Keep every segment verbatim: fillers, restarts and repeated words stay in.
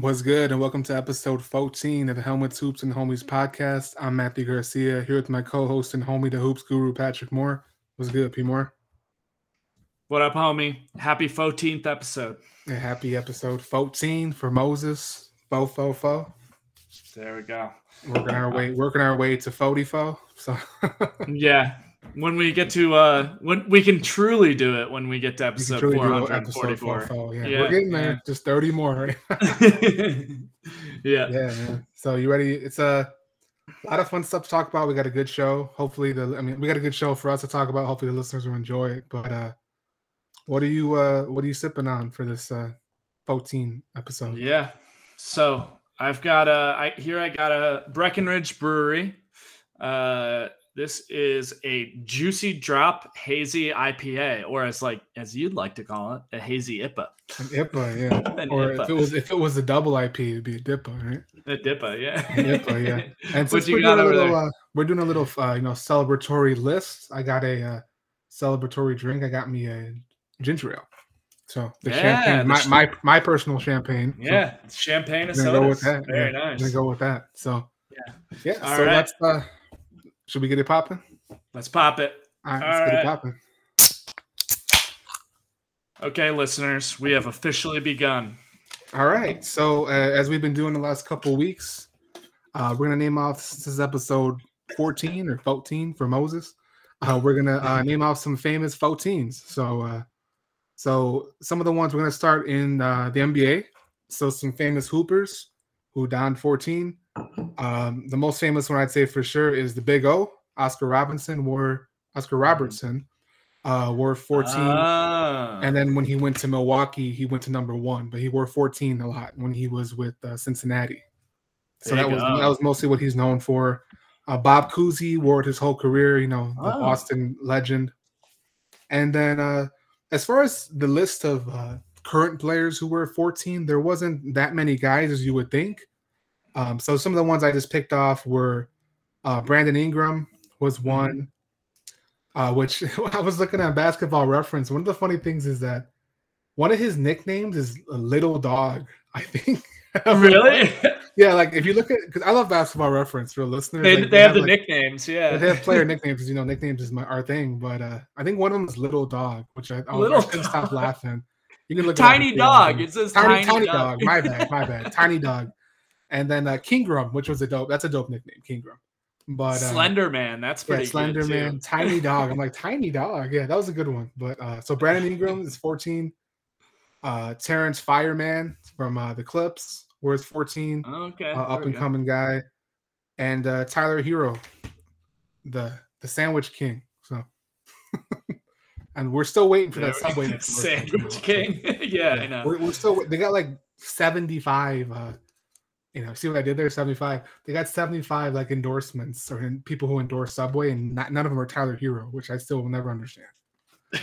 What's good, and welcome to episode fourteen of the Helmets, Hoops, and Homies podcast. I'm Matthew Garcia, here with my co-host and homie, the Hoops Guru, Patrick Moore. What's good, P. Moore? What up, homie? Happy fourteenth episode. Yeah, happy episode fourteen for Moses. Fo, fo, fo. There we go. Working our way, working our way to forty-four. So yeah, when we get to uh, when we can truly do it when we get to episode four hundred forty-four. Yeah. Yeah, we're getting there. Yeah. Just thirty more, right? yeah, yeah, man. So you ready? It's a lot of fun stuff to talk about. We got a good show. Hopefully, the I mean, we got a good show for us to talk about. Hopefully, the listeners will enjoy it. But uh, what are you uh, what are you sipping on for this uh, fourteen episode? Yeah. So I've got a I, here. I got a Breckenridge Brewery. Uh, this is a Juicy Drop Hazy I P A, or as like as you'd like to call it, a hazy I P A. An I P A, yeah. An or I P A. If it was if it was a double I P, it'd be a D I P A, right? A D I P A, yeah. An I P A, yeah. And since we're, doing little, uh, we're doing a little, uh, you know, celebratory list. I got a uh, celebratory drink. I got me a ginger ale. So the yeah, champagne, my, the my my personal champagne. Yeah, so champagne and soda. Go with that. Very yeah. nice. Gonna go with that. So yeah, yeah. All so right. let's. Uh, should we get it popping? Let's pop it. All right, All let's right. get it popping. Okay, listeners, we have officially begun. All right. So uh, as we've been doing the last couple weeks, uh, we're gonna name off. This is episode fourteen or fourteen for Moses. Uh, we're gonna uh, name off some famous fourteens. So. Uh, So some of the ones we're going to start in uh, the N B A. So some famous hoopers who donned fourteen. Um, the most famous one I'd say for sure is the Big O. Oscar Robertson wore Oscar Robertson uh, wore fourteen, ah. and then when he went to Milwaukee, he went to number one. But he wore fourteen a lot when he was with uh, Cincinnati. So that was that was mostly what he's known for. Uh, Bob Cousy wore it his whole career. You know, the oh. Boston legend, and then. Uh, As far as the list of uh, current players who were fourteen, there wasn't that many guys as you would think. Um, so some of the ones I just picked off were uh, Brandon Ingram was one, uh, which I was looking at Basketball Reference. One of the funny things is that one of his nicknames is a Little Dog, I think. Really? Yeah, like if you look at – because I love Basketball Reference for listeners. They, like, they, they have, have the like, nicknames, yeah. They have player nicknames because, you know, nicknames is my, our thing. But uh, I think one of them is Little Dog, which I, I was going to stop laughing. You can look tiny at Dog. It says Tiny, tiny Dog. Dog. My bad, my bad. Tiny Dog. And then uh, King Grum, which was a dope – that's a dope nickname, King Grum. But, uh, Slender Man, that's pretty yeah, Slender good Man, too. Tiny Dog. I'm like, Tiny Dog. Yeah, that was a good one. But uh, so Brandon Ingram is fourteen. Uh, Terrence Fireman from uh, the Clips, where it's fourteen, oh, okay. uh, up and go. coming guy, and uh, Tyler Hero, the the Sandwich King. So, and we're still waiting for that Subway Sandwich King. yeah, yeah, I know. We're, we're still. They got like seventy-five. Uh, you know, see what I did there? seventy-five. They got seventy-five like endorsements or in, people who endorse Subway, and not, none of them are Tyler Hero, which I still will never understand.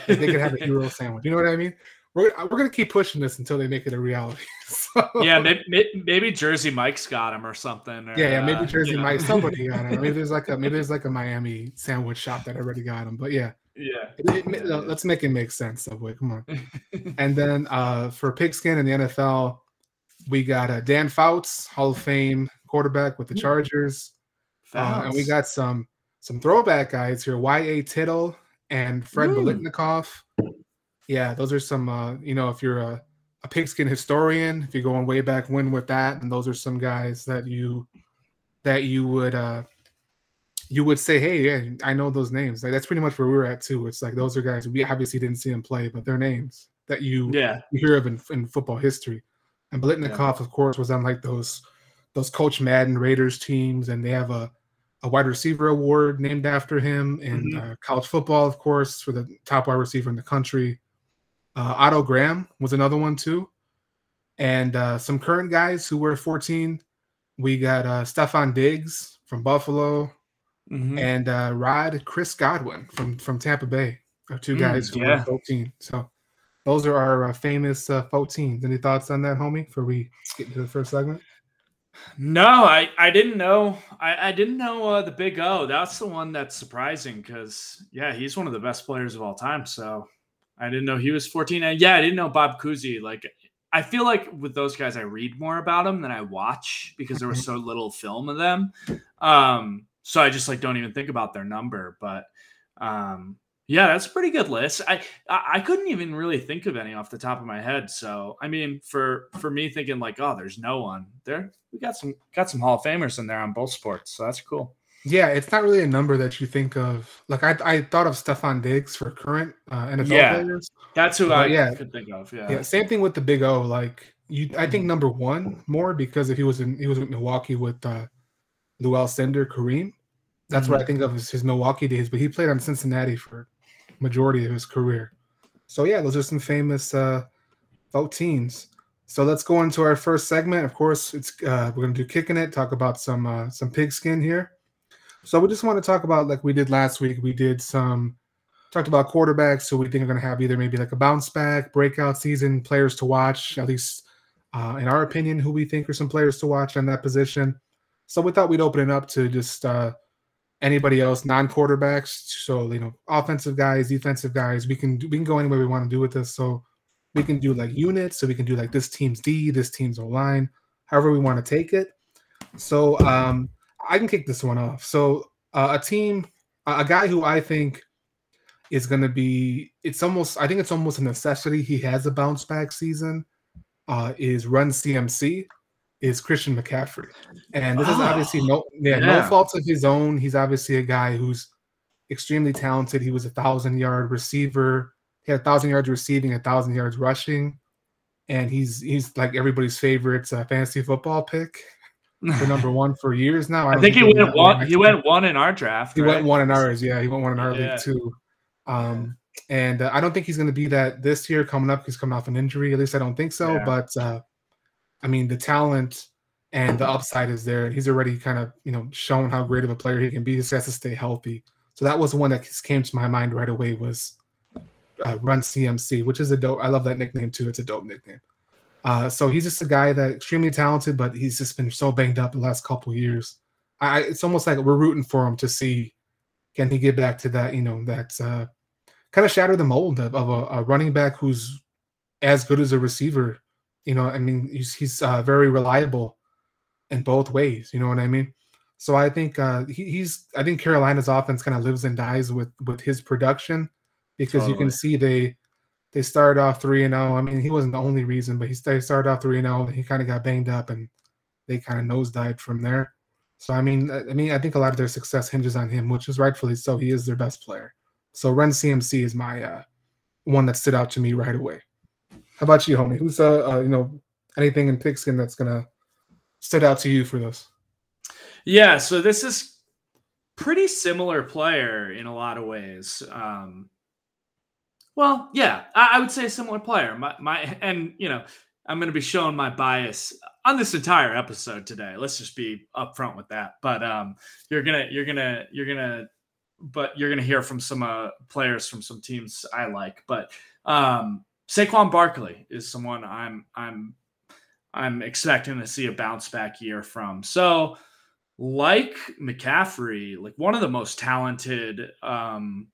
Like, they could have a Hero sandwich. You know what I mean? We're, we're going to keep pushing this until they make it a reality. So, yeah, maybe, maybe Jersey Mike's got him or something. Or, yeah, yeah, maybe Jersey uh, Mike, know. somebody got him. Maybe there's like a maybe there's like a Miami sandwich shop that already got him. But yeah, yeah, it, it, let's make it make sense. Subway, come on. And then uh, for Pigskin in the N F L, we got uh, Dan Fouts, Hall of Fame quarterback with the Chargers, uh, and we got some some throwback guys here: Y A. Tittle and Fred Biletnikoff. Yeah, those are some, uh, you know, if you're a, a Pigskin historian, if you're going way back when with that, and those are some guys that you that you would uh, you would say, hey, yeah, I know those names. Like that's pretty much where we were at too. It's like those are guys we obviously didn't see them play, but they're names that you, yeah. you hear of in, in football history. And Biletnikoff, yeah. of course, was on like those those Coach Madden Raiders teams, and they have a, a wide receiver award named after him in mm-hmm. uh, college football, of course, for the top wide receiver in the country. Uh, Otto Graham was another one too, and uh, some current guys who were fourteen. We got uh, Stefan Diggs from Buffalo, mm-hmm. and uh, Rod Chris Godwin from from Tampa Bay. Are two guys mm, who yeah. were fourteen. So those are our uh, famous uh, fourteens. Any thoughts on that, homie? Before we get to the first segment. No, I, I didn't know. I, I didn't know uh, the Big O. That's the one that's surprising because yeah, he's one of the best players of all time. So. I didn't know he was fourteen. And yeah, I didn't know Bob Cousy. Like, I feel like with those guys, I read more about them than I watch because there was so little film of them. Um, so I just like don't even think about their number. But um, yeah, that's a pretty good list. I I couldn't even really think of any off the top of my head. So I mean, for for me thinking like, oh, there's no one there. We got some got some Hall of Famers in there on both sports, so that's cool. Yeah, it's not really a number that you think of. Like I, I thought of Stefan Diggs for current uh, N F L yeah, players. That's who uh, I yeah. could think of. Yeah. yeah, same thing with the Big O. Like you, I think number one more because if he was in, he was with Milwaukee with uh, Lew Alcindor, Kareem. That's mm-hmm. what I think of as his Milwaukee days. But he played on Cincinnati for majority of his career. So yeah, those are some famous uh, voteens. So let's go into our first segment. Of course, it's uh, we're gonna do kicking it. Talk about some uh, some pigskin here. So we just want to talk about, like we did last week, we did some – talked about quarterbacks who we think are going to have either maybe like a bounce back, breakout season, players to watch, at least uh, in our opinion, who we think are some players to watch on that position. So we thought we'd open it up to just uh, anybody else, non-quarterbacks. So, you know, offensive guys, defensive guys. We can, do, we can go any way we want to do with this. So we can do like units. So we can do like this team's D, this team's O-line, however we want to take it. So um, – I can kick this one off. So uh, a team, a guy who I think is going to be, it's almost, I think it's almost a necessity. He has a bounce back season uh, is Run C M C is Christian McCaffrey. And this oh, is obviously no, yeah, yeah. no fault of his own. He's obviously a guy who's extremely talented. He was a thousand yard receiver. He had a thousand yards receiving, a thousand yards rushing. And he's, he's like everybody's favorite uh, fantasy football pick. For number one for years now. I, I think, think he went one. He went one in our draft. He right? went one in ours. Yeah, he went one in our yeah. league too. Um, and uh, I don't think he's going to be that this year coming up. He's coming off an injury. At least I don't think so. Yeah. But uh, I mean, the talent and the upside is there. He's already kind of you know shown how great of a player he can be. He just has to stay healthy. So that was the one that came to my mind right away was uh, Run C M C, which is a dope. I love that nickname too. It's a dope nickname. Uh, so he's just a guy that extremely talented, but he's just been so banged up the last couple of years. I, it's almost like we're rooting for him to see can he get back to that, you know, that uh, kind of shatter the mold of, of a, a running back who's as good as a receiver. You know, I mean, he's, he's uh, very reliable in both ways. You know what I mean? So I think uh, he, he's. I think Carolina's offense kind of lives and dies with with his production because totally. You can see they. They started off three and oh. I mean, he wasn't the only reason, but he started off three and oh, and he kind of got banged up, and they kind of nosedived from there. So, I mean, I mean, I think a lot of their success hinges on him, which is rightfully so. He is their best player. So, Run C M C is my uh, one that stood out to me right away. How about you, homie? Who's, uh, uh, you know, anything in pigskin that's going to stood out to you for this? Yeah, so this is pretty similar player in a lot of ways. Um Well, yeah, I would say a similar player. My, my, and you know, I'm going to be showing my bias on this entire episode today. Let's just be upfront with that. But um, you're gonna, you're gonna, you're gonna, but you're gonna hear from some uh, players from some teams I like. But um, Saquon Barkley is someone I'm, I'm, I'm expecting to see a bounce back year from. So, like McCaffrey, like one of the most talented. Um,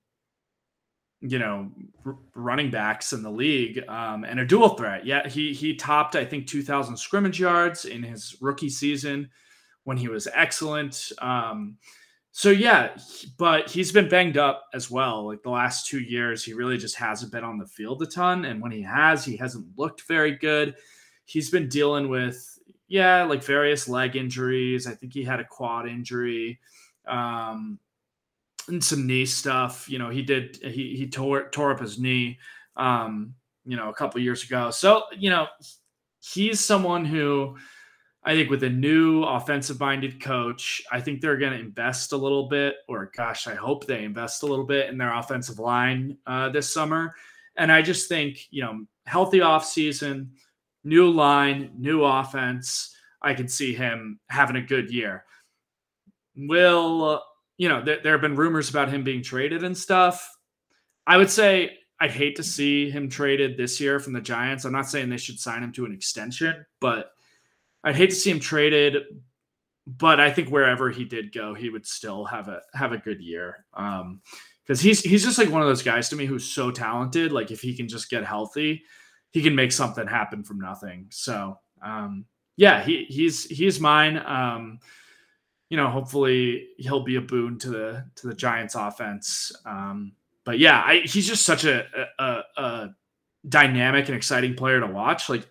you know, r- running backs in the league um, and a dual threat. Yeah, he he topped, I think, two thousand scrimmage yards in his rookie season when he was excellent. Um, so, yeah, he, but he's been banged up as well. Like the last two years, he really just hasn't been on the field a ton. And when he has, he hasn't looked very good. He's been dealing with, yeah, like various leg injuries. I think he had a quad injury. Um And some knee stuff, you know, he did, he, he tore, tore up his knee, um, you know, a couple of years ago. So, you know, he's someone who I think with a new offensive minded coach, I think they're going to invest a little bit, or gosh, I hope they invest a little bit in their offensive line uh, this summer. And I just think, you know, healthy offseason, new line, new offense. I can see him having a good year. Will, you know, there, there have been rumors about him being traded and stuff. I would say I'd hate to see him traded this year from the Giants. I'm not saying they should sign him to an extension, but I'd hate to see him traded. But I think wherever he did go, he would still have a have a good year. Um, because he's he's just like one of those guys to me who's so talented. Like if he can just get healthy, he can make something happen from nothing. So um, yeah, he he's he's mine. Um, you know, hopefully he'll be a boon to the to the Giants offense. Um, but yeah, I, he's just such a, a a dynamic and exciting player to watch. Like,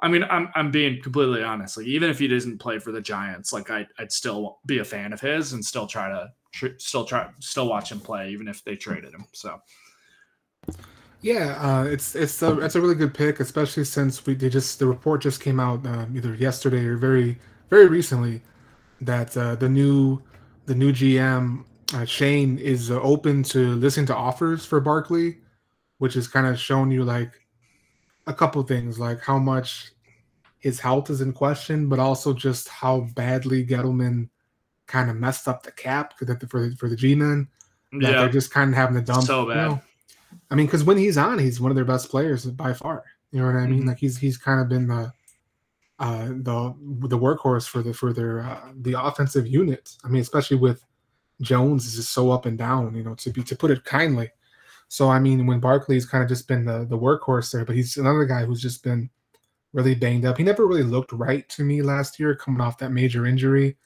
I mean, I'm I'm being completely honest. Like, even if he doesn't play for the Giants, like I I'd still be a fan of his and still try to tr still try still watch him play, even if they traded him. So. Yeah, uh, it's it's a it's a really good pick, especially since we they just the report just came out um, either yesterday or very very recently that uh, the new the new G M uh, Shane is uh, open to listening to offers for Barkley, which is kind of shown you like a couple things, like how much his health is in question, but also just how badly Gettleman kind of messed up the cap for the for the, for the G-men. Yeah, they're just kind of having to dump so bad. You know? I mean, because when he's on, he's one of their best players by far. You know what I mean? Mm-hmm. Like he's he's kind of been the uh, the the workhorse for the for their uh, the offensive unit. I mean, especially with Jones is just so up and down. You know, to be to put it kindly. So I mean, when Barkley's kind of just been the the workhorse there, but he's another guy who's just been really banged up. He never really looked right to me last year, coming off that major injury.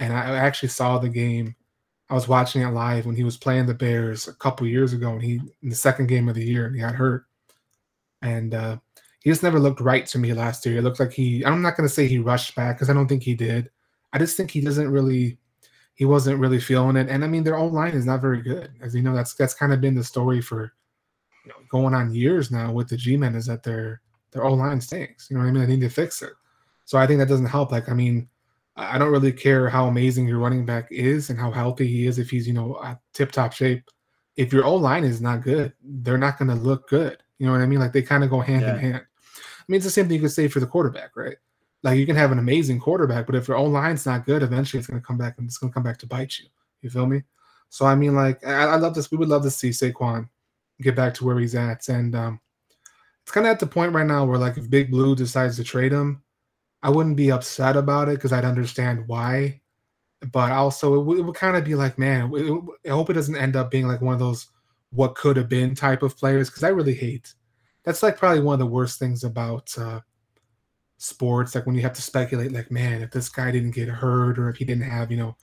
And I actually saw the game. I was watching it live when he was playing the Bears a couple years ago, and he in the second game of the year and he got hurt, and uh, he just never looked right to me last year. It looked like he I'm not going to say he rushed back because I don't think he did. I just think he doesn't really he wasn't really feeling it. And I mean, their own line is not very good, as you know. That's that's kind of been the story for you know, going on years now with the G-men, is that their their own line stinks. You know what I mean? They need to fix it. So I think that doesn't help. Like I mean. I don't really care how amazing your running back is and how healthy he is if he's, you know, tip-top shape. If your O-line is not good, they're not going to look good. You know what I mean? Like, they kind of go hand yeah. in hand. I mean, it's the same thing you could say for the quarterback, right? Like, you can have an amazing quarterback, but if your O-line's not good, eventually it's going to come back and it's going to come back to bite you. You feel me? So, I mean, like, I, I love this. We would love to see Saquon get back to where he's at. And um, it's kind of at the point right now where, like, if Big Blue decides to trade him, I wouldn't be upset about it because I'd understand why, but also it, w it would kind of be like, man, it, it, I hope it doesn't end up being like one of those what could have been type of players, because I really hate. That's like probably one of the worst things about uh, sports, like when you have to speculate, like, man, if this guy didn't get hurt or if he didn't have, you know,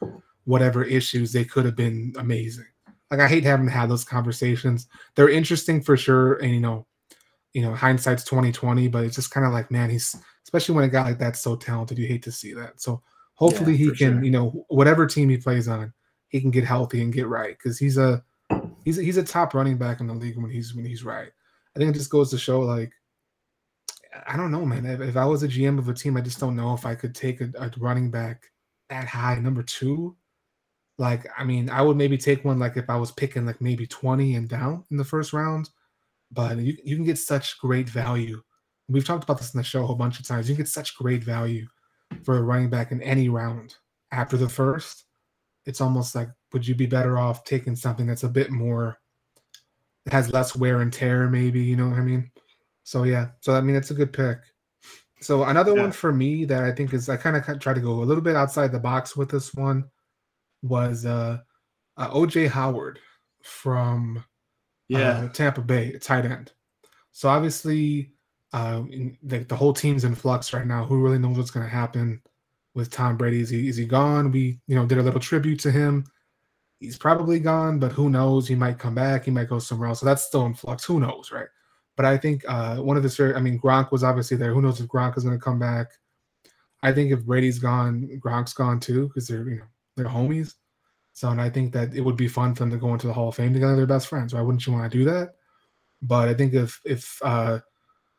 whatever issues, they could have been amazing. Like I hate having to have those conversations. They're interesting for sure, and you know, you know, hindsight's twenty twenty, but it's just kind of like, man, he's. Especially when a guy like that's so talented, you hate to see that. So hopefully yeah, he can, sure. you know, whatever team he plays on, he can get healthy and get right, because he's a he's a, he's a top running back in the league when he's when he's right. I think it just goes to show, like, I don't know, man. If, if I was a G M of a team, I just don't know if I could take a, a running back that high, number two. Like, I mean, I would maybe take one like if I was picking like maybe twenty and down in the first round, but you you can get such great value. We've talked about this in the show a whole bunch of times. You get such great value for a running back in any round after the first. It's almost like, would you be better off taking something that's a bit more, that has less wear and tear maybe, you know what I mean? So, yeah. So, I mean, it's a good pick. So, another yeah. one for me that I think is, I kind of try to go a little bit outside the box with this one was uh, uh, O J Howard from yeah. uh, Tampa Bay, tight end. So, obviously... Uh, the, the whole team's in flux right now. Who really knows what's going to happen with Tom Brady? Is he, is he gone? We, you know, did a little tribute to him. He's probably gone, but who knows? He might come back. He might go somewhere else. So that's still in flux. Who knows, right? But I think uh, one of the, I mean, Gronk was obviously there. Who knows if Gronk is going to come back? I think if Brady's gone, Gronk's gone too, because they're, you know, they're homies. So, and I think that it would be fun for them to go into the Hall of Fame together. They're best friends. Why wouldn't you want to do that? But I think if, if, uh,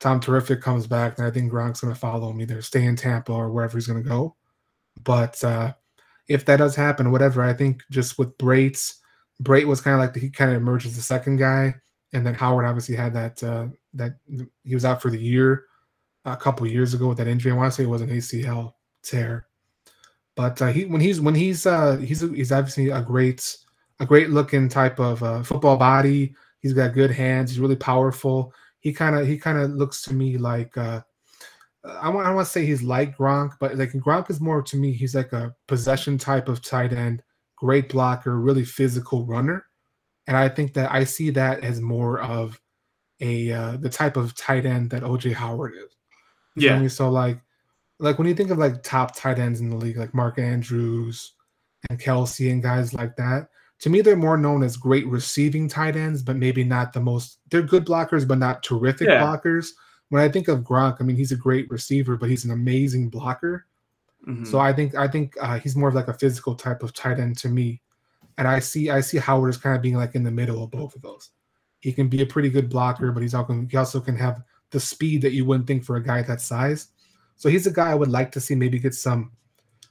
Tom Terrific comes back, and I think Gronk's going to follow him, either stay in Tampa or wherever he's going to go. But uh, if that does happen, whatever, I think just with Brait's, Brait was kind of like the, he kind of emerged as the second guy, and then Howard obviously had that uh, that he was out for the year a couple years ago with that injury. I want to say it was an A C L tear, but uh, he when he's when he's uh, he's he's obviously a great a great looking type of uh, football body. He's got good hands. He's really powerful. He kind of he kind of looks to me like uh, I want I want to say he's like Gronk, but like Gronk is more to me he's like a possession type of tight end, great blocker, really physical runner, and I think that I see that as more of a uh, the type of tight end that O J. Howard is. You yeah. know what I mean? So like, like when you think of like top tight ends in the league, like Mark Andrews and Kelsey and guys like that, to me they're more known as great receiving tight ends, but maybe not the most. They're good blockers, but not terrific yeah. blockers. When I think of Gronk, I mean he's a great receiver, but he's an amazing blocker. Mm-hmm. So I think I think uh, he's more of like a physical type of tight end to me, and I see I see Howard as kind of being like in the middle of both of those. He can be a pretty good blocker, but he's also he also can have the speed that you wouldn't think for a guy that size. So he's a guy I would like to see maybe get some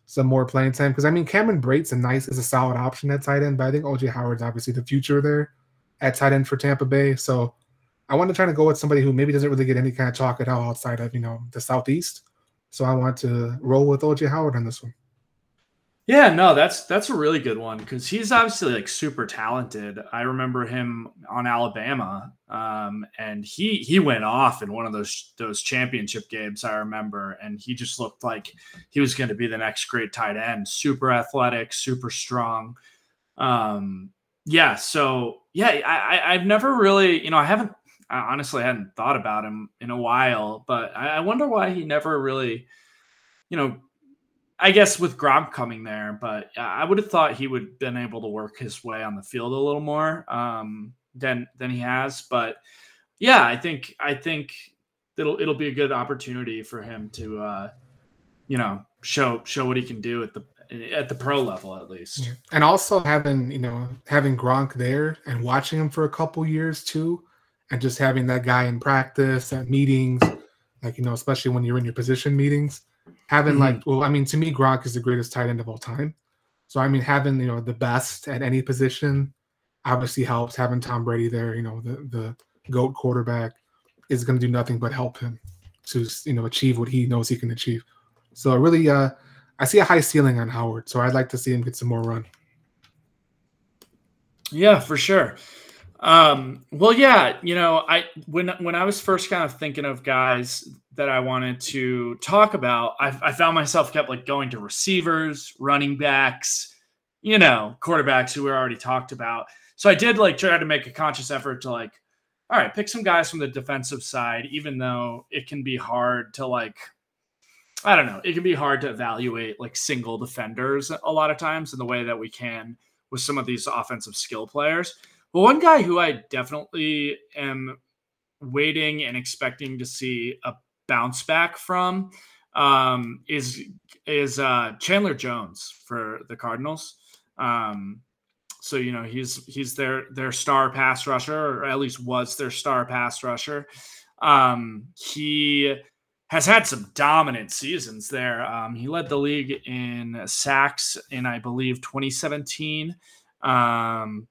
some more playing time, because I mean Cameron Brate's a nice is a solid option at tight end, but I think O J Howard's obviously the future there at tight end for Tampa Bay. So I want to try to go with somebody who maybe doesn't really get any kind of talk at all outside of, you know, the Southeast. So I want to roll with O J Howard on this one. Yeah, no, that's that's a really good one because he's obviously like super talented. I remember him on Alabama, um, and he he went off in one of those those championship games. I remember, and he just looked like he was going to be the next great tight end. Super athletic, super strong. Um, yeah, so yeah, I, I I've never really, you know, I haven't. I honestly hadn't thought about him in a while, but I wonder why he never really, you know, I guess with Gronk coming there, but I would have thought he would have been able to work his way on the field a little more um, than, than he has. But yeah, I think, I think it'll, it'll be a good opportunity for him to, uh, you know, show, show what he can do at the, at the pro level at least. And also having, you know, having Gronk there and watching him for a couple years too, and just having that guy in practice at meetings, like, you know, especially when you're in your position meetings, having mm-hmm. like, well, I mean, to me, Gronk is the greatest tight end of all time. So, I mean, having, you know, the best at any position obviously helps. Having Tom Brady there, you know, the, the GOAT quarterback is going to do nothing but help him to, you know, achieve what he knows he can achieve. So really, uh, I see a high ceiling on Howard. So I'd like to see him get some more run. Yeah, for sure. Um, well, yeah, you know, I, when, when I was first kind of thinking of guys that I wanted to talk about, I, I found myself kept like going to receivers, running backs, you know, quarterbacks who we already talked about. So I did like try to make a conscious effort to like, all right, pick some guys from the defensive side, even though it can be hard to like, I don't know, it can be hard to evaluate like single defenders a lot of times in the way that we can with some of these offensive skill players. Well, one guy who I definitely am waiting and expecting to see a bounce back from um, is is uh, Chandler Jones for the Cardinals. Um, so, you know, he's he's their their star pass rusher, or at least was their star pass rusher. Um, he has had some dominant seasons there. Um, he led the league in sacks in, I believe, twenty seventeen. Um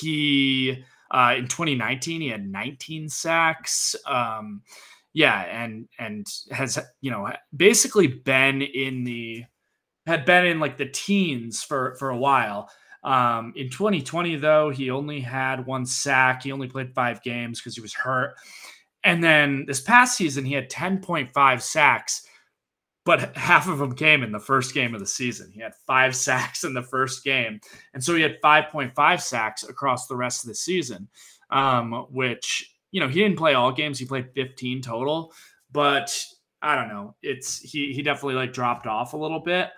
He, uh, in twenty nineteen, he had nineteen sacks. Um, yeah. And, and has, you know, basically been in the, had been in like the teens for, for a while. Um, in twenty twenty though, he only had one sack. He only played five games because he was hurt. And then this past season, he had ten point five sacks, but half of them came in the first game of the season. He had five sacks in the first game. And so he had five point five sacks across the rest of the season, um, which, you know, he didn't play all games. He played fifteen total, but I don't know. It's he, he definitely like dropped off a little bit.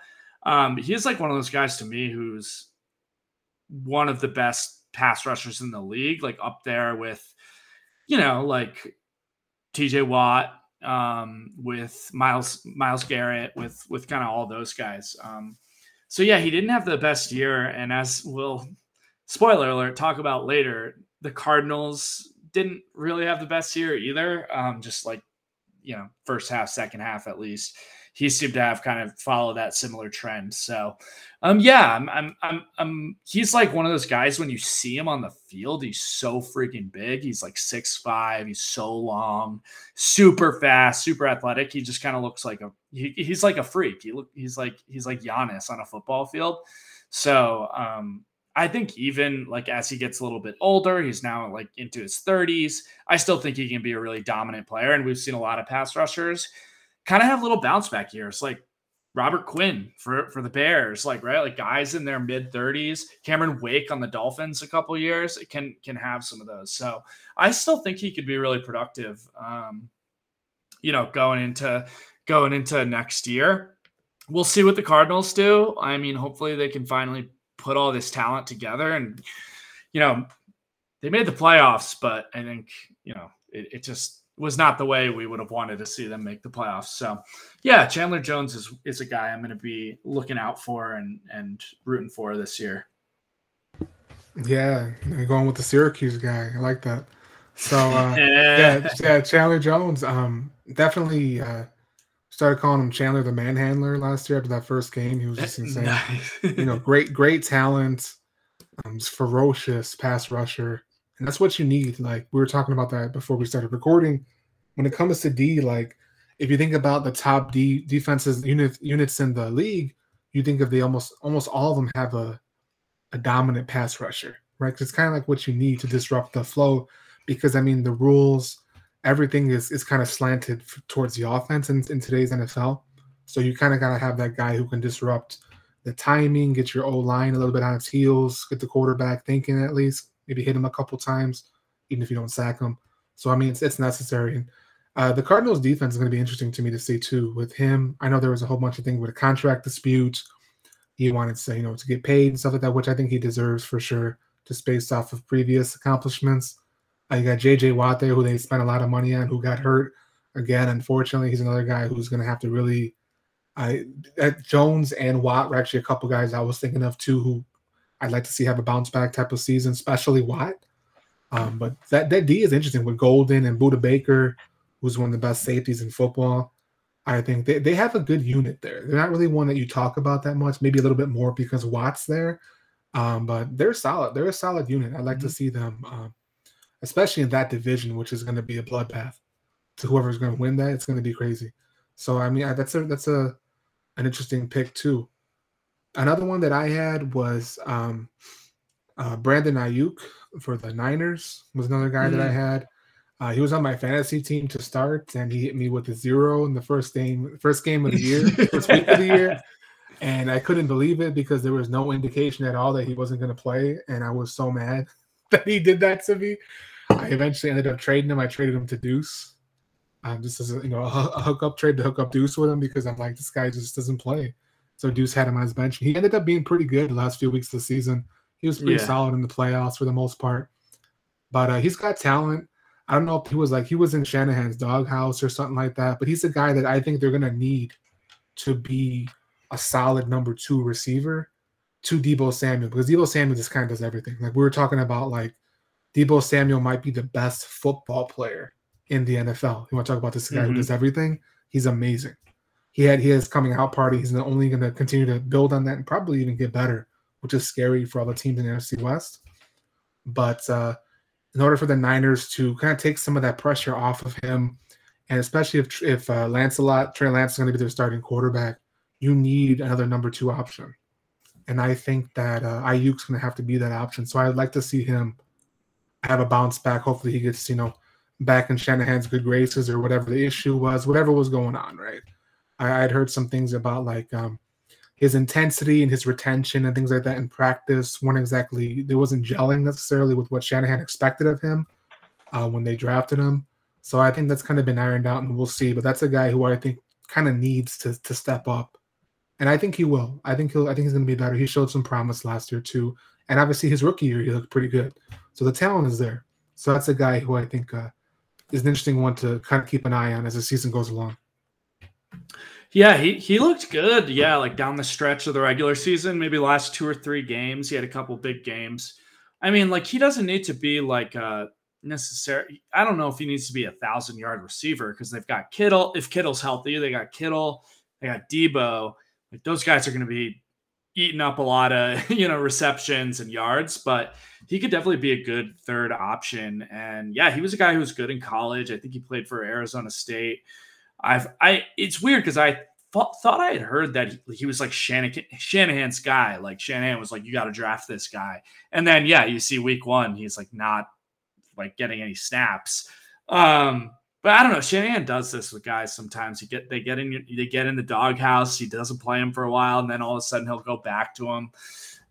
Um, he's like one of those guys to me, who's one of the best pass rushers in the league, like up there with, you know, like T J Watt, um with Miles Miles Garrett, with with kind of all those guys. Um so yeah, he didn't have the best year, and as we'll, spoiler alert, talk about later, the Cardinals didn't really have the best year either. Um just like, you know, first half, second half at least. He seemed to have kind of followed that similar trend. So um yeah, I'm I'm I'm, I'm he's like one of those guys when you see him on the field, he's so freaking big. He's like six five, he's so long, super fast, super athletic. He just kind of looks like a he, he's like a freak. He look he's like he's like Giannis on a football field. So um I think even like as he gets a little bit older, he's now like into his thirties. I still think he can be a really dominant player, and we've seen a lot of pass rushers kind of have little bounce back years, like Robert Quinn for, for the Bears, like, right? Like guys in their mid thirties, Cameron Wake on the Dolphins a couple years can, can have some of those. So I still think he could be really productive, um, you know, going into, going into next year. We'll see what the Cardinals do. I mean, hopefully they can finally put all this talent together and, you know, they made the playoffs, but I think, you know, it, it just was not the way we would have wanted to see them make the playoffs. So yeah, Chandler Jones is, is a guy I'm going to be looking out for and, and rooting for this year. Yeah. Going with the Syracuse guy. I like that. So uh, yeah, yeah, Chandler Jones, um, definitely, uh, started calling him Chandler the Manhandler last year after that first game. He was just insane. Nice. You know, great, great talent. Um, ferocious pass rusher. And that's what you need. Like, we were talking about that before we started recording. When it comes to D, like, if you think about the top D defenses unit, units in the league, you think of the almost almost all of them have a, a dominant pass rusher, right? Because it's kind of like what you need to disrupt the flow because, I mean, the rules – everything is, is kind of slanted f- towards the offense in, in today's N F L. So you kind of got to have that guy who can disrupt the timing, get your O-line a little bit on its heels, get the quarterback thinking at least, maybe hit him a couple times, even if you don't sack him. So, I mean, it's, it's necessary. And, uh, the Cardinals' defense is going to be interesting to me to see, too, with him. I know there was a whole bunch of things with a contract dispute. He wanted to, you know, to get paid and stuff like that, which I think he deserves for sure, just based off of previous accomplishments. I got J J Watt there, who they spent a lot of money on, who got hurt again. Unfortunately, he's another guy who's going to have to really. I at Jones and Watt were actually a couple guys I was thinking of too, who I'd like to see have a bounce back type of season, especially Watt. Um, but that that D is interesting with Golden and Budda Baker, who's one of the best safeties in football. I think they they have a good unit there. They're not really one that you talk about that much. Maybe a little bit more because Watt's there, um, but they're solid. They're a solid unit. I'd like mm-hmm. to see them. Um, especially in that division, which is going to be a bloodbath to whoever's going to win that. It's going to be crazy. So, I mean, that's a, that's a, an interesting pick too. Another one that I had was um, uh, Brandon Ayuk for the Niners was another guy mm-hmm. that I had. Uh, he was on my fantasy team to start and he hit me with a zero in the first game, first game of the year, first week of the year. And I couldn't believe it because there was no indication at all that he wasn't going to play. And I was so mad that he did that to me. I eventually ended up trading him. I traded him to Deuce. Um, this is a, you know, a, a hookup trade to hook up Deuce with him because I'm like, this guy just doesn't play. So Deuce had him on his bench. He ended up being pretty good the last few weeks of the season. He was pretty yeah. solid in the playoffs for the most part. But uh, he's got talent. I don't know if he was like he was in Shanahan's doghouse or something like that, but he's a guy that I think they're going to need to be a solid number two receiver to Debo Samuel, because Debo Samuel just kind of does everything. Like we were talking about, like Debo Samuel might be the best football player in the N F L. You want to talk about this guy mm-hmm. who does everything? He's amazing. He had he has coming out party. He's only going to continue to build on that and probably even get better, which is scary for all the teams in the N F C West. But uh, in order for the Niners to kind of take some of that pressure off of him, and especially if if uh, Lancelot Trey Lance is going to be their starting quarterback, you need another number two option. And I think that uh, Ayuk's going to have to be that option. So I'd like to see him have a bounce back. Hopefully he gets, you know, back in Shanahan's good graces or whatever the issue was, whatever was going on, right? I, I'd heard some things about, like, um, his intensity and his retention and things like that in practice weren't exactly – there wasn't gelling necessarily with what Shanahan expected of him uh, when they drafted him. So I think that's kind of been ironed out, and we'll see. But that's a guy who I think kind of needs to to step up. And I think he will. I think he'll. I think he's going to be better. He showed some promise last year too, and obviously his rookie year he looked pretty good. So the talent is there. So that's a guy who I think uh, is an interesting one to kind of keep an eye on as the season goes along. Yeah, he he looked good. Yeah, like down the stretch of the regular season, maybe last two or three games, he had a couple big games. I mean, like he doesn't need to be like a necessary. I don't know if he needs to be a thousand yard receiver because they've got Kittle. If Kittle's healthy, they got Kittle. They got Debo. Like those guys are going to be eating up a lot of, you know, receptions and yards, but he could definitely be a good third option. And yeah, he was a guy who was good in college. I think he played for Arizona State. I've, I, it's weird because I thought, thought I had heard that he, he was like Shanahan, Shanahan's guy. Like Shanahan was like, you got to draft this guy. And then, yeah, you see week one, he's like not like getting any snaps. Um, But I don't know. Shanahan does this with guys sometimes. You get they get in they get in the doghouse. He doesn't play him for a while, and then all of a sudden he'll go back to him.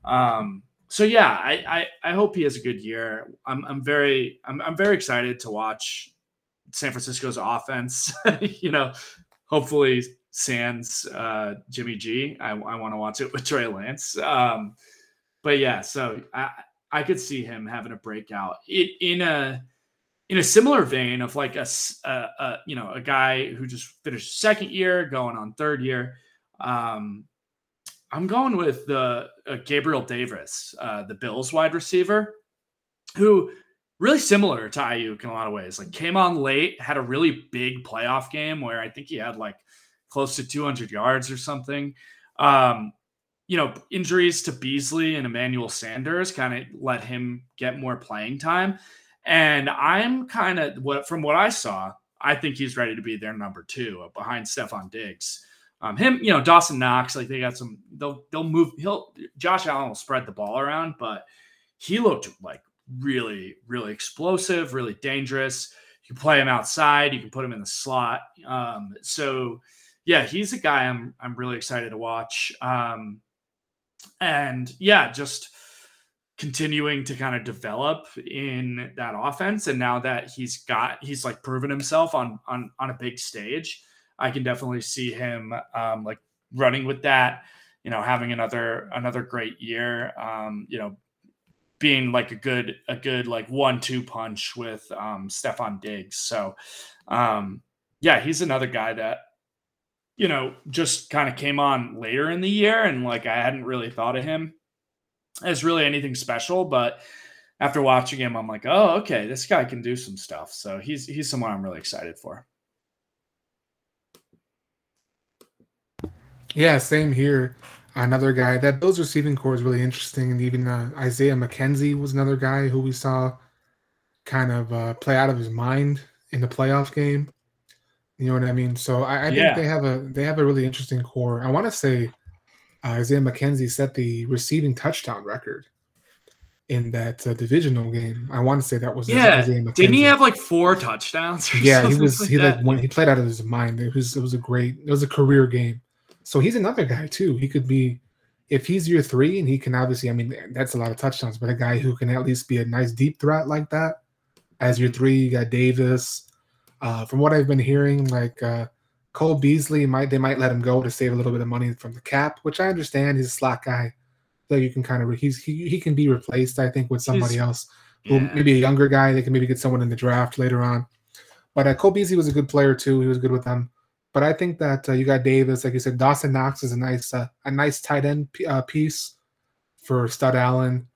Um, so yeah, I, I I hope he has a good year. I'm I'm very I'm I'm very excited to watch San Francisco's offense. You know, hopefully sans uh, Jimmy G. I, I want to watch it with Trey Lance. Um, but yeah, so I I could see him having a breakout it, in a. in a similar vein of like a, a, a, you know, a guy who just finished second year going on third year. Um, I'm going with the uh, Gabriel Davis, uh, the Bills wide receiver, who really similar to Ayuk in a lot of ways, like came on late, had a really big playoff game where I think he had like close to two hundred yards or something. Um, you know, injuries to Beasley and Emmanuel Sanders kind of let him get more playing time. And I'm kind of what from what I saw, I think he's ready to be their number two behind Stefan Diggs. Um, him, you know, Dawson Knox, like they got some. They'll they'll move. He'll Josh Allen will spread the ball around, but he looked like really really explosive, really dangerous. You can play him outside. You can put him in the slot. Um, so yeah, he's a guy I'm I'm really excited to watch. Um, and yeah, just. continuing to kind of develop in that offense. And now that he's got, he's like proven himself on, on, on a big stage, I can definitely see him um, like running with that, you know, having another, another great year, um, you know, being like a good, a good, like one, two punch with um, Stefan Diggs. So um, yeah, he's another guy that, you know, just kind of came on later in the year. And like, I hadn't really thought of him as really anything special, but after watching him, I'm like, oh, okay, this guy can do some stuff. So he's he's someone I'm really excited for. Yeah, same here. Another guy that Bills receiving core is really interesting, and even uh, Isaiah McKenzie was another guy who we saw kind of uh, play out of his mind in the playoff game. You know what I mean? So I, I yeah. think they have a they have a really interesting core. I want to say. Uh, Isaiah McKenzie set the receiving touchdown record in that uh, divisional game. I want to say that was yeah. Isaiah McKenzie. Didn't he have like four touchdowns? Or yeah, he was. Like he like went, he played out of his mind. It was it was a great. It was a career game. So he's another guy too. He could be, if he's year three and he can obviously. I mean, that's a lot of touchdowns, but a guy who can at least be a nice deep threat like that. As year three, you got Davis. Uh, from what I've been hearing, like. Uh, Cole Beasley, might they might let him go to save a little bit of money from the cap, which I understand. He's a slot guy, so you can kind of he's he, he can be replaced, I think, with somebody he's, else, who yeah. maybe a younger guy. They can maybe get someone in the draft later on. But uh, Cole Beasley was a good player too. He was good with them. But I think that uh, you got Davis, like you said, Dawson Knox is a nice uh, a nice tight end p uh, piece for Stud Allen,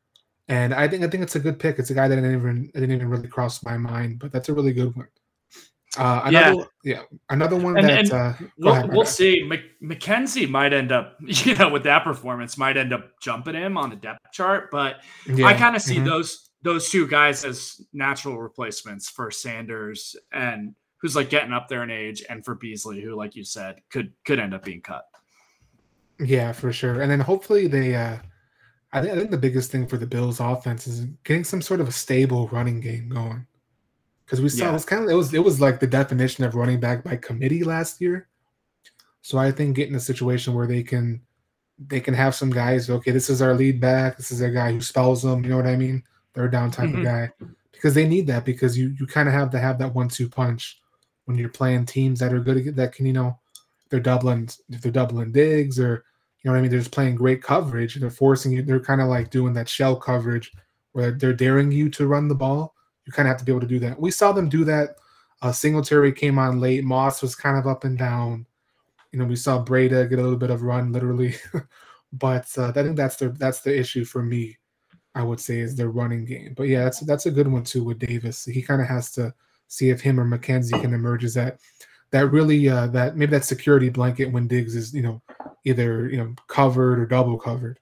and I think I think it's a good pick. It's a guy that didn't even didn't even really cross my mind, but that's a really good one. Uh, another, yeah. yeah, another one and, that and uh, we'll, ahead, we'll see. Mc, McKenzie might end up, you know, with that performance, might end up jumping him on the depth chart. But yeah. I kind of see mm-hmm. those those two guys as natural replacements for Sanders, and who's like getting up there in age, and for Beasley, who, like you said, could could end up being cut. Yeah, for sure. And then hopefully they. Uh, I think I think the biggest thing for the Bills' offense is getting some sort of a stable running game going. Because we saw yeah. it was kind of it was it was like the definition of running back by committee last year, so I think getting a situation where they can they can have some guys. Okay, this is our lead back. This is a guy who spells them. You know what I mean? Third down type mm-hmm. of guy, because they need that. Because you you kind of have to have that one-two punch when you're playing teams that are good that can you know they're doubling if they're doubling digs or you know what I mean. They're just playing great coverage. They're forcing you. They're kind of like doing that shell coverage where they're daring you to run the ball. You kind of have to be able to do that. We saw them do that. Uh, Singletary came on late. Moss was kind of up and down. You know, we saw Breda get a little bit of run, literally. but uh, I think that's the that's the issue for me. I would say is their running game. But yeah, that's that's a good one too with Davis. He kind of has to see if him or McKenzie can emerge as that that really uh, that maybe that security blanket when Diggs is you know either you know covered or double covered.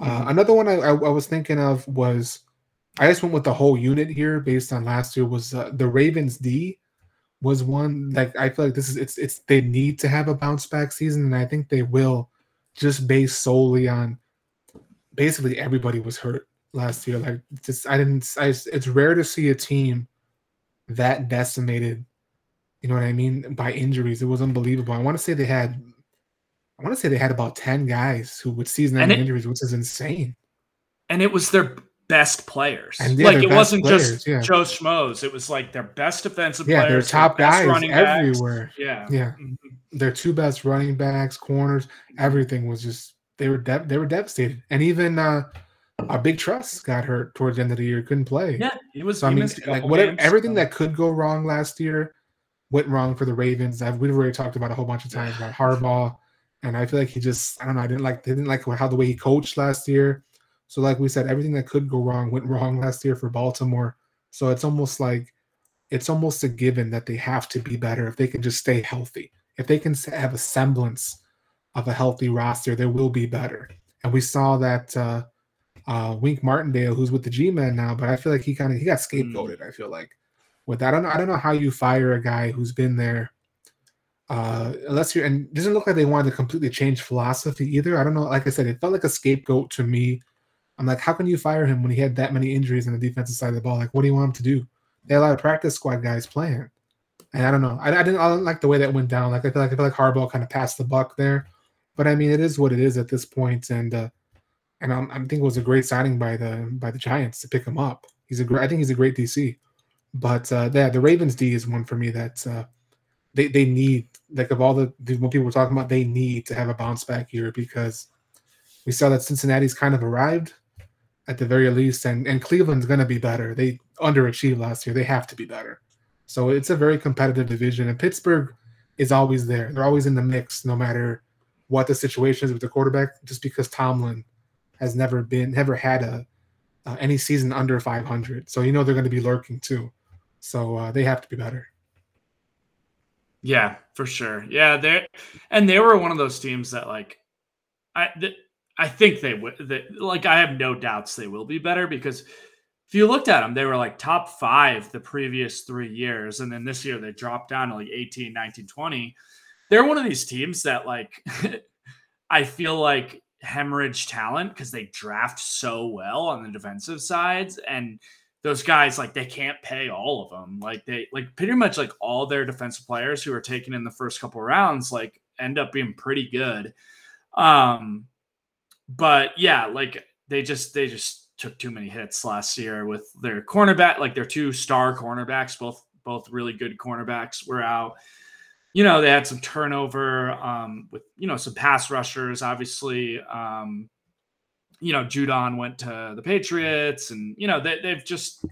Uh, another one I, I, I was thinking of was. I just went with the whole unit here based on last year was uh, the Ravens D was one like I feel like this is it's it's they need to have a bounce back season, and I think they will just based solely on basically everybody was hurt last year. Like just I didn't I, it's rare to see a team that decimated you know what I mean, by injuries. It was unbelievable. I want to say they had, I want to say they had about ten guys who would season-ending injuries, which is insane. And it was their best players. And like it wasn't players, just yeah. Joe Schmoes. It was like their best defensive yeah, players. Yeah, their top guys running everywhere. Backs. Yeah, yeah. Mm-hmm. Their two best running backs, corners, everything was just they were de- they were devastated. And even uh, our Big Truss got hurt towards the end of the year. Couldn't play. Yeah, it was. So, I mean, like whatever, games, everything so. that could go wrong last year went wrong for the Ravens. I've, we've already talked about a whole bunch of times about Harbaugh, and I feel like he just I don't know. I didn't like they didn't like how the way he coached last year. So like we said, everything that could go wrong went wrong last year for Baltimore. So it's almost like it's almost a given that they have to be better if they can just stay healthy. If they can have a semblance of a healthy roster, they will be better. And we saw that uh, uh, Wink Martindale, who's with the G-Men now, but I feel like he kind of he got scapegoated. I feel like with that, I don't know. I don't know how you fire a guy who's been there uh, unless you're. And it doesn't look like they wanted to completely change philosophy either. I don't know. Like I said, it felt like a scapegoat to me. I'm like, how can you fire him when he had that many injuries on the defensive side of the ball? Like, what do you want him to do? They had a lot of practice squad guys playing. And I don't know. I, I didn't I didn't like the way that went down. Like I feel like I feel like Harbaugh kind of passed the buck there. But I mean, it is what it is at this point. And uh, and I'm, I think it was a great signing by the by the Giants to pick him up. He's a great. I think he's a great D C. But uh, yeah, the Ravens D is one for me that uh, they they need. Like of all the when people were talking about, they need to have a bounce back year because we saw that Cincinnati's kind of arrived. At the very least, and, and Cleveland's going to be better. They underachieved last year. They have to be better. So it's a very competitive division, and Pittsburgh is always there. They're always in the mix, no matter what the situation is with the quarterback, just because Tomlin has never been, never had a uh, any season under five hundred. So you know they're going to be lurking too. So uh, they have to be better. Yeah, for sure. Yeah, they and they were one of those teams that like I. Th- I think they would – like I have no doubts they will be better because if you looked at them, they were like top five the previous three years. And then this year they dropped down to like eighteen, nineteen, twenty. They're one of these teams that like I feel like hemorrhage talent because they draft so well on the defensive sides. And those guys, like they can't pay all of them. Like they – like pretty much like all their defensive players who are taken in the first couple rounds like end up being pretty good. Um But yeah, like they just they just took too many hits last year with their cornerback, like their two star cornerbacks, both both really good cornerbacks were out. You know, they had some turnover um, with you know some pass rushers. Obviously, um, you know Judon went to the Patriots, and you know they, they've just.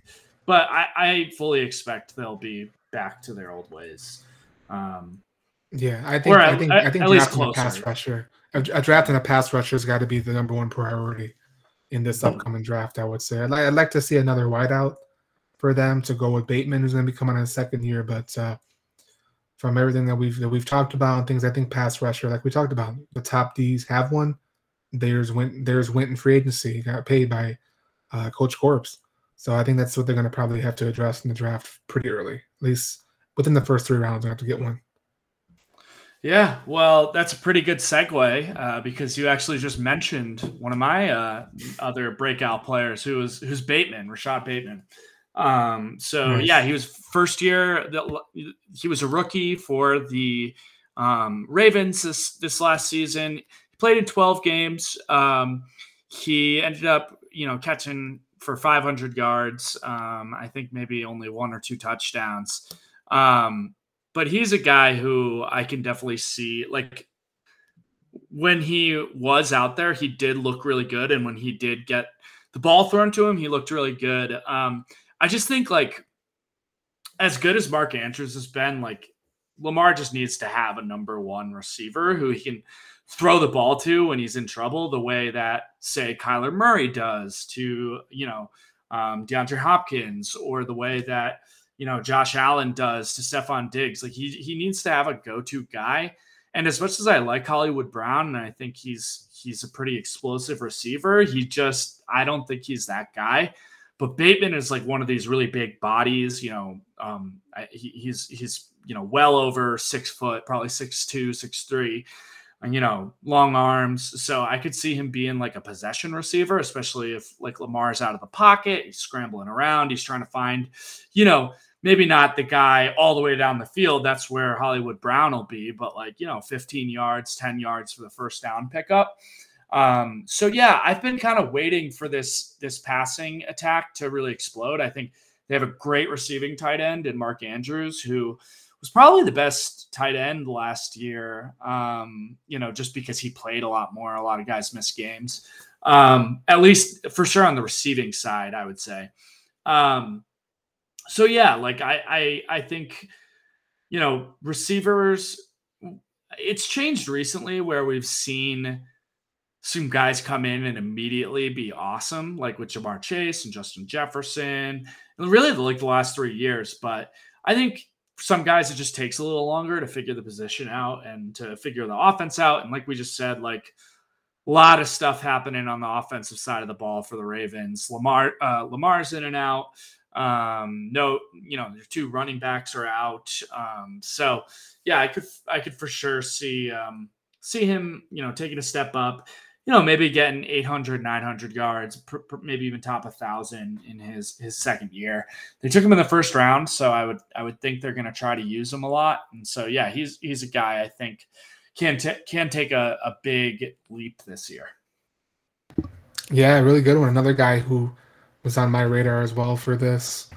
But I, I fully expect they'll be back to their old ways. Um, yeah, I think I, I think I, I think drafting a pass rusher. A draft and a pass rusher has got to be the number one priority in this upcoming draft, I would say. I'd, li- I'd like to see another wideout for them to go with Bateman, who's going to be coming in the second year. But uh, from everything that we've that we've talked about and things, I think pass rusher, like we talked about, the top Ds have one. Theirs went, theirs went in free agency, got paid by uh, Coach Korps. So I think that's what they're going to probably have to address in the draft pretty early, at least within the first three rounds. They have to get one. Yeah, well, that's a pretty good segue uh, because you actually just mentioned one of my uh, other breakout players, who is who's Bateman, Rashad Bateman. Um, so nice. Yeah, he was first year. That, he was a rookie for the um, Ravens this, this last season. He played in twelve games. Um, he ended up, you know, catching for five hundred yards. Um, I think maybe only one or two touchdowns. Um, But he's a guy who I can definitely see, like, when he was out there, he did look really good. And when he did get the ball thrown to him, he looked really good. Um, I just think, like, as good as Mark Andrews has been, like, Lamar just needs to have a number one receiver who he can throw the ball to when he's in trouble, the way that, say, Kyler Murray does to, you know, um, DeAndre Hopkins, or the way that, you know, Josh Allen does to Stefan Diggs. Like he he needs to have a go-to guy. And as much as I like Hollywood Brown, and I think he's he's a pretty explosive receiver, he just I don't think he's that guy. But Bateman is like one of these really big bodies. You know, um, I, he, he's he's you know well over six foot, probably six two, six three, and you know long arms. So I could see him being like a possession receiver, especially if like Lamar's out of the pocket, he's scrambling around, he's trying to find, you know. maybe not the guy all the way down the field. That's where Hollywood Brown will be, but like, you know, fifteen yards, ten yards for the first down pickup. Um, so yeah, I've been kind of waiting for this, this passing attack to really explode. I think they have a great receiving tight end in Mark Andrews, who was probably the best tight end last year. Um, you know, just because he played a lot more, a lot of guys missed games. Um, at least for sure on the receiving side, I would say. Um, so yeah, like I, I, I think, you know, receivers, it's changed recently where we've seen some guys come in and immediately be awesome, like with Jamar Chase and Justin Jefferson, and really like the last three years. But I think some guys, it just takes a little longer to figure the position out and to figure the offense out. And like we just said, like, a lot of stuff happening on the offensive side of the ball for the Ravens. Lamar, uh, Lamar's in and out. Um, no, you know, their two running backs are out. Um, so yeah, I could, I could for sure see, um, see him, you know, taking a step up, you know, maybe getting eight hundred, nine hundred yards, pr pr maybe even top a thousand in his, his second year. They took him in the first round. So I would, I would think they're going to try to use him a lot. And so, yeah, he's, he's a guy I think can can take a, a big leap this year. Yeah, really good one. Another guy who was on my radar as well for this.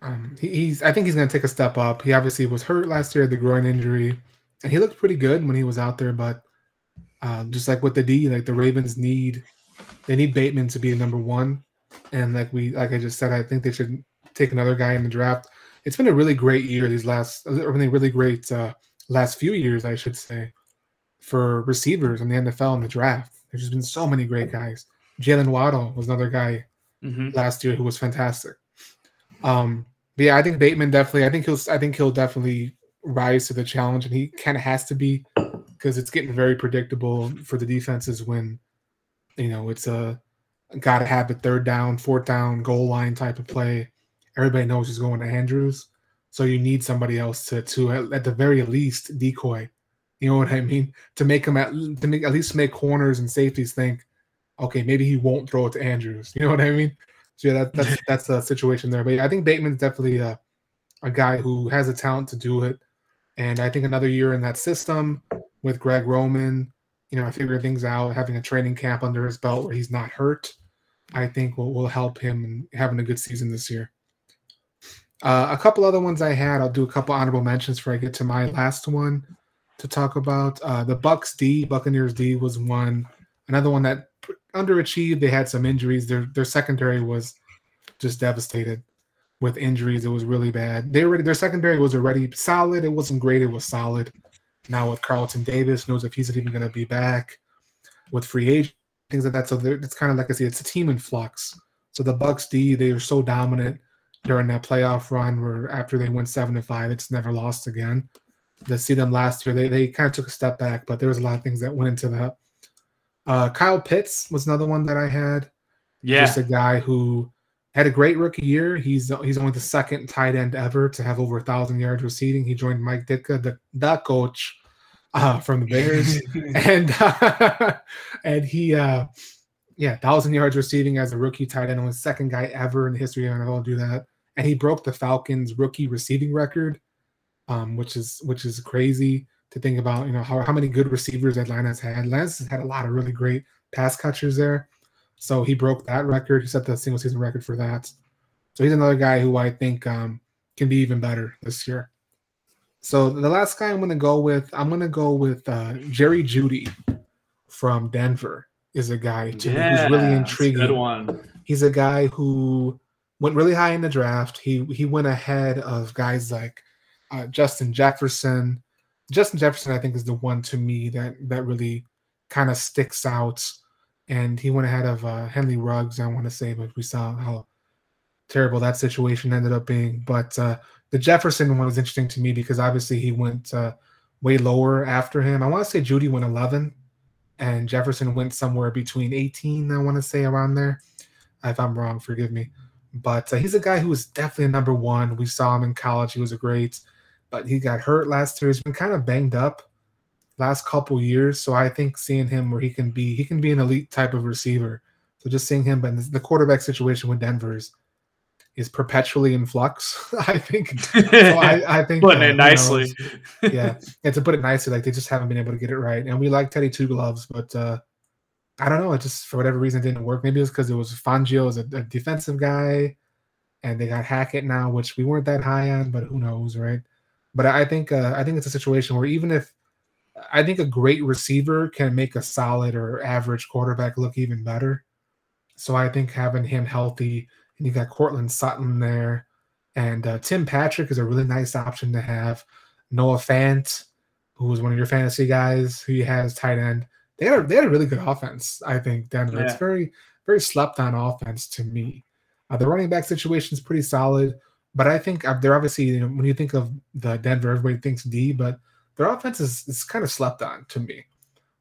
Um, he, he's I think he's going to take a step up. He obviously was hurt last year, the groin injury, and he looked pretty good when he was out there. But uh, just like with the D, like the Ravens need they need Bateman to be number one. And like we like I just said, I think they should take another guy in the draft. It's been a really great year. These last or really really great uh, last few years, I should say, for receivers in the N F L and the draft. There's just been so many great guys. Jalen Waddle was another guy mm-hmm. last year who was fantastic. Um, but yeah, I think Bateman definitely. I think he'll. I think he'll definitely rise to the challenge, and he kind of has to be because it's getting very predictable for the defenses when, you know, it's a gotta have a third down, fourth down, goal line type of play. Everybody knows he's going to Andrews, so you need somebody else to to at the very least decoy. You know what I mean? To make him at to make at least make corners and safeties think, okay, maybe he won't throw it to Andrews. You know what I mean? So yeah, that, that's that's the situation there. But yeah, I think Bateman's definitely a a guy who has a talent to do it. And I think another year in that system with Greg Roman, you know, figuring things out, having a training camp under his belt where he's not hurt, I think will will help him in having a good season this year. Uh, a couple other ones I had. I'll do a couple honorable mentions before I get to my last one to talk about. Uh, the Bucks D, Buccaneers D was one. Another one that underachieved. They had some injuries. Their their secondary was just devastated with injuries. It was really bad. They already their secondary was already solid. It wasn't great. It was solid. Now with Carlton Davis, knows if he's even going to be back with free agent, things like that. So it's kind of like I see, it's a team in flux. So the Bucks D, they were so dominant during that playoff run where after they went seven to five, it's never lost again. To see them last year, they, they kind of took a step back, but there was a lot of things that went into that. Uh, Kyle Pitts was another one that I had. Yeah. Just a guy who had a great rookie year. He's he's only the second tight end ever to have over one thousand yards receiving. He joined Mike Ditka, the, the coach uh, from the Bears. and uh, and he, uh, yeah, one thousand yards receiving as a rookie tight end. Only second guy ever in the history of N F L to do that. And he broke the Falcons' rookie receiving record. Um, which is which is crazy to think about, you know, how, how many good receivers Atlanta's had. Atlanta's had a lot of really great pass catchers there. So he broke that record. He set the single season record for that. So he's another guy who I think um, can be even better this year. So the last guy I'm going to go with, I'm going to go with uh, Jerry Jeudy from Denver is a guy too, yeah, who's really intriguing. Good one. He's a guy who went really high in the draft. He, he went ahead of guys like Uh, Justin Jefferson. Justin Jefferson, I think, is the one to me that that really kind of sticks out. And he went ahead of uh, Henley Ruggs, I want to say, but we saw how terrible that situation ended up being. But uh, the Jefferson one was interesting to me because obviously he went uh, way lower after him. I want to say Jeudy went eleven, and Jefferson went somewhere between eighteen, I want to say, around there. If I'm wrong, forgive me. But uh, he's a guy who was definitely number one. We saw him in college. He was a great – but he got hurt last year. He's been kind of banged up last couple years. So I think seeing him where he can be, he can be an elite type of receiver. So just seeing him, but the quarterback situation with Denver's is perpetually in flux. I think. So I, I think putting uh, it nicely. Know, yeah, and to put it nicely, like they just haven't been able to get it right. And we like Teddy Two Gloves, but uh, I don't know. It just for whatever reason it didn't work. Maybe it was because it was Fangio as a, a defensive guy, and they got Hackett now, which we weren't that high on. But who knows, right? But I think uh, I think it's a situation where even if I think a great receiver can make a solid or average quarterback look even better. So I think having him healthy, and you got Cortland Sutton there, and uh, Tim Patrick is a really nice option to have. Noah Fant, who was one of your fantasy guys, who you had as tight end. They had a, they had a really good offense, I think, Denver. Yeah. It's very, very slept on offense to me. Uh, the running back situation is pretty solid, but I think they're obviously, you know, when you think of the Denver, everybody thinks D, but their offense is, is kind of slept on to me.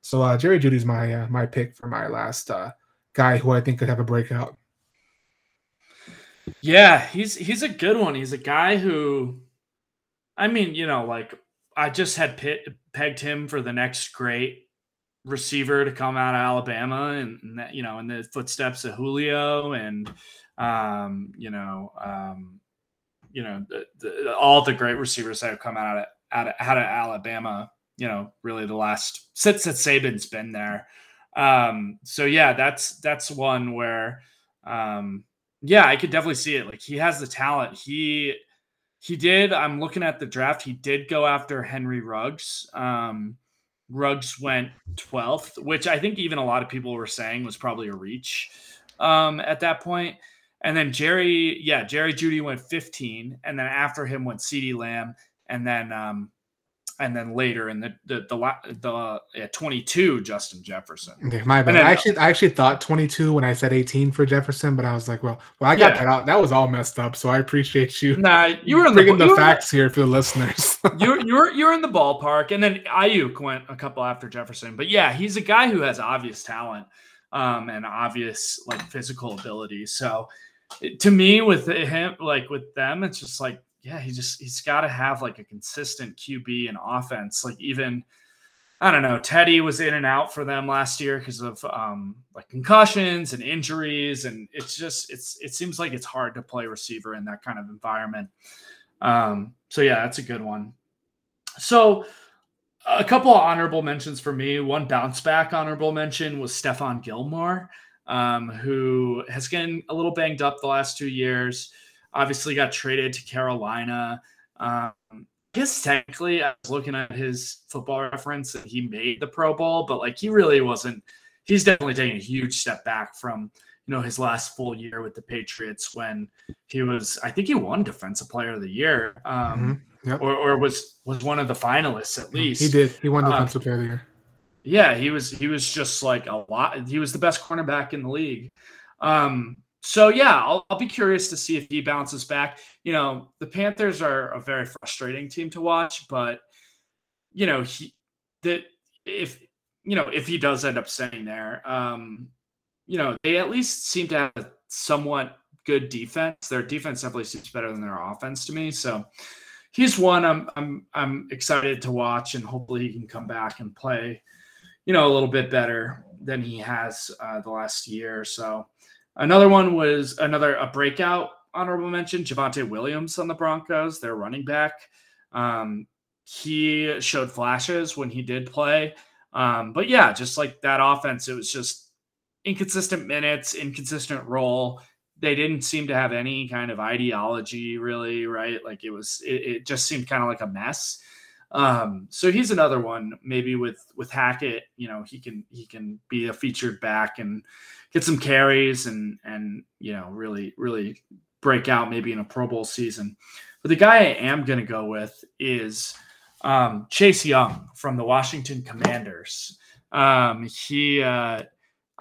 So uh, Jerry Jeudy's my uh, my pick for my last uh, guy who I think could have a breakout. Yeah, he's he's a good one. He's a guy who, I mean, you know, like I just had pit, pegged him for the next great receiver to come out of Alabama, and, and that, you know, in the footsteps of Julio and, um, you know, um, you know, the, the, all the great receivers that have come out of it. Out of, out of Alabama, you know, really the last since that Saban's been there. Um, so yeah, that's, that's one where, um, yeah, I could definitely see it. Like he has the talent. He, he did. I'm looking at the draft. He did go after Henry Ruggs. Um, Ruggs went twelfth, which I think even a lot of people were saying was probably a reach, um, at that point. And then Jerry, yeah, Jerry Jeudy went fifteen. And then after him went CeeDee Lamb. And then, um, and then later in the the the, the uh, yeah, twenty-two, Justin Jefferson. Okay, my bad. Then, I actually I actually thought twenty-two when I said eighteen for Jefferson, but I was like, well, well, I got yeah. that out. That was all messed up. So I appreciate you. Nah, you were bringing the, the facts were, here for the listeners. you're you're you're in the ballpark. And then Ayuk went a couple after Jefferson, but yeah, he's a guy who has obvious talent, um, and obvious like physical ability. So to me, with him, like with them, it's just like. Yeah, he just he's got to have like a consistent Q B and offense. Like even, I don't know, Teddy was in and out for them last year because of um, like concussions and injuries, and it's just it's it seems like it's hard to play receiver in that kind of environment. Um, so yeah, that's a good one. So a couple of honorable mentions for me. One bounce back honorable mention was Stephon Gilmore, um, who has gotten a little banged up the last two years. Obviously got traded to Carolina. Um, I guess technically I was looking at his Football Reference and he made the Pro Bowl, but like he really wasn't, he's definitely taking a huge step back from, you know, his last full year with the Patriots when he was, I think he won Defensive Player of the Year, um, mm-hmm. yep. or, or was, was one of the finalists at least. He did. He won Defensive um, Player of the Year. Yeah. He was, he was just like a lot. He was the best cornerback in the league. Um, So, yeah, I'll, I'll be curious to see if he bounces back. You know, the Panthers are a very frustrating team to watch, but, you know, he, that if, you know, if he does end up staying there, um, you know, they at least seem to have a somewhat good defense. Their defense definitely seems better than their offense to me. So he's one I'm, I'm, I'm excited to watch, and hopefully he can come back and play, you know, a little bit better than he has uh, the last year or so. Another one was another a breakout honorable mention, Javonte Williams on the Broncos, their running back. Um, he showed flashes when he did play. Um, but, yeah, just like that offense, it was just inconsistent minutes, inconsistent role. They didn't seem to have any kind of ideology really, right? Like it was – it just seemed kind of like a mess. Um, so he's another one, maybe with, with Hackett, you know, he can, he can be a featured back and get some carries and, and, you know, really, really break out maybe in a Pro Bowl season. But the guy I am going to go with is, um, Chase Young from the Washington Commanders. Um, he, uh,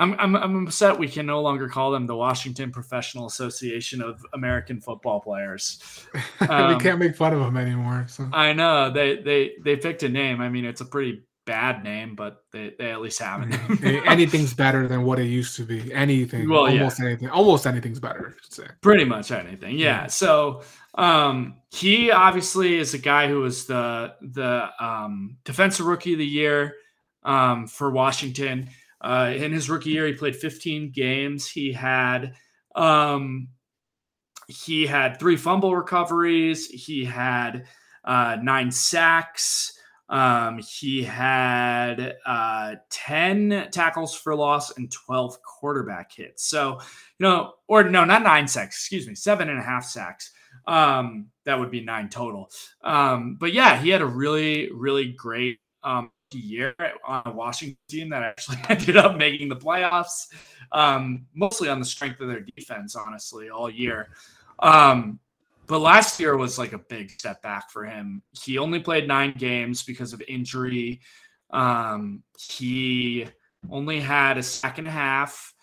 I'm, I'm, I'm upset we can no longer call them the Washington Professional Association of American Football Players. Um, we can't make fun of them anymore. So. I know they they they picked a name. I mean, it's a pretty bad name, but they, they at least have it. Anything's better than what it used to be. Anything, well, almost yeah. anything, almost anything's better. I should say. Pretty much anything, yeah. yeah. So um, he obviously is a guy who was the the um, Defensive Rookie of the Year um, for Washington. Uh, in his rookie year, he played fifteen games. He had um, He had three fumble recoveries. He had uh, nine sacks. Um, he had uh, ten tackles for loss and twelve quarterback hits. So, you know, or no, not nine sacks, excuse me, seven and a half sacks. Um, that would be nine total. Um, but yeah, he had a really, really great um, year on a Washington team that actually ended up making the playoffs, um, mostly on the strength of their defense, honestly, all year. Um, But last year was like a big step back for him. He only played nine games because of injury. Um, he only had a sack and a half,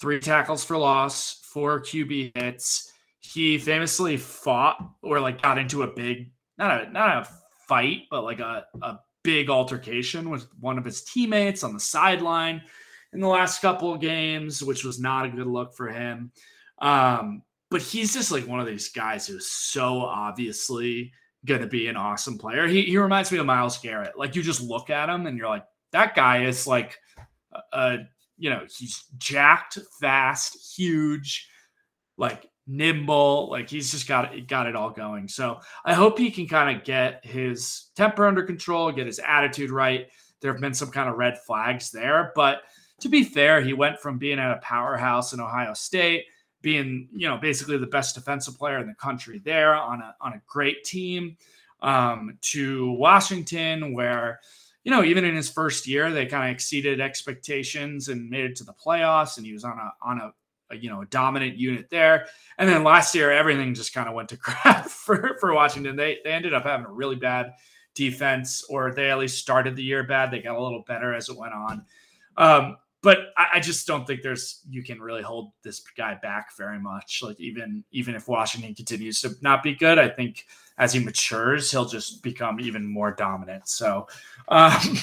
three tackles for loss, four Q B hits. He famously fought or like got into a big, not a not a fight, but like a, a big altercation with one of his teammates on the sideline in the last couple of games, which was not a good look for him. Um, But he's just like one of these guys who's so obviously going to be an awesome player. He he reminds me of Myles Garrett. Like you just look at him and you're like, that guy is like, uh, you know, he's jacked, fast, huge, like nimble. Like he's just got it, got it all going. So I hope he can kind of get his temper under control, get his attitude right. There have been some kind of red flags there. But to be fair, he went from being at a powerhouse in Ohio State, being, you know, basically the best defensive player in the country there on a, on a great team, um, to Washington where, you know, even in his first year, they kind of exceeded expectations and made it to the playoffs. And he was on a, on a, a you know, a dominant unit there. And then last year, everything just kind of went to crap for, for Washington. They, they ended up having a really bad defense, or they at least started the year bad. They got a little better as it went on. Um, But I just don't think there's you can really hold this guy back very much. Like even even if Washington continues to not be good, I think as he matures, he'll just become even more dominant. So um,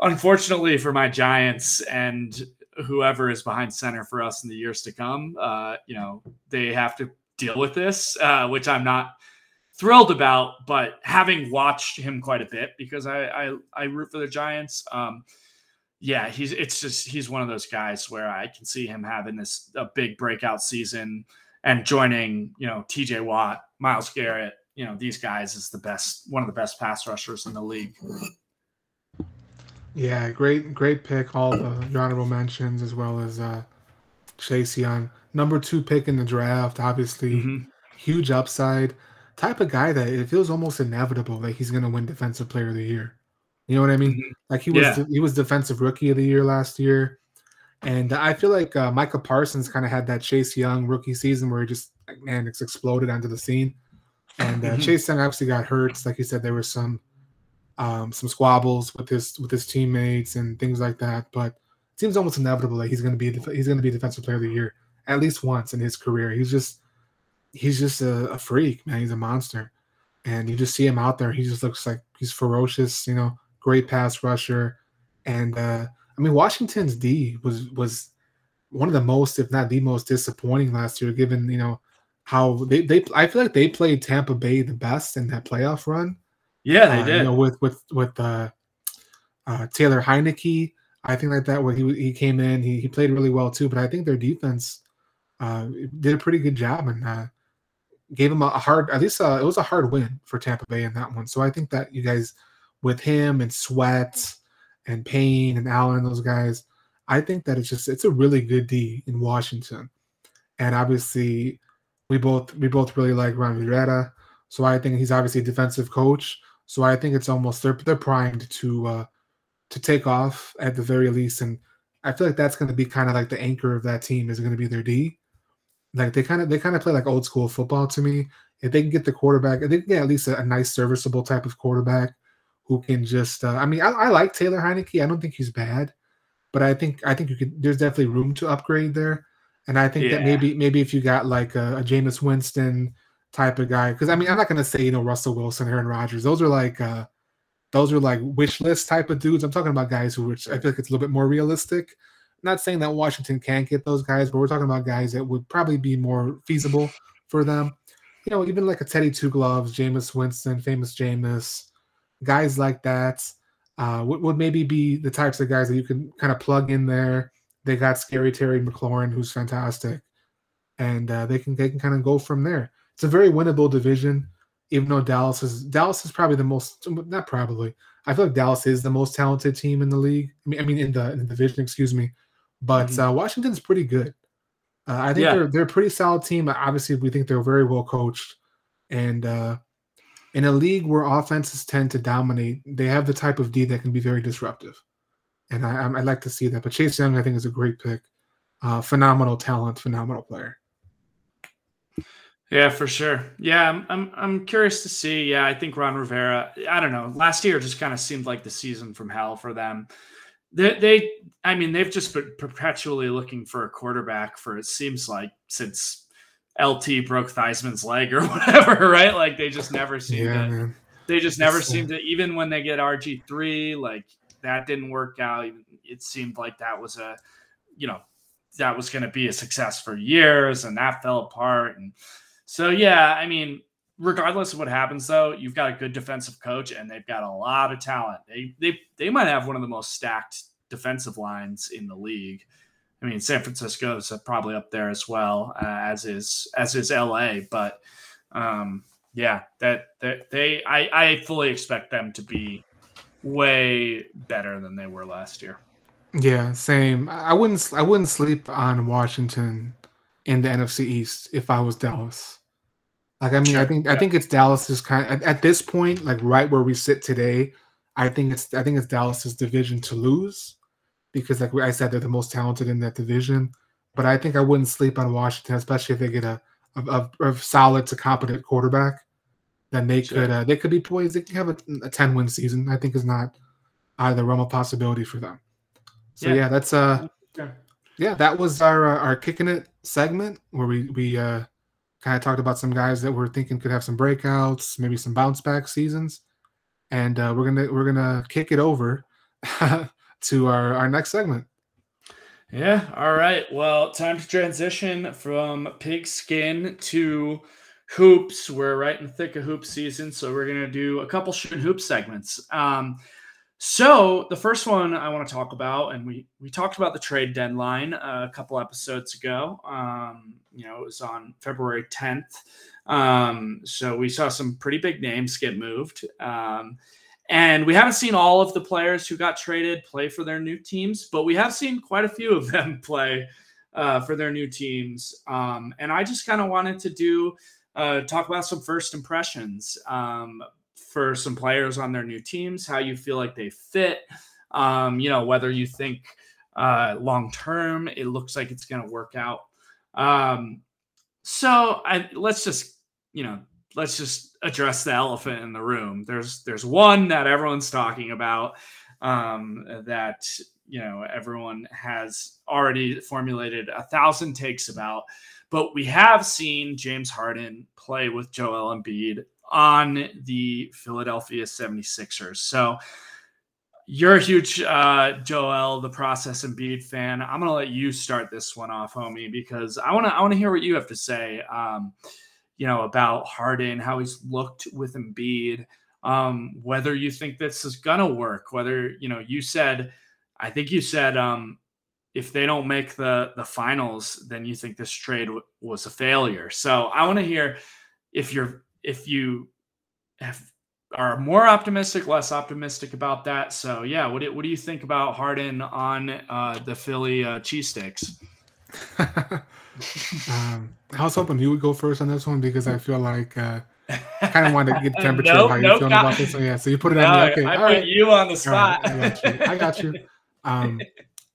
unfortunately for my Giants and whoever is behind center for us in the years to come, uh, you know, they have to deal with this, uh, which I'm not thrilled about. But having watched him quite a bit because I I, I root for the Giants. Um, Yeah, he's it's just he's one of those guys where I can see him having this a big breakout season and joining, you know, T J Watt, Myles Garrett, you know, these guys is the best one of the best pass rushers in the league. Yeah, great, great pick. All the honorable mentions as well as uh, Chase Young, number two pick in the draft. Obviously, mm-hmm. huge upside type of guy that it feels almost inevitable that he's going to win Defensive Player of the Year. You know what I mean? Like he was yeah. he was Defensive Rookie of the Year last year. And I feel like uh, Micah Parsons kind of had that Chase Young rookie season where he just, like, man, it's exploded onto the scene. And uh, mm-hmm. Chase Young obviously got hurt. Like you said, there were some um, some squabbles with his with his teammates and things like that. But it seems almost inevitable that he's going to be he's going to be Defensive Player of the Year at least once in his career. He's just he's just a, a freak, man. He's a monster, and you just see him out there. He just looks like he's ferocious, you know. Great pass rusher, and uh, I mean Washington's D was was one of the most, if not the most, disappointing last year. Given you know how they they I feel like they played Tampa Bay the best in that playoff run. Yeah, they uh, did. You know, with with with uh, uh, Taylor Heineke, I think like that when he he came in, he he played really well too. But I think their defense uh, did a pretty good job and uh, gave him a hard, at least uh, it was a hard win for Tampa Bay in that one. So I think that you guys. With him and Sweat and Payne and Allen, those guys, I think that it's just it's a really good D in Washington, and obviously we both we both really like Ron Rivera, so I think he's obviously a defensive coach. So I think it's almost they're they're primed to uh, to take off at the very least, and I feel like that's going to be kind of like the anchor of that team is going to be their D. Like they kind of they kind of play like old school football to me. If they can get the quarterback, if they can get at least a, a nice serviceable type of quarterback. Who can just? Uh, I mean, I, I like Taylor Heineke. I don't think he's bad, but I think I think you could. There's definitely room to upgrade there, and I think yeah. that maybe maybe if you got like a, a Jameis Winston type of guy, because I mean, I'm not gonna say you know Russell Wilson, Aaron Rodgers. Those are like uh, those are like wish list type of dudes. I'm talking about guys who, which I feel like it's a little bit more realistic. I'm not saying that Washington can't get those guys, but we're talking about guys that would probably be more feasible for them. You know, even like a Teddy Two Gloves, Jameis Winston, famous Jameis. Guys like that uh, would, would maybe be the types of guys that you can kind of plug in there. They got scary Terry McLaurin, who's fantastic. and uh, they can they can kind of go from there. It's a very winnable division, even though Dallas is Dallas is probably the most not probably I feel like Dallas is the most talented team in the league. I mean, I mean in the in the division, excuse me. But mm-hmm. uh, Washington's pretty good. Uh, I think yeah. they're they're a pretty solid team. Obviously, we think they're very well coached, and uh, in a league where offenses tend to dominate, they have the type of D that can be very disruptive. And I, I like to see that. But Chase Young, I think, is a great pick. Uh, phenomenal talent, phenomenal player. Yeah, for sure. Yeah, I'm, I'm I'm curious to see. Yeah, I think Ron Rivera, I don't know. Last year just kind of seemed like the season from hell for them. They, they I mean, they've just been perpetually looking for a quarterback for, it seems like, since L T broke Theismann's leg or whatever, right? Like, they just never seem yeah, to. Man. They just never seem to, even when they get R G three, like, that didn't work out. It seemed like that was a, you know, that was going to be a success for years, and that fell apart. And so, yeah, I mean, regardless of what happens, though, you've got a good defensive coach, and they've got a lot of talent. They they they might have one of the most stacked defensive lines in the league. I mean, San Francisco is probably up there as well, uh, as is as is L A. But um, yeah, that, that they I, I fully expect them to be way better than they were last year. Yeah, same. I wouldn't I wouldn't sleep on Washington in the N F C East if I was Dallas. Like, I mean, I think yeah. I think it's Dallas's kind of, at, at this point, like right where we sit today, I think it's I think it's Dallas's division to lose, because like I said, they're the most talented in that division. But I think I wouldn't sleep on Washington, especially if they get a a, a, a solid to competent quarterback. Then they sure. could uh, they could be poised. They could have a, a ten-win season. I think is not out of the realm of possibility for them. So yeah, yeah that's uh, yeah. yeah, that was our uh, our kicking it segment where we we uh, kind of talked about some guys that we're thinking could have some breakouts, maybe some bounce back seasons, and uh, we're gonna we're gonna kick it over to our, our next segment. Yeah. All right. Well, time to transition from pigskin to hoops. We're right in the thick of hoop season, so we're going to do a couple shoot hoop segments. Um, so the first one I want to talk about, and we, we talked about the trade deadline a couple episodes ago. Um, you know, it was on February tenth. Um, so we saw some pretty big names get moved. Um, and we haven't seen all of the players who got traded play for their new teams, but we have seen quite a few of them play uh, for their new teams. Um, and I just kind of wanted to do Uh, talk about some first impressions um, for some players on their new teams, how you feel like they fit, um, you know, whether you think uh, long-term it looks like it's going to work out. Um, so I, let's just, you know, let's just address the elephant in the room. There's, there's one that everyone's talking about um, that, you know, everyone has already formulated a thousand takes about. But we have seen James Harden play with Joel Embiid on the Philadelphia seventy-sixers. So you're a huge uh, Joel, the process Embiid fan. I'm going to let you start this one off, homie, because I want to I want to hear what you have to say, um, you know, about Harden, how he's looked with Embiid, um, whether you think this is going to work, whether, you know, you said, I think you said, um, if they don't make the, the finals, then you think this trade w- was a failure. So I want to hear if you're if you have, are more optimistic, less optimistic about that. So yeah, what do, what do you think about Harden on uh, the Philly uh, cheesesteaks? um, I was hoping you would go first on this one because I feel like uh, I kind of wanted to get the temperature nope, of how you're nope, feeling not. about this one. Yeah, so you put it no, on me. Okay, I all put right. you on the spot. Right, I got you. I got you. Um,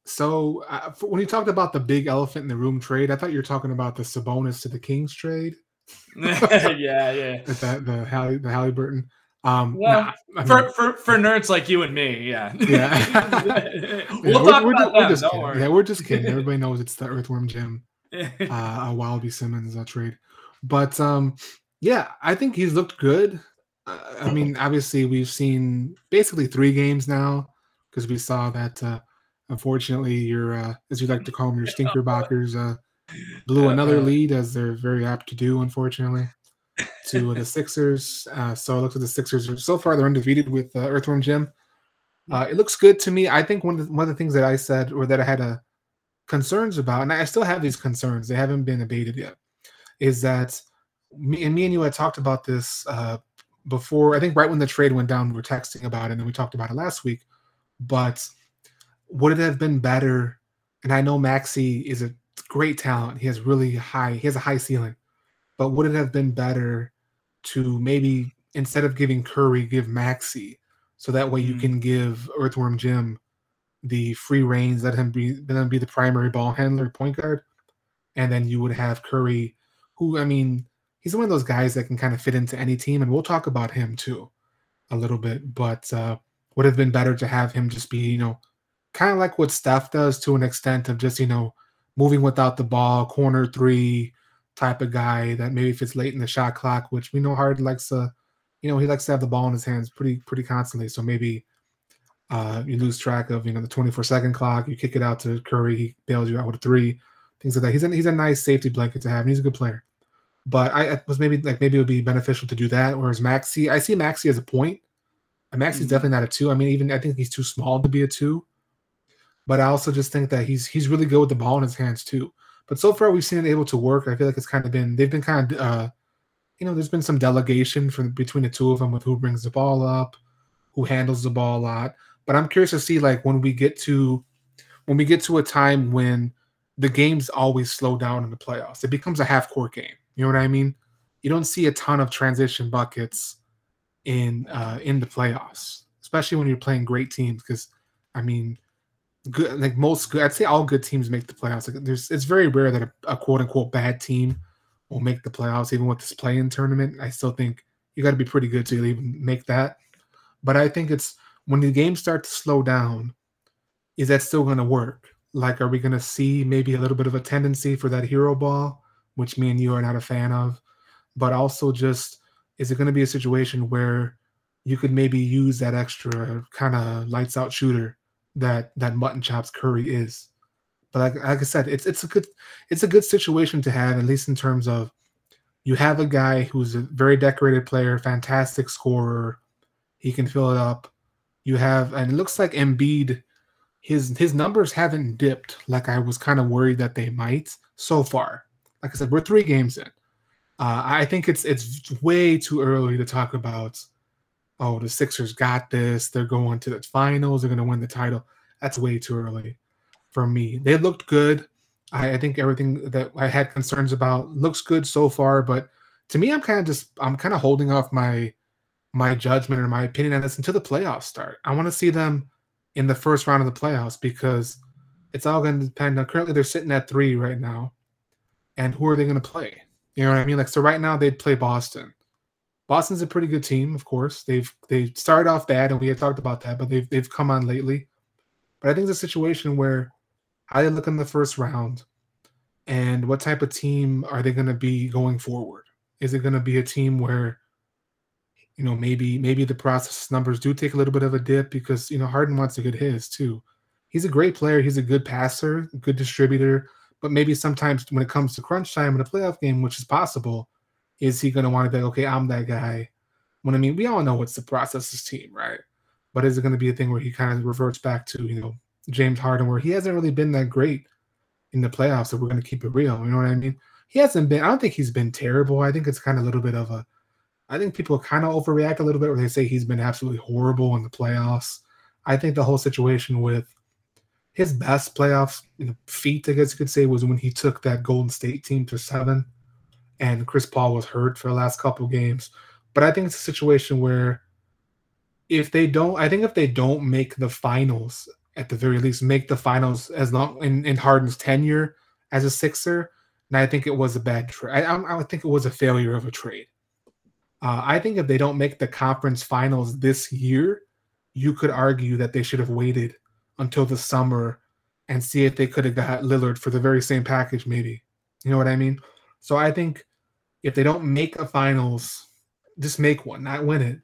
So uh, when you talked about the big elephant in the room trade, I thought you were talking about the Sabonis to the Kings trade. yeah, yeah. That, the Halli, the Halliburton. Um, well, nah, for, I mean, for for nerds like you and me, yeah. Yeah. yeah we'll we're, talk we're, about we're, that. We're yeah, we're just kidding. Everybody knows it's the Earthworm Jim, uh, Wildy Simmons uh, trade. But um, yeah, I think he's looked good. Uh, I mean, obviously, we've seen basically three games now because we saw that. Uh, Unfortunately, your uh, as you like to call them, your stinkerbockers uh, blew another lead, as they're very apt to do, unfortunately, to uh, the Sixers. Uh, so I looked at the Sixers. So far, they're undefeated with uh, Earthworm Jim. Uh, it looks good to me. I think one of the, one of the things that I said, or that I had a concerns about, and I still have these concerns, they haven't been abated yet, is that me and, me and you had talked about this uh, before, I think right when the trade went down, we were texting about it, and then we talked about it last week, but would it have been better, and I know Maxey is a great talent, he has really high, he has a high ceiling, but would it have been better to maybe, instead of giving Curry, give Maxey, so that way you mm. can give Earthworm Jim the free reins, let him be, let him be the primary ball handler, point guard, and then you would have Curry, who, I mean, he's one of those guys that can kind of fit into any team, and we'll talk about him too a little bit, but uh, would have been better to have him just be, you know, kind of like what Steph does to an extent of just, you know, moving without the ball, corner three type of guy that maybe fits late in the shot clock, which we know Harden likes to, you know, he likes to have the ball in his hands pretty pretty constantly. So maybe uh, you lose track of, you know, the twenty-four second clock, you kick it out to Curry, he bails you out with a three, things like that. He's a, he's a nice safety blanket to have, and he's a good player. But I, I was maybe like, maybe it would be beneficial to do that. Whereas Maxey, I see Maxey as a point. And Maxey's mm-hmm. definitely not a two. I mean, even I think he's too small to be a two. But I also just think that he's he's really good with the ball in his hands too. But so far we've seen it able to work. I feel like it's kind of been they've been kind of uh, you know, there's been some delegation from between the two of them with who brings the ball up, who handles the ball a lot. But I'm curious to see like when we get to when we get to a time when the games always slow down in the playoffs. It becomes a half court game. You know what I mean? You don't see a ton of transition buckets in uh, in the playoffs, especially when you're playing great teams. Because I mean, good like most good, I'd say all good teams make the playoffs. Like there's, it's very rare that a, a quote unquote bad team will make the playoffs. Even with this play-in tournament, I still think you got to be pretty good to even make that. But I think it's when the games start to slow down, is that still going to work? Like, are we going to see maybe a little bit of a tendency for that hero ball, which me and you are not a fan of, but also just, is it going to be a situation where you could maybe use that extra kind of lights out shooter that, that mutton chops Curry is? But like, like I said, it's, it's a good, it's a good situation to have, at least in terms of you have a guy who's a very decorated player, fantastic scorer. He can fill it up. You have, and it looks like Embiid, his, his numbers haven't dipped. Like I was kind of worried that they might so far. Like I said, we're three games in. Uh, I think it's it's way too early to talk about, oh, the Sixers got this. They're going to the finals. They're going to win the title. That's way too early for me. They looked good. I, I think everything that I had concerns about looks good so far. But to me, I'm kind of just I'm kind of holding off my my judgment or my opinion on this until the playoffs start. I want to see them in the first round of the playoffs because it's all going to depend on. Currently, they're sitting at three right now. And who are they going to play? You know what I mean? Like, so right now they'd play Boston. Boston's a pretty good team, of course. They've they started off bad, and we had talked about that, but they've they've come on lately. But I think it's a situation where how they look in the first round, and what type of team are they going to be going forward? Is it going to be a team where, you know, maybe maybe the process numbers do take a little bit of a dip because you know Harden wants to get his too. He's a great player. He's a good passer, good distributor. But maybe sometimes when it comes to crunch time in a playoff game, which is possible, is he going to want to be like, okay, I'm that guy. When I mean, we all know it's the processes team, right? But is it going to be a thing where he kind of reverts back to, you know, James Harden, where he hasn't really been that great in the playoffs, so we're going to keep it real. You know what I mean? He hasn't been – I don't think he's been terrible. I think it's kind of a little bit of a – I think people kind of overreact a little bit where they say he's been absolutely horrible in the playoffs. I think the whole situation with – his best playoff feat, I guess you could say, was when he took that Golden State team to seven, and Chris Paul was hurt for the last couple games. But I think it's a situation where if they don't, I think if they don't make the finals, at the very least, make the finals as long in, in Harden's tenure as a Sixer, and I think it was a bad trade. I, I think it was a failure of a trade. Uh, I think if they don't make the conference finals this year, you could argue that they should have waited until the summer and see if they could have got Lillard for the very same package maybe. You know what I mean? So I think if they don't make a finals, just make one, not win it,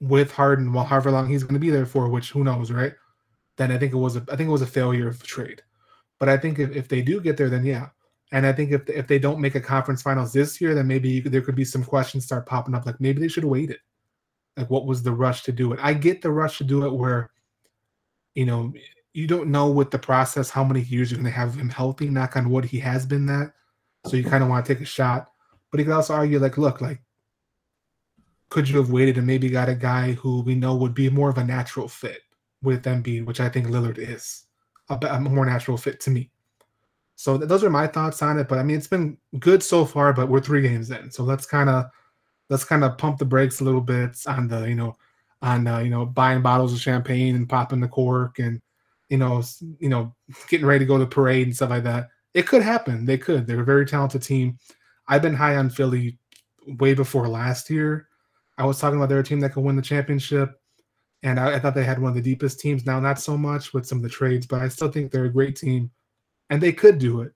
with Harden, well, however long he's going to be there for, which who knows, right? Then I think it was a, I think it was a failure of a trade. But I think if, if they do get there, then yeah. And I think if, if they don't make a conference finals this year, then maybe you could, there could be some questions start popping up, like maybe they should have waited. Like what was the rush to do it? I get the rush to do it where, you know, you don't know with the process how many years you're going to have him healthy. Knock on wood, he has been that. So you kind of want to take a shot. But you could also argue, like, look, like, could you have waited and maybe got a guy who we know would be more of a natural fit with Embiid, which I think Lillard is a, a more natural fit to me. So those are my thoughts on it. But I mean, it's been good so far. But we're three games in, so let's kind of let's kind of pump the brakes a little bit on the you know on uh, you know buying bottles of champagne and popping the cork and you know you know getting ready to go to the parade and stuff like that. It could happen. They could. They're a very talented team. I've been high on Philly way before last year. I was talking about their team that could win the championship, and I, I thought they had one of the deepest teams. Now, not so much with some of the trades, but I still think they're a great team. And they could do it,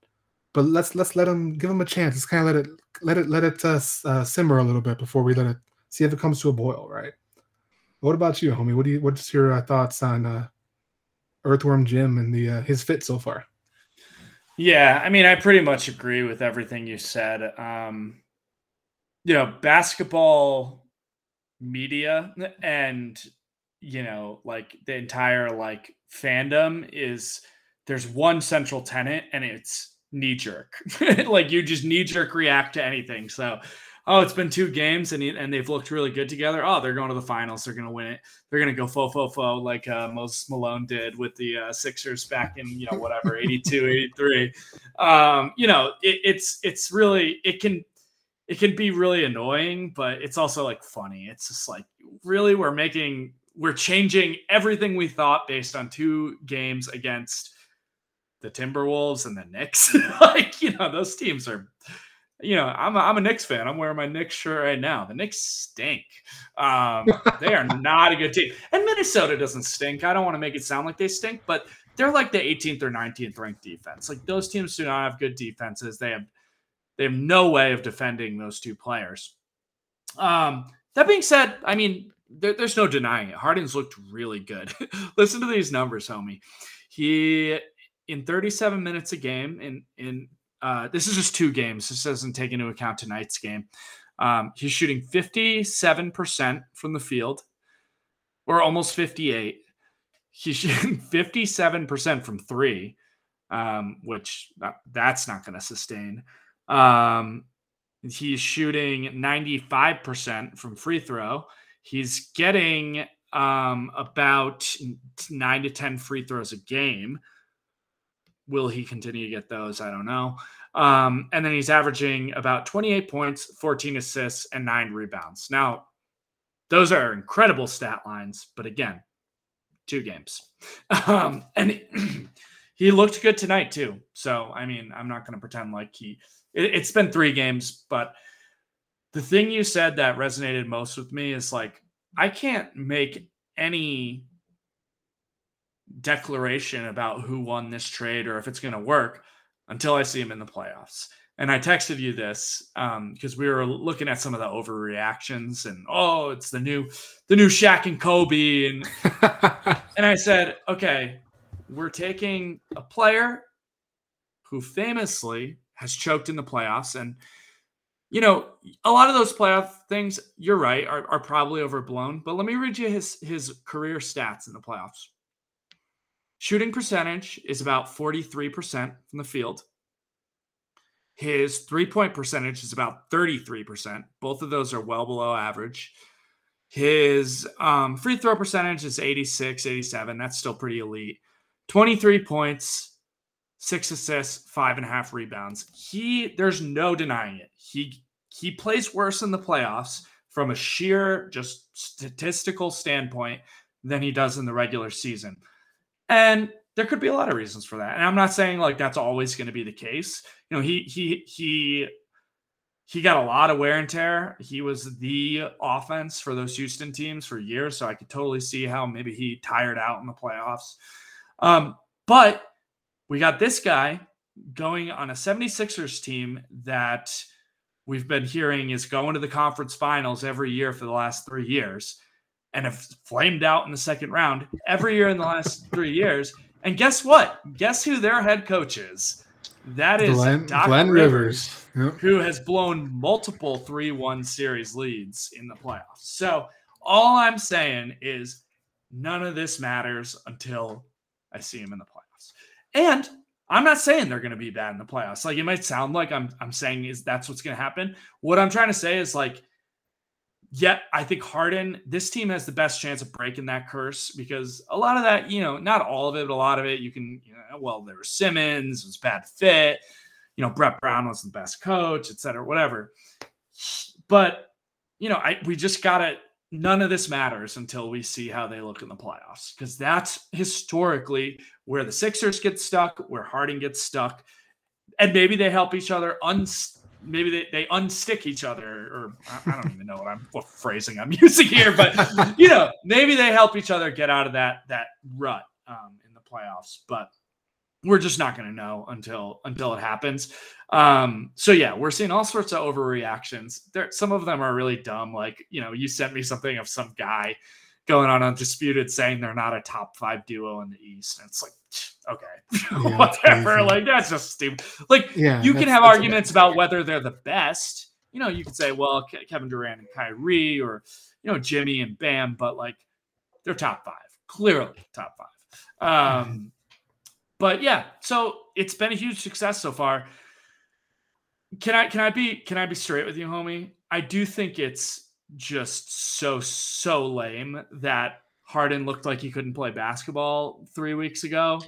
but let's let's let them give them a chance. Let's kind of let it let it let it uh, uh, simmer a little bit before we let it see if it comes to a boil, right? What about you, homie? What do you what's your uh, thoughts on uh, Earthworm Jim and the uh, his fit so far? Yeah, I mean, I pretty much agree with everything you said. Um, you know, basketball media and you know, like the entire like fandom is. There's one central tenet and it's knee jerk. Like you just knee jerk react to anything. So, oh, it's been two games and and they've looked really good together. Oh, they're going to the finals. They're going to win it. They're going to go fo fo fo like uh, Moses Malone did with the uh, Sixers back in, you know, whatever, eighty-two, eighty-three. Um, you know, it, it's, it's really, it can, it can be really annoying, but it's also like funny. It's just like, really, we're making, we're changing everything we thought based on two games against the Timberwolves and the Knicks. Like, you know, those teams are, you know, I'm a, I'm a Knicks fan. I'm wearing my Knicks shirt right now. The Knicks stink. Um, they are not a good team. And Minnesota doesn't stink. I don't want to make it sound like they stink, but they're like the eighteenth or nineteenth ranked defense. Like those teams do not have good defenses. They have, they have no way of defending those two players. Um, that being said, I mean, there, there's no denying it. Harden's looked really good. Listen to these numbers, homie. He, in thirty-seven minutes a game, in in uh, this is just two games. This doesn't take into account tonight's game. Um, he's shooting fifty-seven percent from the field, or almost fifty-eight. He's shooting fifty-seven percent from three, um, which uh, that's not going to sustain. Um, he's shooting ninety-five percent from free throw. He's getting um, about nine to ten free throws a game. Will he continue to get those? I don't know. Um, and then he's averaging about twenty-eight points, fourteen assists, and nine rebounds. Now, those are incredible stat lines, but again, two games. Um, and it, he looked good tonight too. So, I mean, I'm not going to pretend like he, it, it's been three games, but the thing you said that resonated most with me is like, I can't make any declaration about who won this trade or if it's going to work until I see him in the playoffs. And I texted you this um, because we were looking at some of the overreactions and, oh, it's the new, the new Shaq and Kobe. And, and I said, okay, we're taking a player who famously has choked in the playoffs. And, you know, a lot of those playoff things, you're right, are, are probably overblown, but let me read you his, his career stats in the playoffs. Shooting percentage is about forty-three percent from the field. His three-point percentage is about thirty-three percent. Both of those are well below average. His um, free throw percentage is eighty-six, eighty-seven. That's still pretty elite. twenty-three points, six assists, five and a half rebounds. He, there's no denying it. He, he plays worse in the playoffs from a sheer just statistical standpoint than he does in the regular season. And there could be a lot of reasons for that. And I'm not saying like that's always going to be the case. You know, he he he he got a lot of wear and tear. He was the offense for those Houston teams for years, so I could totally see how maybe he tired out in the playoffs. Um, but we got this guy going on a seventy-sixers team that we've been hearing is going to the conference finals every year for the last three years. And have flamed out in the second round every year in the last three years. And guess what? Guess who their head coach is? That is Glenn, Doctor Glenn Rivers, Rivers yep. Who has blown multiple three one series leads in the playoffs. So all I'm saying is none of this matters until I see him in the playoffs. And I'm not saying they're going to be bad in the playoffs. Like, it might sound like I'm I'm saying is that's what's going to happen. What I'm trying to say is, like, yeah, I think Harden, this team has the best chance of breaking that curse, because a lot of that, you know, not all of it, but a lot of it, you can, you know, well, there was Simmons, it was a bad fit, you know, Brett Brown was the best coach, et cetera, whatever. But, you know, I we just got to, none of this matters until we see how they look in the playoffs, because that's historically where the Sixers get stuck, where Harden gets stuck, and maybe they help each other unstuck. Maybe they, they unstick each other, or I don't even know what I'm what phrasing I'm using here, but you know, maybe they help each other get out of that that rut um, in the playoffs. But we're just not going to know until until it happens. Um, so yeah, we're seeing all sorts of overreactions. There, some of them are really dumb. Like, you know, you sent me something of some guy going on Undisputed saying they're not a top five duo in the East, and it's like, okay, yeah, whatever. Like, that's just stupid. Like, yeah, you can have arguments about whether they're the best. You know, you could say, well, Ke Kevin Durant and Kyrie, or, you know, Jimmy and Bam, but like, they're top five, clearly top five. Um, mm-hmm. But yeah, so it's been a huge success so far. Can I can I be can I be straight with you, homie? I do think it's just so so lame that Harden looked like he couldn't play basketball three weeks ago,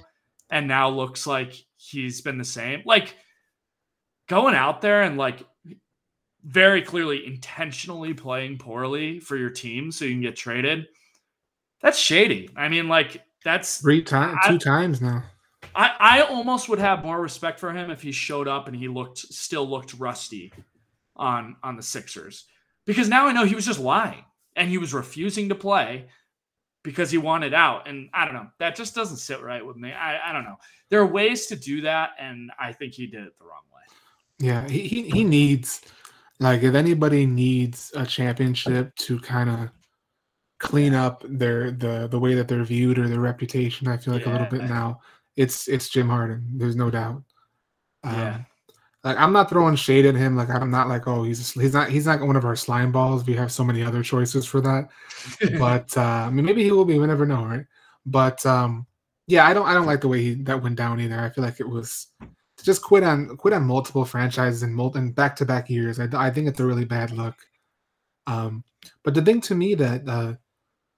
and now looks like he's been the same. Like, going out there and, like, very clearly intentionally playing poorly for your team so you can get traded, that's shady. I mean, like, that's three times, two times now. I, I almost would have more respect for him if he showed up and he looked still looked rusty on on the Sixers, because now I know he was just lying and he was refusing to play because he wanted out. And I don't know, that just doesn't sit right with me. I, I don't know. There are ways to do that, and I think he did it the wrong way. Yeah, he, he, he needs, like, if anybody needs a championship to kind of clean up their the the way that they're viewed or their reputation, I feel like, yeah, a little bit now, it's it's Jim Harden. There's no doubt. Yeah. Um, like, I'm not throwing shade at him. Like, I'm not like, oh, he's a, he's not he's not one of our slime balls. We have so many other choices for that. But uh, I mean, maybe he will be. We never know, right? But um, yeah, I don't I don't like the way he, that went down either. I feel like it was to just quit on quit on multiple franchises and multi and back to back years. I I think it's a really bad look. Um, but the thing to me that uh,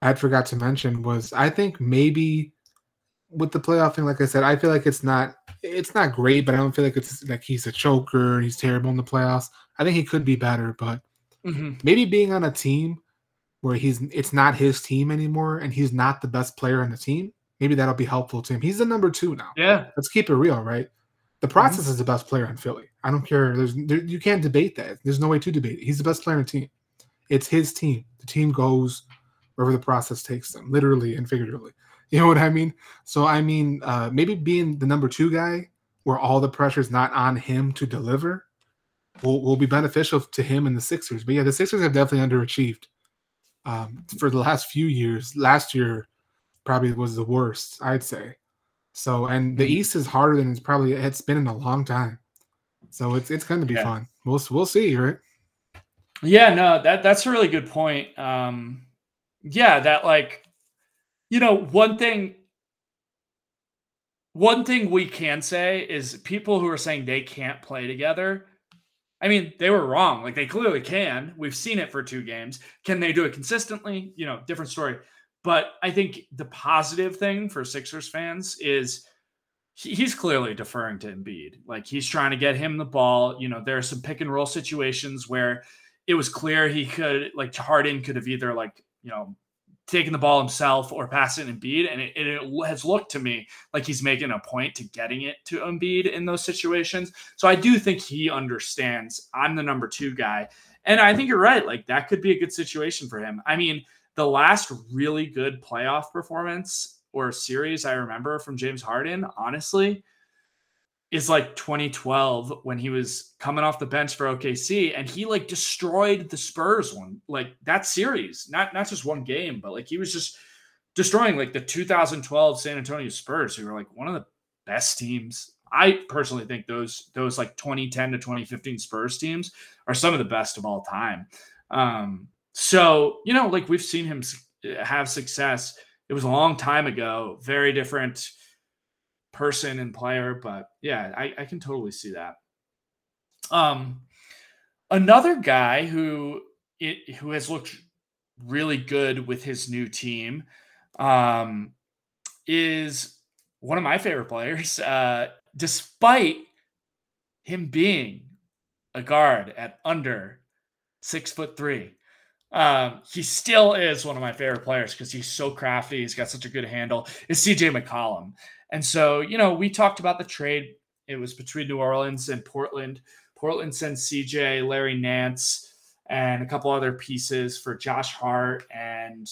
I forgot to mention was, I think maybe with the playoff thing, like I said, I feel like it's not. It's not great, but I don't feel like it's like he's a choker and he's terrible in the playoffs. I think he could be better, but mm-hmm. maybe being on a team where he's it's not his team anymore and he's not the best player on the team, maybe that'll be helpful to him. He's the number two now. Yeah. Let's keep it real, right? The process mm-hmm. is the best player in Philly. I don't care. There's there, you can't debate that. There's no way to debate it. He's the best player on the team. It's his team. The team goes wherever the process takes them, literally and figuratively. You know what I mean? So, I mean, uh, maybe being the number two guy where all the pressure is not on him to deliver will, will be beneficial to him and the Sixers. But, yeah, the Sixers have definitely underachieved um, for the last few years. Last year probably was the worst, I'd say. So, and the East is harder than it's probably it's been in a long time. So it's it's going to be yeah. fun. We'll, we'll see, right? Yeah, no, that that's a really good point. Um, yeah, that, like, you know, one thing one thing we can say is people who are saying they can't play together, I mean, they were wrong. Like, they clearly can. We've seen it for two games. Can they do it consistently? You know, different story. But I think the positive thing for Sixers fans is he, he's clearly deferring to Embiid. Like, he's trying to get him the ball. You know, there are some pick and roll situations where it was clear he could, like, Harden could have either, like, you know, taking the ball himself or passing Embiid. And it, it has looked to me like he's making a point to getting it to Embiid in those situations. So I do think he understands I'm the number two guy. And I think you're right. Like, that could be a good situation for him. I mean, the last really good playoff performance or series I remember from James Harden, honestly, is like twenty twelve when he was coming off the bench for O K C and he, like, destroyed the Spurs one, like, that series, not, not just one game, but, like, he was just destroying, like, the two thousand twelve San Antonio Spurs, who were, like, one of the best teams. I personally think those, those like twenty ten to twenty fifteen Spurs teams are some of the best of all time. Um, so, you know, like, we've seen him have success. It was a long time ago, very different person and player. But yeah, I, I can totally see that. Um, another guy who it, who has looked really good with his new team um, is one of my favorite players, uh, despite him being a guard at under six foot three. Um, he still is one of my favorite players because he's so crafty. He's got such a good handle. It's C J McCollum. And so, you know, we talked about the trade. It was between New Orleans and Portland. Portland sends C J, Larry Nance, and a couple other pieces for Josh Hart and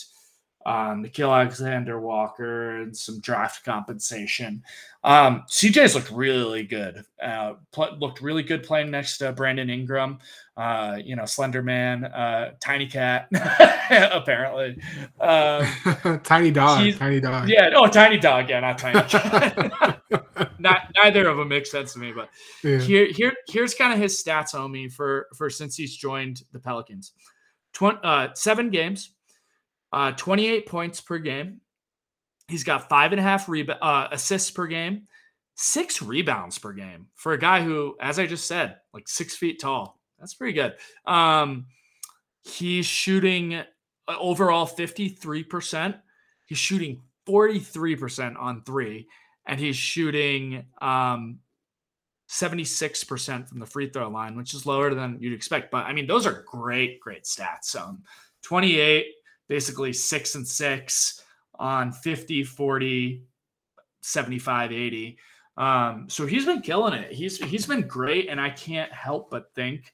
um, Nikhil Alexander-Walker and some draft compensation. Um, C J's looked really good. Uh, pl- looked really good playing next to Brandon Ingram, uh, you know, Slender Man, uh, Tiny Cat, apparently. Um, tiny dog, tiny dog. Yeah, oh, tiny dog, yeah, not tiny cat. Not, neither of them makes sense to me, but yeah. here, here, here's kind of his stats, homie, for, for since he's joined the Pelicans. Tw- uh, seven games. Uh, twenty-eight points per game. He's got five and a half reba- uh, assists per game, six rebounds per game for a guy who, as I just said, like six feet tall. That's pretty good. Um, he's shooting overall fifty-three percent. He's shooting forty-three percent on three, and he's shooting um, seventy-six percent from the free throw line, which is lower than you'd expect. But I mean, those are great, great stats. Um, twenty-eight. Basically six and six on fifty, forty, seventy-five, eighty. Um, so he's been killing it. He's, he's been great. And I can't help but think,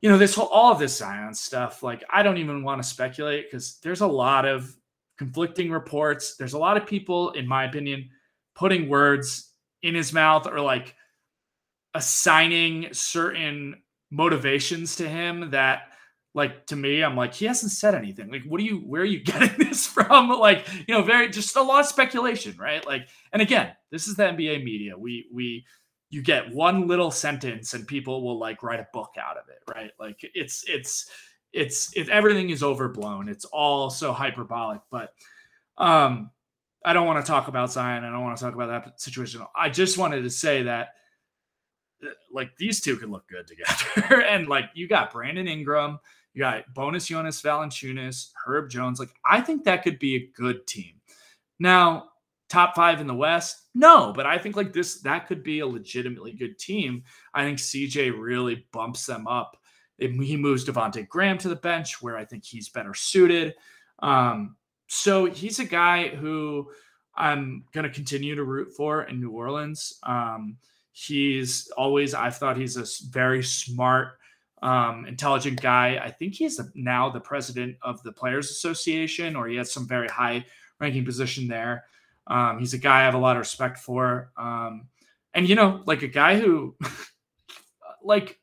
you know, this whole, all of this Zion stuff, like, I don't even want to speculate because there's a lot of conflicting reports. There's a lot of people, in my opinion, putting words in his mouth or like assigning certain motivations to him that, like, to me, I'm like, he hasn't said anything. Like, what do you, where are you getting this from? Like, you know, very, just a lot of speculation, right? Like, and again, this is the N B A media. We, we, you get one little sentence and people will like write a book out of it, right? Like it's, it's, it's, if everything is overblown, it's all so hyperbolic, but um, I don't want to talk about Zion. I don't want to talk about that situation. I just wanted to say that, like, these two could look good together. And like, you got Brandon Ingram, you got Bonus Jonas Valanciunas, Herb Jones. Like, I think that could be a good team. Now, top five in the West? No, but I think like this, that could be a legitimately good team. I think C J really bumps them up. He moves Devontae Graham to the bench where I think he's better suited. Um, so he's a guy who I'm going to continue to root for in New Orleans. Um, He's always, I've thought he's a very smart, um, intelligent guy. I think he's now the president of the Players Association, or he has some very high ranking position there. Um, he's a guy I have a lot of respect for. Um, and, you know, like a guy who, like,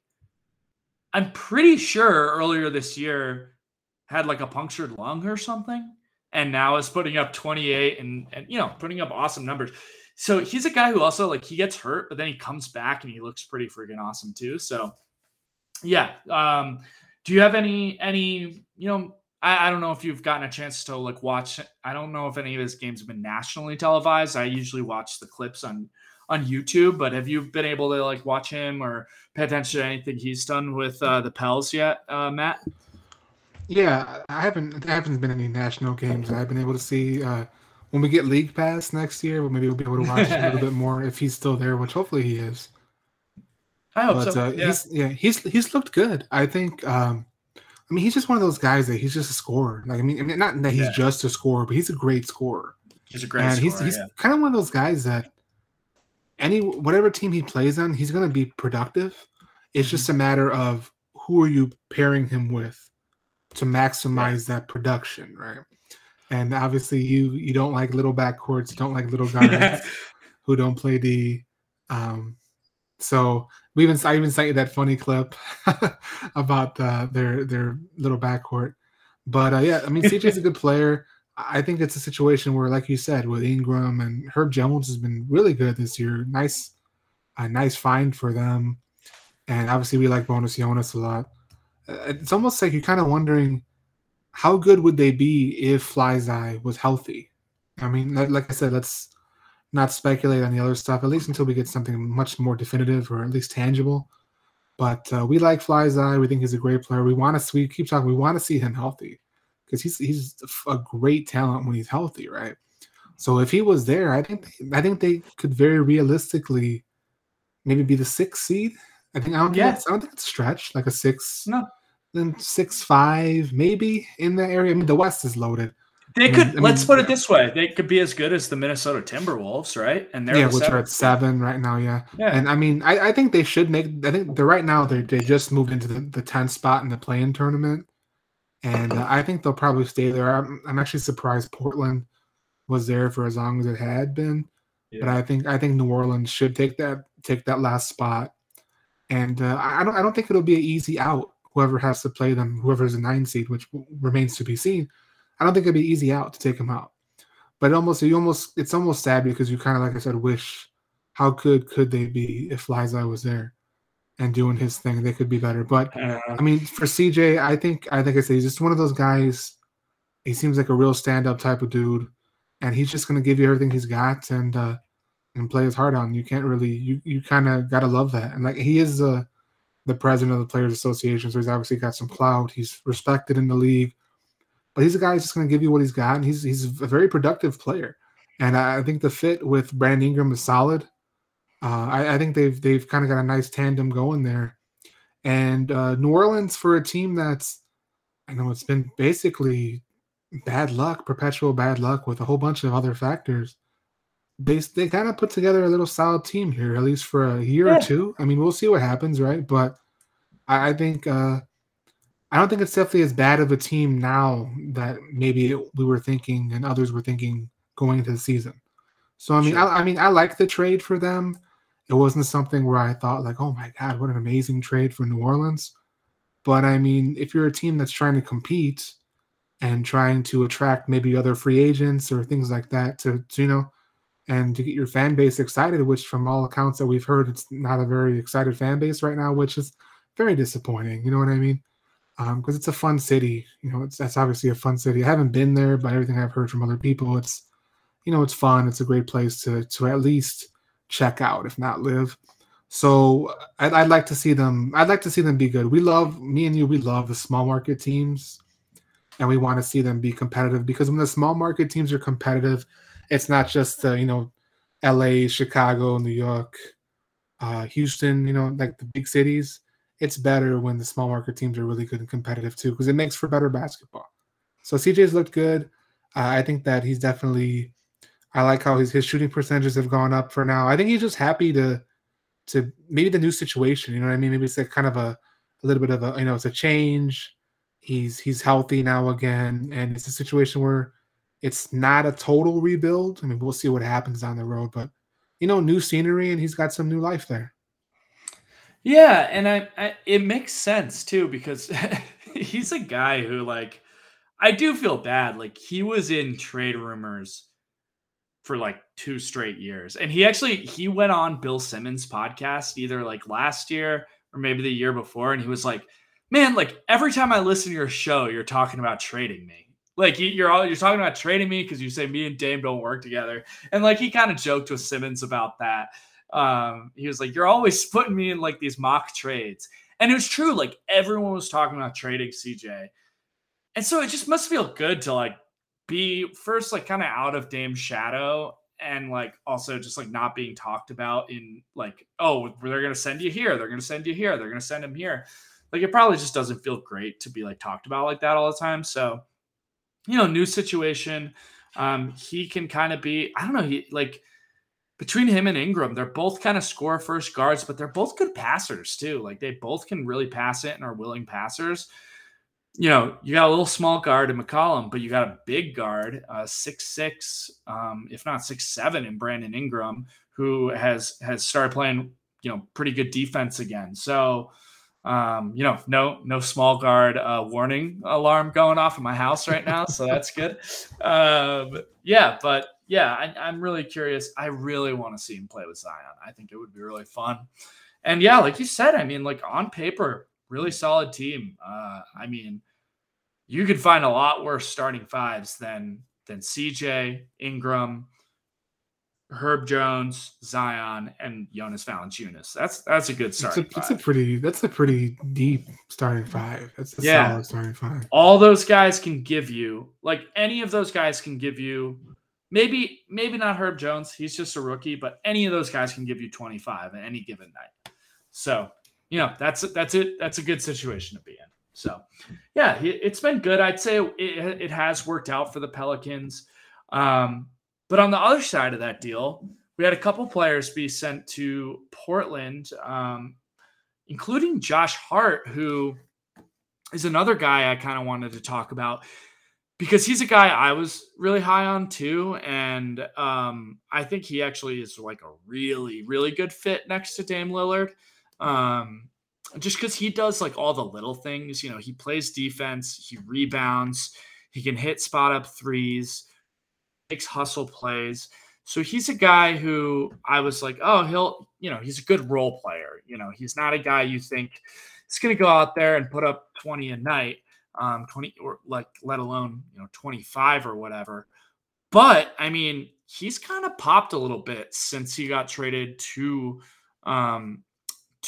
I'm pretty sure earlier this year had like a punctured lung or something, and now is putting up twenty-eight and, and you know, putting up awesome numbers. So he's a guy who also, like, he gets hurt, but then he comes back and he looks pretty freaking awesome too. So yeah. Um, do you have any, any, you know, I, I don't know if you've gotten a chance to like watch, I don't know if any of his games have been nationally televised. I usually watch the clips on, on YouTube, but have you been able to like watch him or pay attention to anything he's done with uh, the Pels yet, uh, Matt? Yeah, I haven't, there haven't been any national games that I've been able to see. uh, When we get League Pass next year, well, maybe we'll be able to watch a little bit more if he's still there, which hopefully he is. I hope but, so. Uh, yeah. He's, yeah, he's he's looked good. I think. Um, I mean, he's just one of those guys that he's just a scorer. Like I mean, I mean not that he's yeah. just a scorer, but he's a great scorer. He's a great and scorer. He's, he's yeah. kind of one of those guys that any whatever team he plays on, he's going to be productive. It's mm-hmm. just a matter of who are you pairing him with to maximize yeah. that production, right? And obviously, you you don't like little backcourts, you don't like little guys who don't play D. Um, so we even I even cited that funny clip about uh, their their little backcourt. But uh, yeah, I mean, C J's a good player. I think it's a situation where, like you said, with Ingram and Herb Jones has been really good this year. Nice, a nice find for them. And obviously, we like Bonus Jonas a lot. It's almost like you're kind of wondering, how good would they be if Flyzai was healthy? I mean, like I said, let's not speculate on the other stuff, at least until we get something much more definitive or at least tangible. But uh, we like Fly's eye. We think he's a great player. We want to we keep talking. We want to see him healthy because he's he's a great talent when he's healthy, right? So if he was there, I think I think they could very realistically maybe be the sixth seed. I think I don't, yeah. think, I don't think it's a stretch, like a six, no, then six five maybe in that area. I mean, the West is loaded. They I could mean, let's I mean, put yeah. it this way: they could be as good as the Minnesota Timberwolves, right? And they're yeah, the which seven. are at seven right now, yeah. yeah. And I mean, I, I think they should make. I think they're right now. They they just moved into the, the tenth spot in the play-in tournament, and uh, I think they'll probably stay there. I'm, I'm actually surprised Portland was there for as long as it had been, yeah. but I think I think New Orleans should take that take that last spot, and uh, I don't I don't think it'll be an easy out. Whoever has to play them, whoever's a nine seed, which remains to be seen. I don't think it'd be easy out to take him out, but it almost you almost it's almost sad because you kind of like I said wish how good could they be if Liza was there and doing his thing they could be better. But uh, I mean for C J I think I think I said he's just one of those guys. He seems like a real stand up type of dude, and he's just gonna give you everything he's got and uh, and play his heart on. You can't really you you kind of gotta love that. And like he is uh, the president of the Players Association, so he's obviously got some clout. He's respected in the league. But he's a guy who's just going to give you what he's got, and he's he's a very productive player. And I think the fit with Brandon Ingram is solid. Uh, I, I think they've they've kind of got a nice tandem going there. And uh, New Orleans for a team that's, I know it's been basically bad luck, perpetual bad luck with a whole bunch of other factors. They they kind of put together a little solid team here, at least for a year yeah. or two. I mean, we'll see what happens, right? But I, I think. Uh, I don't think it's definitely as bad of a team now that maybe it, we were thinking and others were thinking going into the season. So I mean, sure. I, I mean, I like the trade for them. It wasn't something where I thought like, oh my God, what an amazing trade for New Orleans. But I mean, if you're a team that's trying to compete and trying to attract maybe other free agents or things like that to, to you know, and to get your fan base excited, which from all accounts that we've heard, it's not a very excited fan base right now, which is very disappointing. You know what I mean? Because um, it's a fun city, you know. It's that's obviously a fun city. I haven't been there, but everything I've heard from other people, it's, you know, it's fun. It's a great place to to at least check out, if not live. So I'd, I'd like to see them. I'd like to see them be good. We love me and you. We love the small market teams, and we want to see them be competitive. Because when the small market teams are competitive, it's not just uh, you know, L A, Chicago, New York, uh, Houston. You know, like the big cities. It's better when the small market teams are really good and competitive too, because it makes for better basketball. So C J's looked good. Uh, I think that he's definitely. I like how his his shooting percentages have gone up for now. I think he's just happy to, to maybe the new situation. You know what I mean? Maybe it's like kind of a, a little bit of a you know it's a change. He's he's healthy now again, and it's a situation where it's not a total rebuild. I mean, we'll see what happens down the road, but you know, new scenery, and he's got some new life there. Yeah, and I, I it makes sense too because he's a guy who like I do feel bad. Like he was in trade rumors for like two straight years. And he actually he went on Bill Simmons' podcast either like last year or maybe the year before, and he was like, "Man, like every time I listen to your show, you're talking about trading me. Like you're all you're talking about trading me because you say me and Dame don't work together." And like he kind of joked with Simmons about that. Um, he was like, "You're always putting me in like these mock trades," and it was true. Like everyone was talking about trading C J, and so it just must feel good to like be first like kind of out of Dame's shadow, and like also just like not being talked about in like, "Oh, they're gonna send you here, they're gonna send you here, they're gonna send him here." Like it probably just doesn't feel great to be like talked about like that all the time. So you know, new situation. Um, he can kind of be. I don't know. He like. Between him and Ingram, they're both kind of score first guards, but they're both good passers too. Like they both can really pass it and are willing passers. You know, you got a little small guard in McCollum, but you got a big guard, uh, six six, um, if not six seven, in Brandon Ingram, who has has started playing, you know, pretty good defense again. So, um, you know, no no small guard uh, warning alarm going off in my house right now, so that's good. Um, yeah, but. Yeah, I, I'm really curious. I really want to see him play with Zion. I think it would be really fun. And yeah, like you said, I mean, like on paper, really solid team. Uh, I mean, you could find a lot worse starting fives than than C J, Ingram, Herb Jones, Zion, and Jonas Valanciunas. That's that's a good starting it's a, five. It's a pretty, that's a pretty deep starting five. That's a yeah. solid starting five. All those guys can give you, like any of those guys can give you, maybe maybe not Herb Jones. He's just a rookie, but any of those guys can give you twenty-five on any given night. So, you know, that's that's it. That's a good situation to be in. So, yeah, it, it's been good. I'd say it, it has worked out for the Pelicans. Um But on the other side of that deal, we had a couple players be sent to Portland, um, including Josh Hart, who is another guy I kind of wanted to talk about because he's a guy I was really high on too. And um, I think he actually is like a really, really good fit next to Dame Lillard. Um, just because he does like all the little things, you know, he plays defense, he rebounds, he can hit spot up threes, makes hustle plays. So he's a guy who I was like, oh, he'll, you know, he's a good role player. You know, he's not a guy you think he's going to go out there and put up twenty a night, um, twenty or like, let alone, you know, twenty-five or whatever. But I mean, he's kind of popped a little bit since he got traded to, um,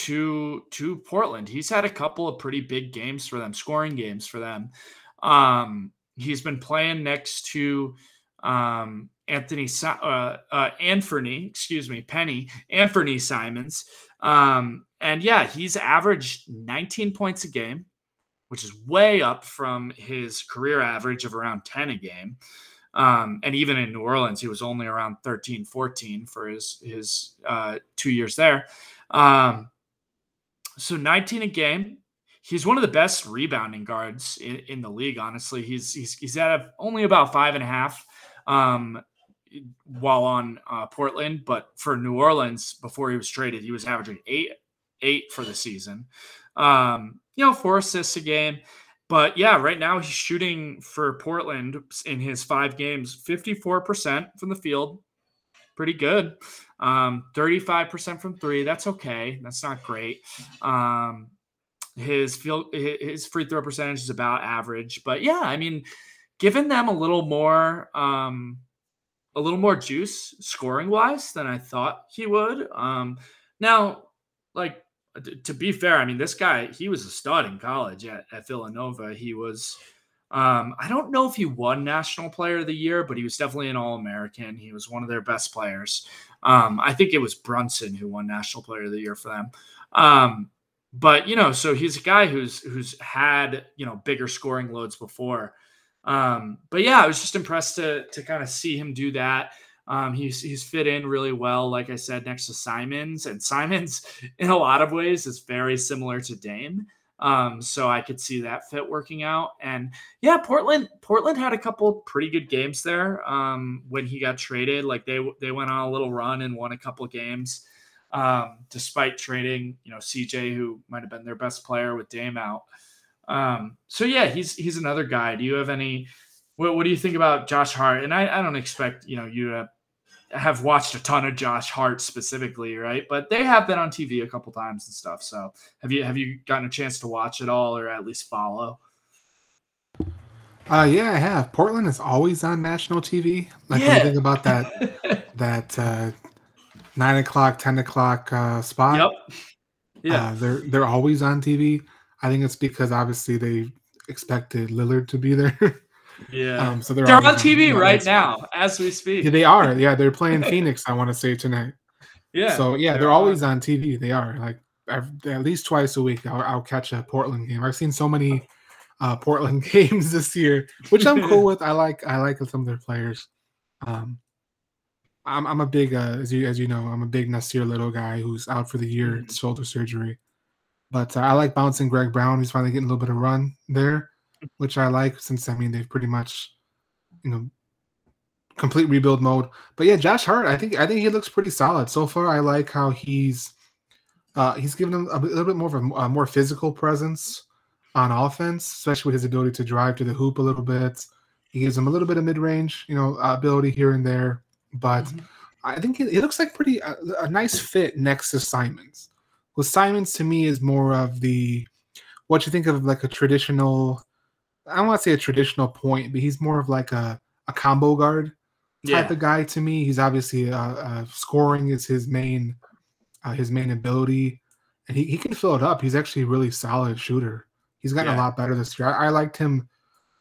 to, to Portland. He's had a couple of pretty big games for them, scoring games for them. Um, he's been playing next to, Um, Anthony, uh, uh, Anfernee, excuse me, Penny, Anfernee Simons. Um, and yeah, he's averaged nineteen points a game, which is way up from his career average of around ten a game. Um, and even in New Orleans, he was only around thirteen, fourteen for his, his, uh, two years there. Um, so nineteen a game. He's one of the best rebounding guards in, in the league. Honestly, he's, he's, he's at only about five and a half, Um, while on uh, Portland, but for New Orleans before he was traded, he was averaging eight, eight for the season. Um, you know, four assists a game. But yeah, right now he's shooting for Portland in his five games, fifty-four percent from the field, pretty good. Um, thirty-five percent from three. That's okay. That's not great. Um, his field, his free throw percentage is about average. But yeah, I mean, given them a little more, um, a little more juice scoring wise than I thought he would. Um, now, like to be fair, I mean, this guy, he was a stud in college at, at Villanova. He was, um, I don't know if he won National Player of the Year, but he was definitely an All-American. He was one of their best players. Um, I think it was Brunson who won National Player of the Year for them. Um, but you know, so he's a guy who's who's had you know bigger scoring loads before. Um, but yeah, I was just impressed to, to kind of see him do that. Um, he's, he's fit in really well, like I said, next to Simons, and Simons in a lot of ways is very similar to Dame. Um, so I could see that fit working out. And yeah, Portland, Portland had a couple pretty good games there. Um, when he got traded, like they, they went on a little run and won a couple games, um, despite trading, you know, C J, who might've been their best player with Dame out. Um, so yeah, he's, he's another guy. Do you have any, what, what do you think about Josh Hart? And I, I don't expect, you know, you to have watched a ton of Josh Hart specifically. Right. But they have been on T V a couple times and stuff. So have you, have you gotten a chance to watch it all or at least follow? Uh, yeah, I have. Portland is always on national T V. Like yeah. when you think about that, that, uh, nine o'clock, ten o'clock, uh, spot. Yep. Yeah. Uh, they're, they're always on T V. I think it's because obviously they expected Lillard to be there. Yeah. Um, so they're, they're on T V on, right now as we speak. Yeah, they are. Yeah. They're playing Phoenix, I want to say, tonight. Yeah. So, yeah, they're, they're always on. on T V. They are. Like, I've, at least twice a week, I'll, I'll catch a Portland game. I've seen so many uh, Portland games this year, which I'm cool with. I like I like some of their players. Um, I'm, I'm a big, uh, as you as you know, I'm a big Nasir Little guy who's out for the year, mm-hmm. shoulder surgery. But uh, I like bouncing Greg Brown. He's finally getting a little bit of run there, which I like since, I mean, they've pretty much, you know, complete rebuild mode. But, yeah, Josh Hart, I think I think he looks pretty solid. So far, I like how he's uh, he's given him a little bit more of a, a more physical presence on offense, especially with his ability to drive to the hoop a little bit. He gives him a little bit of mid-range, you know, ability here and there. But mm-hmm. I think it, it looks like pretty a, a nice fit next to Simons. Well, Simons to me is more of the what you think of like a traditional. I don't want to say a traditional point, but he's more of like a, a combo guard. type yeah. of guy to me. He's obviously uh, uh, scoring is his main uh, his main ability, and he, he can fill it up. He's actually a really solid shooter. He's gotten yeah. a lot better this year. I, I liked him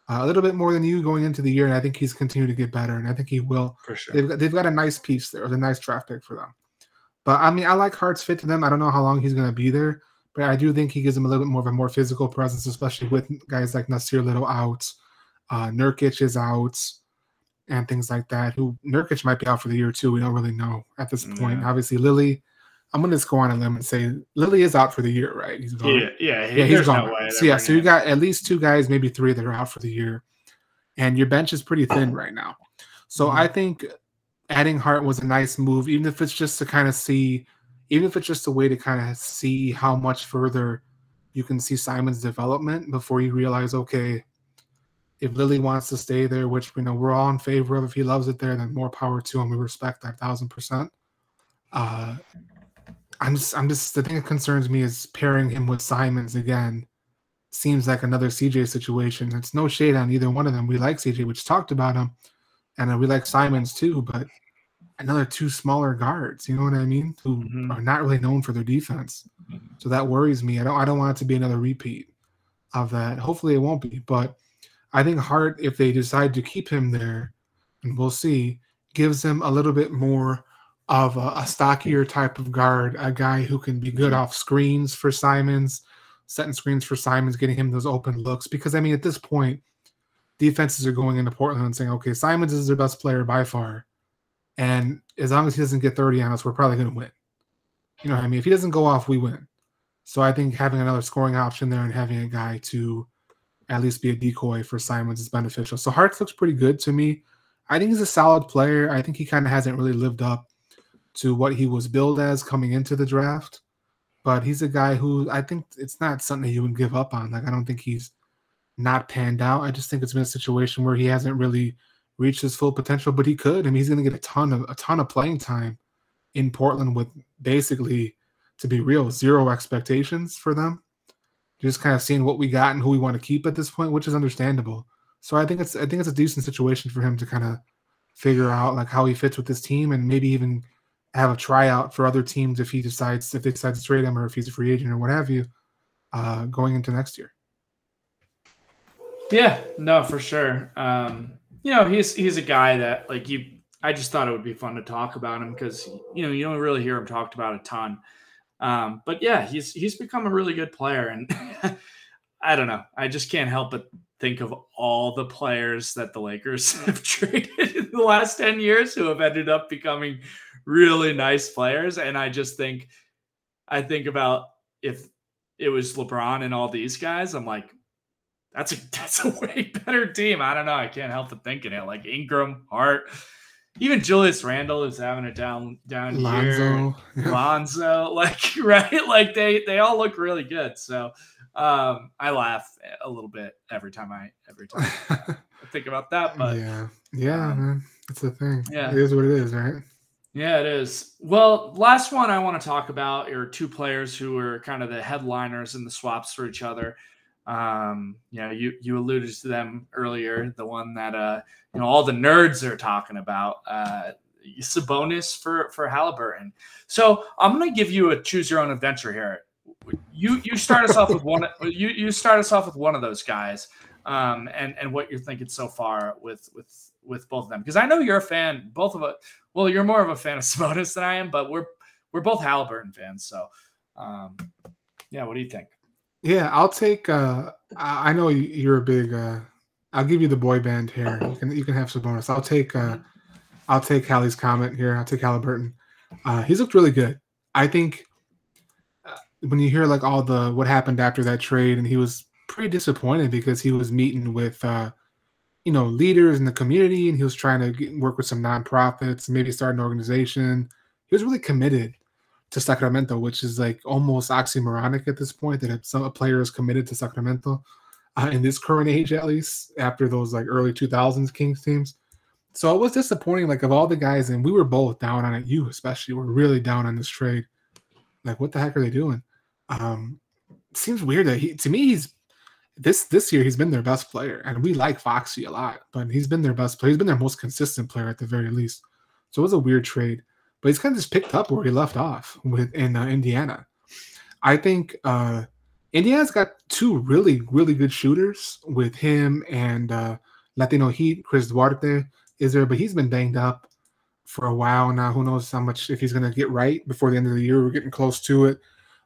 uh, a little bit more than you going into the year, and I think he's continued to get better, and I think he will. For sure. They've got, they've got a nice piece there, or a nice draft pick for them. But, I mean, I like Hart's fit to them. I don't know how long he's going to be there, but I do think he gives them a little bit more of a more physical presence, especially with guys like Nasir Little out, uh, Nurkic is out, and things like that. Who Nurkic might be out for the year, too. We don't really know at this point. Yeah. Obviously, Lily, I'm going to just go on a limb and say Lily is out for the year, right? He's gone. Yeah, yeah, he, yeah he's gone. No so, yeah, so you got at least two guys, maybe three that are out for the year, and your bench is pretty thin right now. So mm-hmm. I think – adding Hart was a nice move, even if it's just to kind of see, even if it's just a way to kind of see how much further you can see Simon's development before you realize, okay, if Lily wants to stay there, which we know we're all in favor of, if he loves it there, then more power to him. We respect that thousand percent. Uh, I'm just, I'm just, the thing that concerns me is pairing him with Simons again. Seems like another C J situation. It's no shade on either one of them. We like C J, which talked about him. And we like Simons too, but another two smaller guards, you know what I mean, who mm-hmm. are not really known for their defense. Mm-hmm. So that worries me. I don't I don't want it to be another repeat of that. Hopefully it won't be, but I think Hart, if they decide to keep him there, and we'll see, gives him a little bit more of a, a stockier type of guard, a guy who can be good off screens for Simons, setting screens for Simons, getting him those open looks. Because, I mean, at this point, defenses are going into Portland and saying, okay, Simons is their best player by far. And as long as he doesn't get thirty on us, we're probably going to win. You know what I mean? If he doesn't go off, we win. So I think having another scoring option there and having a guy to at least be a decoy for Simons is beneficial. So Hart looks pretty good to me. I think he's a solid player. I think he kind of hasn't really lived up to what he was billed as coming into the draft. But he's a guy who I think it's not something you would give up on. Like, I don't think he's not panned out. I just think it's been a situation where he hasn't really reached his full potential, but he could. I mean, he's going to get a ton of a ton of playing time in Portland with basically, to be real, zero expectations for them. Just kind of seeing what we got and who we want to keep at this point, which is understandable. So I think it's I think it's a decent situation for him to kind of figure out like how he fits with this team, and maybe even have a tryout for other teams if he decides if they decide to trade him, or if he's a free agent or what have you, uh, going into next year. Yeah, no, for sure. Um, you know, he's he's a guy that, like, you, I just thought it would be fun to talk about him because, you know, you don't really hear him talked about a ton. Um, but, yeah, he's he's become a really good player. And I don't know. I just can't help but think of all the players that the Lakers have traded in the last ten years who have ended up becoming really nice players. And I just think – I think about if it was LeBron and all these guys, I'm like, That's a that's a way better team. I don't know. I can't help but thinking it. Like Ingram, Hart, even Julius Randle is having a down down Lonzo. year. Lonzo, like right, like they they all look really good. So um, I laugh a little bit every time I every time I think about that. But yeah, yeah, um, man, it's a thing. Yeah, it is what it is, right? Yeah, it is. Well, last one I want to talk about are two players who are kind of the headliners in the swaps for each other. Um, you know, you, you alluded to them earlier, the one that, uh, you know, all the nerds are talking about, uh, Sabonis for, for Halliburton. So I'm going to give you a choose your own adventure here. You, you start us off with one, you, you start us off with one of those guys. Um, and, and what you're thinking so far with, with, with both of them, because I know you're a fan, both of us. Well, you're more of a fan of Sabonis than I am, but we're, we're both Halliburton fans. So, um, yeah, what do you think? Yeah, I'll take uh, – I know you're a big uh, – I'll give you the boy band here. You can you can have Sabonis. I'll take uh, I'll take Hallie's comment here. I'll take Halliburton. Uh, he's looked really good. I think when you hear like all the – what happened after that trade, and he was pretty disappointed because he was meeting with, uh, you know, leaders in the community, and he was trying to get, work with some nonprofits, maybe start an organization. He was really committed to Sacramento, which is like almost oxymoronic at this point that some a player is committed to Sacramento uh, in this current age, at least after those like early two thousands Kings teams. So it was disappointing. Like of all the guys, and we were both down on it. You especially were really down on this trade. Like what the heck are they doing? Um, it seems weird that he to me he's This this year, he's been their best player, and we like Foxy a lot, but he's been their best player. He's been their most consistent player at the very least. So it was a weird trade, but he's kind of just picked up where he left off with in uh, Indiana. I think uh, Indiana's got two really, really good shooters with him and uh, Latino Heat. Chris Duarte is there, but he's been banged up for a while now. Who knows how much if he's going to get right before the end of the year. We're getting close to it.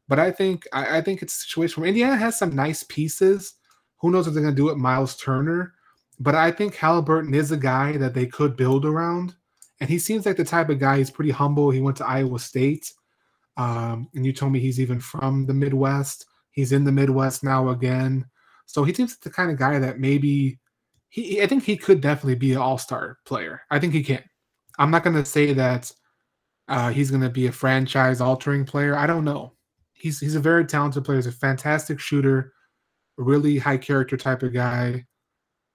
But I think I, I think it's a situation where Indiana has some nice pieces. Who knows what they're going to do with Miles Turner. But I think Haliburton is a guy that they could build around. And he seems like the type of guy. He's pretty humble. He went to Iowa State. Um, and you told me he's even from the Midwest. He's in the Midwest now again. So he seems like the kind of guy that maybe he, I think he could definitely be an all-star player. I think he can. I'm not going to say that uh, he's going to be a franchise-altering player. I don't know. He's he's a very talented player. He's a fantastic shooter, really high-character type of guy.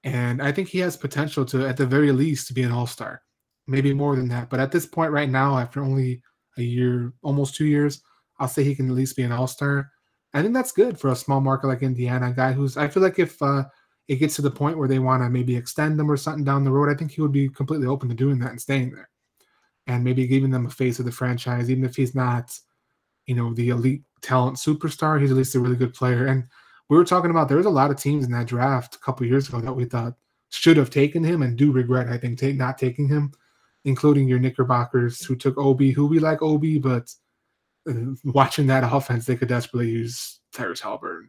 And I think he has potential to, at the very least, to be an all-star. Maybe more than that. But at this point right now, after only a year, almost two years, I'll say he can at least be an all-star. I think that's good for a small market like Indiana, a guy who's – I feel like if uh, it gets to the point where they want to maybe extend them or something down the road, I think he would be completely open to doing that and staying there and maybe giving them a face of the franchise, even if he's not, you know, the elite talent superstar. He's at least a really good player. And we were talking about there was a lot of teams in that draft a couple years ago that we thought should have taken him and do regret, I think, take, not taking him. Including your Knickerbockers, who took Obi, who we like Obi, but uh, watching that offense, they could desperately use Tyrese Haliburton.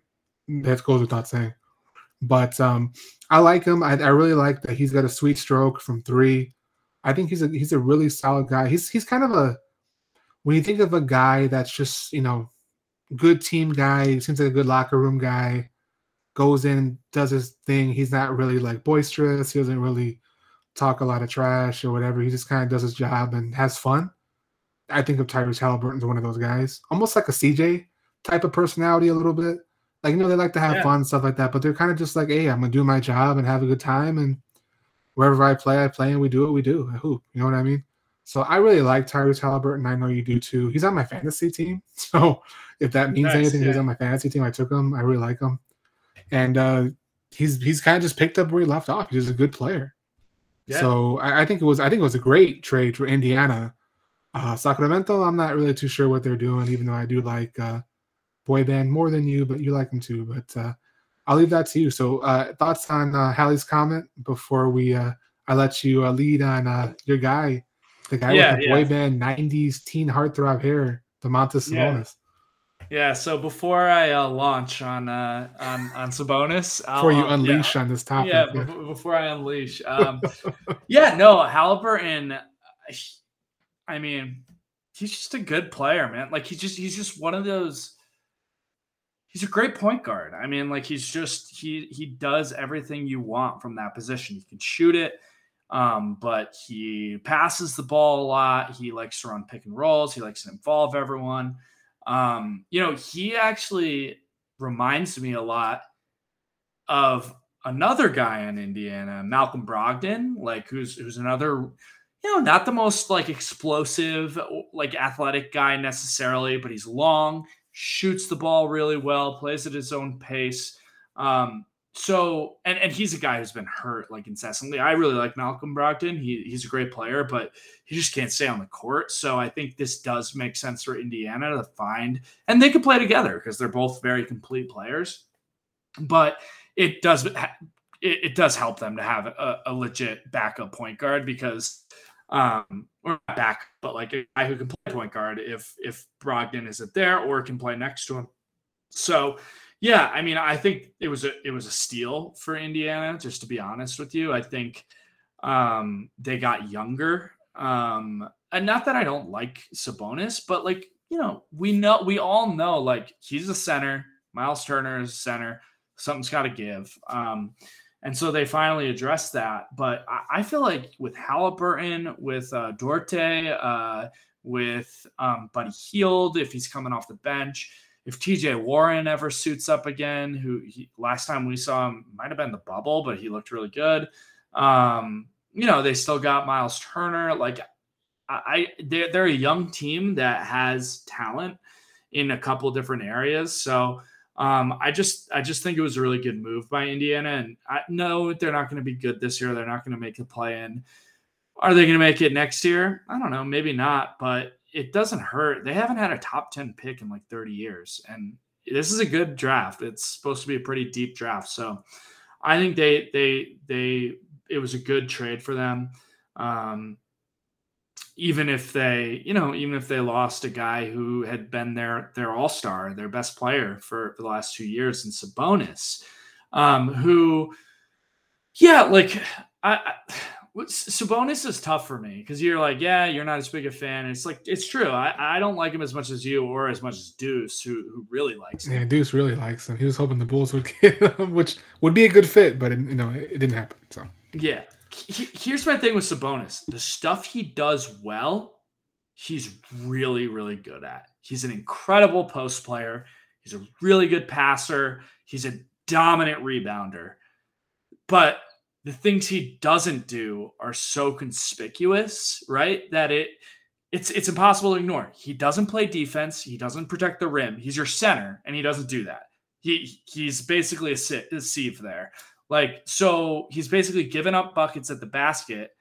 That goes without saying. But um, I like him. I, I really like that he's got a sweet stroke from three. I think he's a he's a really solid guy. He's he's kind of a when you think of a guy that's just you know good team guy, seems like a good locker room guy, goes in, does his thing. He's not really like boisterous. He doesn't really talk a lot of trash or whatever. He just kind of does his job and has fun. I think of Tyrese Haliburton as one of those guys, almost like a C J type of personality a little bit. Like, you know, they like to have yeah. fun, stuff like that, but they're kind of just like, hey, I'm going to do my job and have a good time. And wherever I play, I play, and we do what we do. I hoop. You know what I mean? So I really like Tyrese Haliburton. I know you do too. He's on my fantasy team. So if that means nice, anything, yeah. he's on my fantasy team. I took him. I really like him. And uh, he's, he's kind of just picked up where he left off. He's a good player. Yeah. So I, I think it was I think it was a great trade for Indiana. Uh, Sacramento, I'm not really too sure what they're doing, even though I do like uh, Boy Band more than you, but you like them too. But uh, I'll leave that to you. So uh, thoughts on uh, Hallie's comment before we uh, I let you uh, lead on uh, your guy, the guy yeah, with the yeah. Boy Band nineties teen heartthrob hair, Domantas Sabonis. Yeah. yeah. So before I uh, launch on uh, on on Sabonis, I'll, before you unleash yeah. on this topic, yeah, yeah. B- before I unleash, um, yeah, no, Haliburton. I mean, he's just a good player, man. Like he's just he's just one of those. He's a great point guard. I mean, like he's just he he does everything you want from that position. He can shoot it, um, but he passes the ball a lot. He likes to run pick and rolls. He likes to involve everyone. Um, you know, he actually reminds me a lot of another guy in Indiana, Malcolm Brogdon, like who's who's another, you know, not the most like explosive, like athletic guy necessarily, but he's long, shoots the ball really well, plays at his own pace. Um, so and and he's a guy who's been hurt like incessantly. I really like Malcolm Brogdon. He he's a great player, but he just can't stay on the court. So I think this does make sense for Indiana to find, and they could play together because they're both very complete players. But it does it, it does help them to have a, a legit backup point guard because um or not back, but like a guy who can play point guard if if Brogdon isn't there or can play next to him. So yeah, I mean, I think it was a it was a steal for Indiana, just to be honest with you. I think um they got younger. Um and not that I don't like Sabonis, but like, you know, we know we all know like he's a center, Miles Turner is a center. Something's got to give. Um, and so they finally addressed that. But I, I feel like with Haliburton, with uh, Duarte, uh, with um, Buddy Hield, if he's coming off the bench, if T J Warren ever suits up again, who he, last time we saw him might have been the bubble, but he looked really good. Um, you know, they still got Miles Turner. Like, I, I they're, they're a young team that has talent in a couple different areas. So, Um, I just I just think it was a really good move by Indiana. And I know they're not going to be good this year. They're not going to make the play-in. Are they going to make it next year? I don't know. Maybe not, but it doesn't hurt. They haven't had a top ten pick in like thirty years. And this is a good draft. It's supposed to be a pretty deep draft. So I think they they they it was a good trade for them. Um, even if they, you know, even if they lost a guy who had been their their all-star, their best player for, for the last two years and Sabonis, um, who, yeah, like I, I Sabonis is tough for me because you're like, yeah, you're not as big a fan. It's like, it's true. I, I don't like him as much as you or as much as Deuce, who who really likes him. Yeah, Deuce really likes him. He was hoping the Bulls would get him, which would be a good fit, but, it, you know, it, it didn't happen. So yeah. He, here's my thing with Sabonis. The stuff he does well, he's really, really good at. He's an incredible post player. He's a really good passer. He's a dominant rebounder. But the things he doesn't do are so conspicuous, right? That it it's it's impossible to ignore. He doesn't play defense. He doesn't protect the rim. He's your center, and he doesn't do that. He he's basically a, sit, a sieve there. Like, so he's basically giving up buckets at the basket.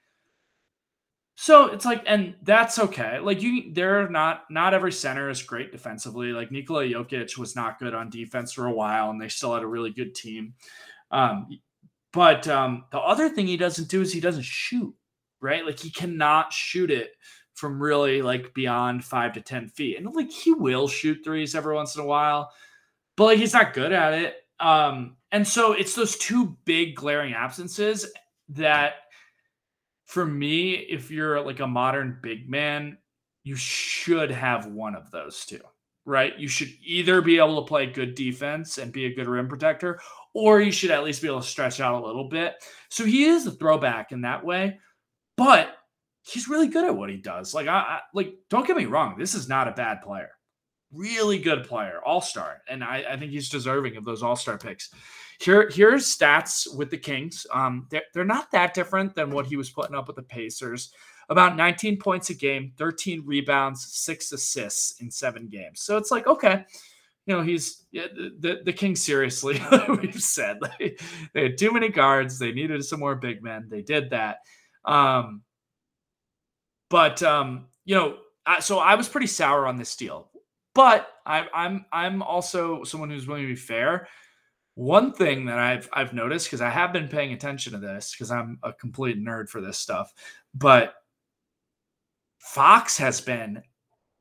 So it's like, and that's okay. Like you, they're not, not every center is great defensively. Like Nikola Jokic was not good on defense for a while, and they still had a really good team. Um, But um, the other thing he doesn't do is he doesn't shoot, right? Like he cannot shoot it from really like beyond five to ten feet. And like he will shoot threes every once in a while, but like he's not good at it. Um, and so it's those two big glaring absences that for me, if you're like a modern big man, you should have one of those two, right? You should either be able to play good defense and be a good rim protector, or you should at least be able to stretch out a little bit. So he is a throwback in that way, but he's really good at what he does. Like, I, I like, don't get me wrong. This is not a bad player, really good player, all-star. And I, I think he's deserving of those all-star picks. Here, here's stats with the Kings. Um, they're, they're not that different than what he was putting up with the Pacers. About nineteen points a game, thirteen rebounds, six assists in seven games. So it's like, okay, you know, he's yeah, the, the Kings, seriously, we've said like, they had too many guards. They needed some more big men. They did that. Um, but, um, you know, I, so I was pretty sour on this deal. But I, I'm I'm also someone who's willing to be fair. One thing that I've, I've noticed, because I have been paying attention to this because I'm a complete nerd for this stuff, but Fox has been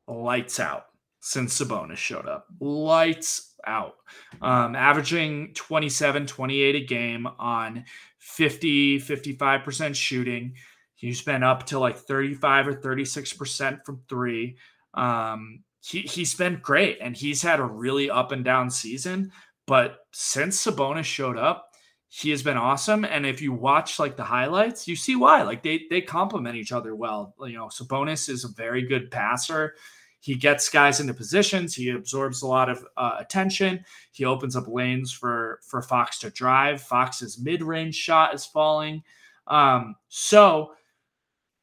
lights out since Sabonis showed up, lights out, um, averaging twenty-seven, twenty-eight a game on fifty, fifty-five percent shooting. He's been up to like thirty-five or thirty-six percent from three. Um, he, he's been great, and he's had a really up and down season. But since Sabonis showed up, he has been awesome. And if you watch like the highlights, you see why. Like they they complement each other well. You know, Sabonis is a very good passer. He gets guys into positions. He absorbs a lot of uh, attention. He opens up lanes for, for Fox to drive. Fox's mid-range shot is falling. Um, so,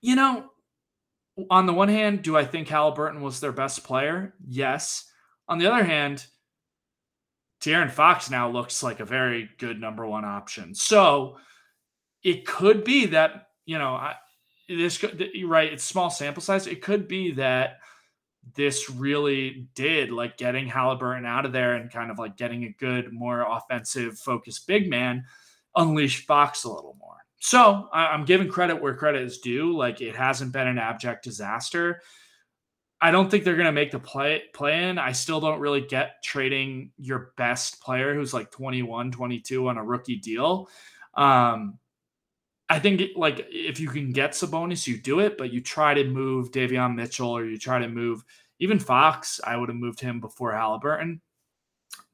you know, on the one hand, do I think Haliburton was their best player? Yes. On the other hand, De'Aaron Fox now looks like a very good number one option. So it could be that, you know, I, this you're right, it's small sample size. It could be that this really did like getting Haliburton out of there and kind of like getting a good, more offensive focused big man unleashed Fox a little more. So I, I'm giving credit where credit is due. Like it hasn't been an abject disaster. I don't think they're going to make the play play in. I still don't really get trading your best player who's like twenty-one, twenty-two on a rookie deal. Um, I think like if you can get Sabonis, you do it, but you try to move Davion Mitchell or you try to move even Fox. I would have moved him before Haliburton.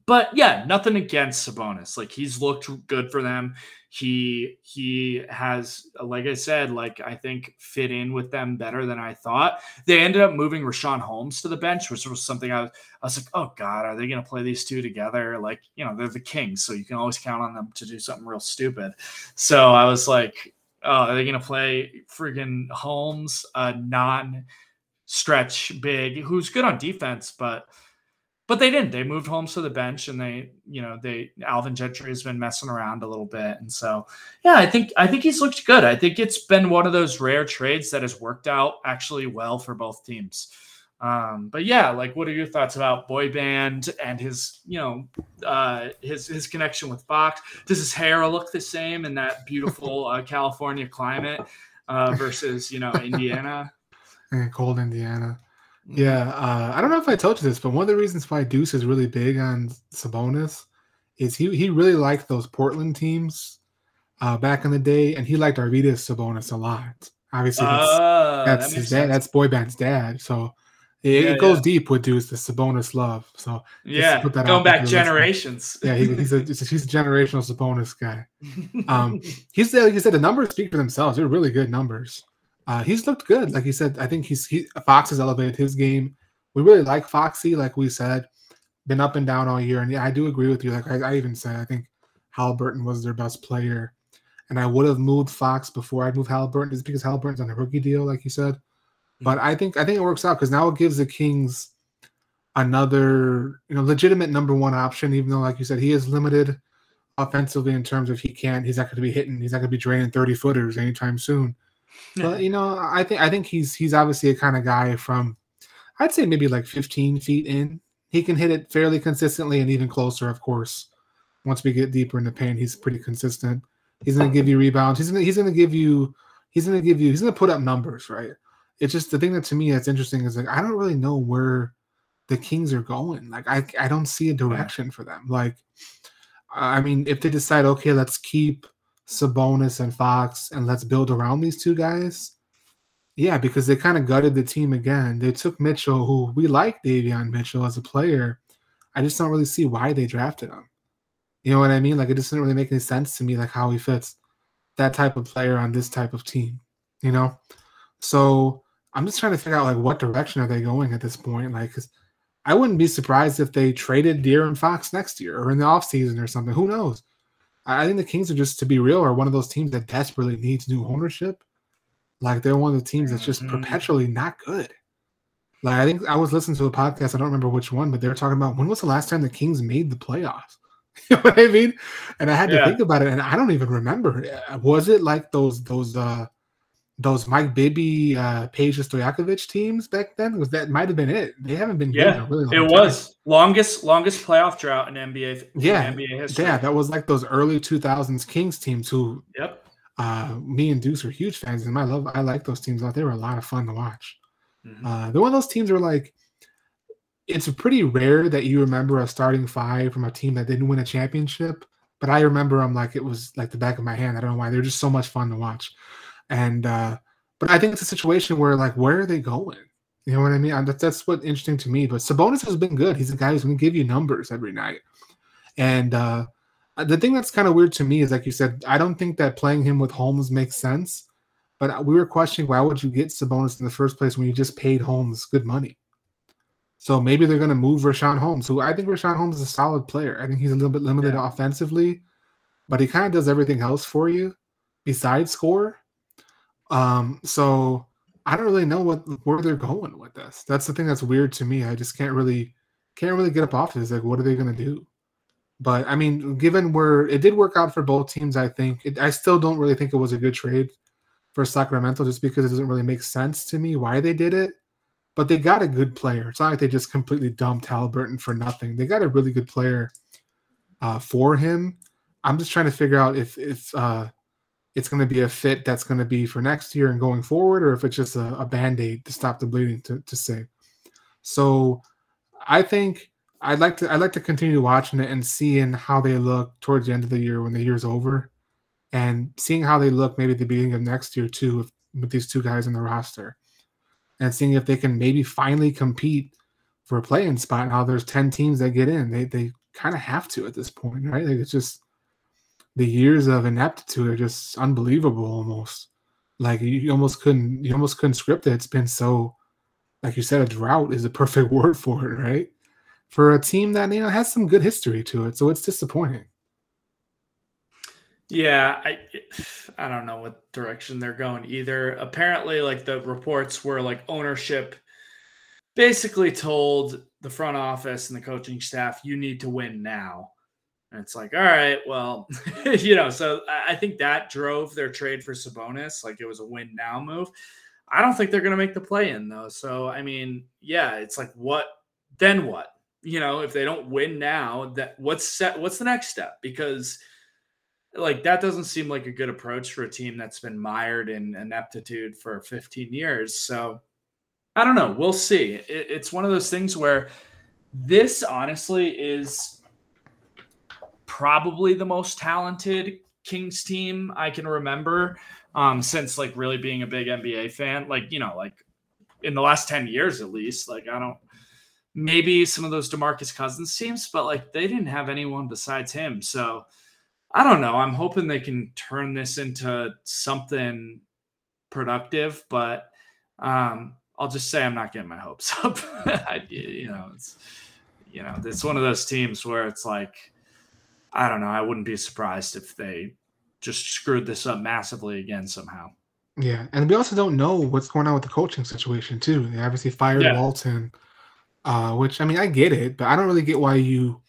But yeah, nothing against Sabonis. Like he's looked good for them. He he has, like I said, like I think fit in with them better than I thought. They ended up moving Rashawn Holmes to the bench, which was something I was, I was like, oh God, are they going to play these two together? Like, you know, they're the Kings, so you can always count on them to do something real stupid. So I was like, oh, are they going to play freaking Holmes, a non-stretch big who's good on defense, but But they didn't. They moved Holmes to the bench, and they, you know, they Alvin Gentry has been messing around a little bit, and so yeah, I think I think he's looked good. I think it's been one of those rare trades that has worked out actually well for both teams. Um, but yeah, like, what are your thoughts about Boy Band and his, you know, uh, his his connection with Fox? Does his hair look the same in that beautiful uh, California climate uh, versus, you know, Indiana? Cold Indiana. Yeah, uh, I don't know if I told you this, but one of the reasons why Deuce is really big on Sabonis is he he really liked those Portland teams uh, back in the day, and he liked Arvydas Sabonis a lot. Obviously, that's uh, that's, that his dad, that's Boy Band's dad, so it, yeah, it goes yeah. deep with Deuce, the Sabonis love. So yeah, put that going back generations. Yeah, he, he's a he's a generational Sabonis guy. Um, he's like you said, the numbers speak for themselves. They're really good numbers. Uh, he's looked good. Like you said, I think he's he, Fox has elevated his game. We really like Foxy, like we said, been up and down all year. And yeah, I do agree with you. Like I, I even said, I think Haliburton was their best player. And I would have moved Fox before I'd move Haliburton just because Haliburton's on a rookie deal, like you said. But I think I think it works out because now it gives the Kings another, you know, legitimate number one option, even though, like you said, he is limited offensively in terms of he can't, he's not going to be hitting, he's not going to be draining thirty footers anytime soon. But you know, I think I think he's he's obviously a kind of guy from, I'd say maybe like fifteen feet in. He can hit it fairly consistently and even closer, of course. Once we get deeper in the paint, he's pretty consistent. He's going to give you rebounds. He's going he's going to give you he's going to give you he's going to put up numbers, right? It's just the thing that to me that's interesting is like I don't really know where the Kings are going. Like I I don't see a direction for them. Like I mean, if they decide okay, let's keep Sabonis and Fox, and let's build around these two guys. Yeah, because they kind of gutted the team again. They took Mitchell, who we like Davion Mitchell as a player. I just don't really see why they drafted him. You know what I mean? Like, it just doesn't really make any sense to me, like, how he fits that type of player on this type of team, you know? So I'm just trying to figure out, like, what direction are they going at this point? Like, because I wouldn't be surprised if they traded De'Aaron Fox next year or in the offseason or something. Who knows? I think the Kings are just, to be real, are one of those teams that desperately needs new ownership. Like, they're one of the teams that's just perpetually not good. Like, I think I was listening to a podcast, I don't remember which one, but they were talking about when was the last time the Kings made the playoffs? You know what I mean? And I had to yeah. think about it, and I don't even remember. Was it like those those uh, those Mike Bibby, uh, Paige Stojakovic teams back then? Was that might have been it? They haven't been yeah. good in a really long time. It was longest longest playoff drought in N B A yeah in N B A history. Yeah, that was like those early two thousands Kings teams. Who yep, uh, me and Deuce are huge fans, and I love I like those teams. They were a lot of fun to watch. Mm-hmm. Uh, they're one of those teams where like it's pretty rare that you remember a starting five from a team that didn't win a championship, but I remember them like it was like the back of my hand. I don't know why. They're just so much fun to watch. And uh, but I think it's a situation where like where are they going? You know what I mean? I, that's that's what's interesting to me. But Sabonis has been good. He's a guy who's going to give you numbers every night. And uh, the thing that's kind of weird to me is like you said, I don't think that playing him with Holmes makes sense. But we were questioning why would you get Sabonis in the first place when you just paid Holmes good money? So maybe they're going to move Rashawn Holmes, who I think Rashawn Holmes is a solid player. I think he's a little bit limited yeah. offensively, but he kind of does everything else for you besides score. Um, so I don't really know what where they're going with this. That's the thing that's weird to me. I just can't really can't really get up off this. Like, what are they gonna do? But I mean, given where it did work out for both teams, I think it, I still don't really think it was a good trade for Sacramento, just because it doesn't really make sense to me why they did it. But they got a good player. It's not like they just completely dumped Haliburton for nothing. They got a really good player uh, for him. I'm just trying to figure out if if uh it's going to be a fit that's going to be for next year and going forward, or if it's just a, a Band-Aid to stop the bleeding, to, to say. So I think I'd like to I'd like to continue watching it and seeing how they look towards the end of the year when the year's over, and seeing how they look maybe at the beginning of next year too with, with these two guys on the roster, and seeing if they can maybe finally compete for a play-in spot and how there's ten teams that get in. They, they kind of have to at this point, right? Like it's just – the years of ineptitude are just unbelievable almost. Like you almost couldn't you almost couldn't script it. It's been so, like you said, a drought is a perfect word for it, right? For a team that, you know, has some good history to it. So it's disappointing. Yeah, I I don't know what direction they're going either. Apparently, like the reports were like ownership basically told the front office and the coaching staff, you need to win now. And it's like, all right, well, you know, so I think that drove their trade for Sabonis. Like, it was a win now move. I don't think they're going to make the play in though. So, I mean, yeah, it's like, what, then what, you know, if they don't win now, that what's set, what's the next step? Because like, that doesn't seem like a good approach for a team that's been mired in ineptitude for fifteen years. So I don't know. We'll see. It, it's one of those things where this honestly is probably the most talented Kings team I can remember um, since like really being a big N B A fan, like, you know, like in the last ten years, at least, like, I don't, maybe some of those DeMarcus Cousins teams, but like they didn't have anyone besides him. So I don't know. I'm hoping they can turn this into something productive, but um, I'll just say I'm not getting my hopes up. I, you know, it's, you know, it's one of those teams where it's like, I don't know. I wouldn't be surprised if they just screwed this up massively again somehow. Yeah, and we also don't know what's going on with the coaching situation too. They obviously fired yeah. Walton, uh, which, I mean, I get it, but I don't really get why you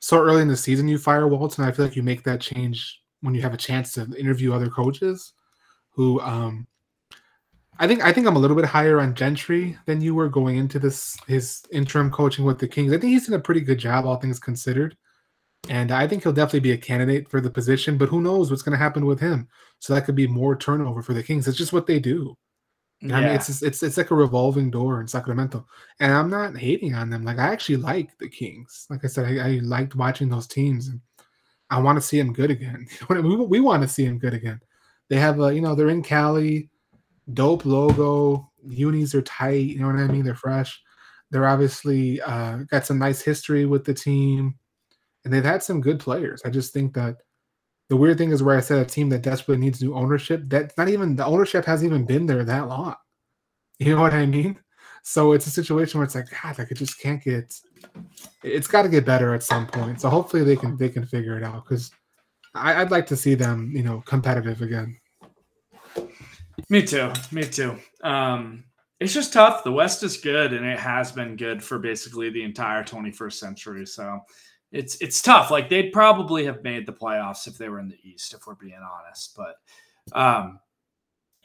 so early in the season you fire Walton. I feel like you make that change when you have a chance to interview other coaches. Who um, I think I think I'm a little bit higher on Gentry than you were going into this his interim coaching with the Kings. I think he's done a pretty good job, all things considered. And I think he'll definitely be a candidate for the position, but who knows what's going to happen with him. So that could be more turnover for the Kings. It's just what they do. Yeah. I mean, it's, just, it's it's like a revolving door in Sacramento. And I'm not hating on them. Like, I actually like the Kings. Like I said, I, I liked watching those teams. And I want to see them good again. we, we want to see them good again. They have a, you know, they're in Cali. Dope logo. Unis are tight. You know what I mean? They're fresh. They're obviously uh, got some nice history with the team. And they've had some good players. I just think that the weird thing is where I said a team that desperately needs new ownership, that's not even, the ownership hasn't even been there that long. You know what I mean? So it's a situation where it's like, God, like it just can't get, it's got to get better at some point. So hopefully they can, they can figure it out. Cause I, I'd like to see them, you know, competitive again. Me too. Me too. Um, It's just tough. The West is good and it has been good for basically the entire twenty-first century. So It's it's tough. Like, they'd probably have made the playoffs if they were in the East, if we're being honest. But, um,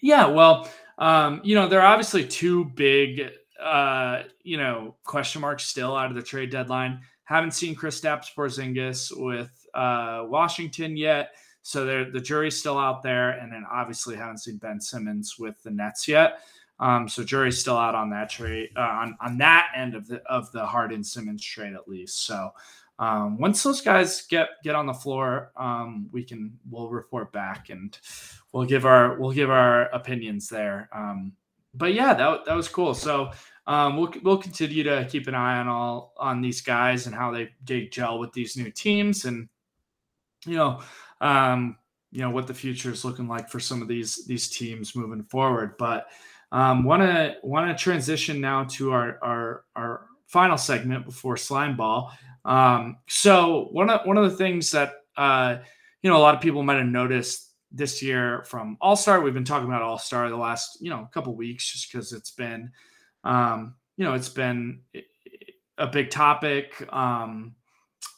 yeah, well, um, you know, there are obviously two big, uh, you know, question marks still out of the trade deadline. Haven't seen Kristaps Porzingis with uh, Washington yet, so the jury's still out there. And then obviously haven't seen Ben Simmons with the Nets yet. Um, so jury's still out on that trade, uh, on on that end of the of the Harden Simmons trade at least. So. Um, once those guys get, get on the floor, um, we can, we'll report back and we'll give our, we'll give our opinions there. Um, but yeah, that, that was cool. So, um, we'll, we'll continue to keep an eye on all, on these guys and how they, they gel with these new teams and, you know, um, you know, what the future is looking like for some of these, these teams moving forward. But, um, want to, want to transition now to our, our, our final segment before slime ball. Um, so one of, one of the things that, uh, you know, a lot of people might've noticed this year from All-Star, we've been talking about All-Star the last, you know, couple weeks, just cause it's been, um, you know, it's been a big topic, um,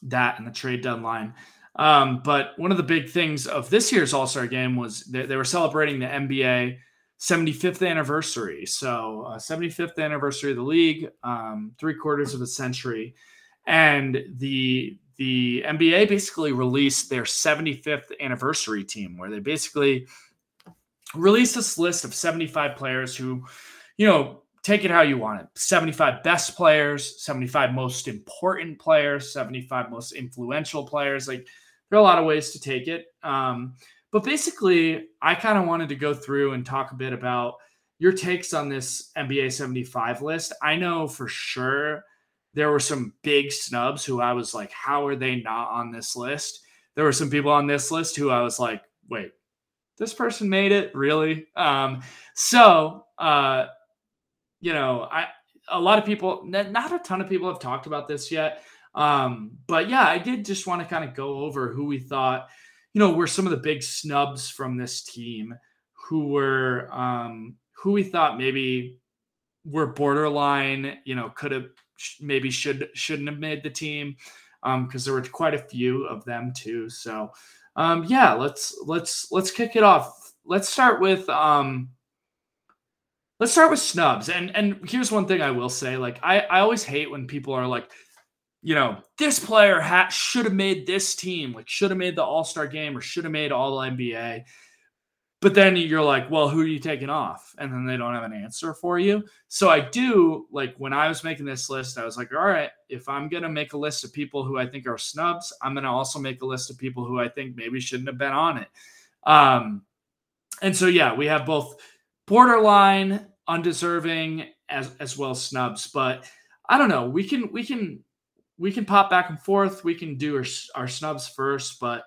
that and the trade deadline. Um, but one of the big things of this year's All-Star game was they, they were celebrating the N B A seventy-fifth anniversary. So uh, seventy-fifth anniversary of the league, um, three quarters of a century. And the the N B A basically released their seventy-fifth anniversary team, where they basically released this list of seventy-five players who, you know, take it how you want it. seventy-five best players, seventy-five most important players, seventy-five most influential players. Like, there are a lot of ways to take it. Um, but basically, I kind of wanted to go through and talk a bit about your takes on this N B A seventy-five list. I know for sure there were some big snubs who I was like, how are they not on this list? There were some people on this list who I was like, wait, this person made it? Really? Um, so, uh, you know, I a lot of people, not a ton of people have talked about this yet. Um, but yeah, I did just want to kind of go over who we thought, you know, were some of the big snubs from this team who were, um, who we thought maybe were borderline, you know, could have maybe should shouldn't have made the team, um, because there were quite a few of them too. So um, yeah, let's let's let's kick it off. Let's start with um, let's start with snubs. And and here's one thing I will say: like I I always hate when people are like, you know, this player ha- should have made this team, like should have made the All-Star game or should have made All N B A. But then you're like, well, who are you taking off? And then they don't have an answer for you. So I do, like when I was making this list, I was like, all right, if I'm going to make a list of people who I think are snubs, I'm going to also make a list of people who I think maybe shouldn't have been on it. Um, and so, yeah, we have both borderline, undeserving, as, as well as snubs. But I don't know, we can, we can, We can pop back and forth. We can do our, our snubs first, but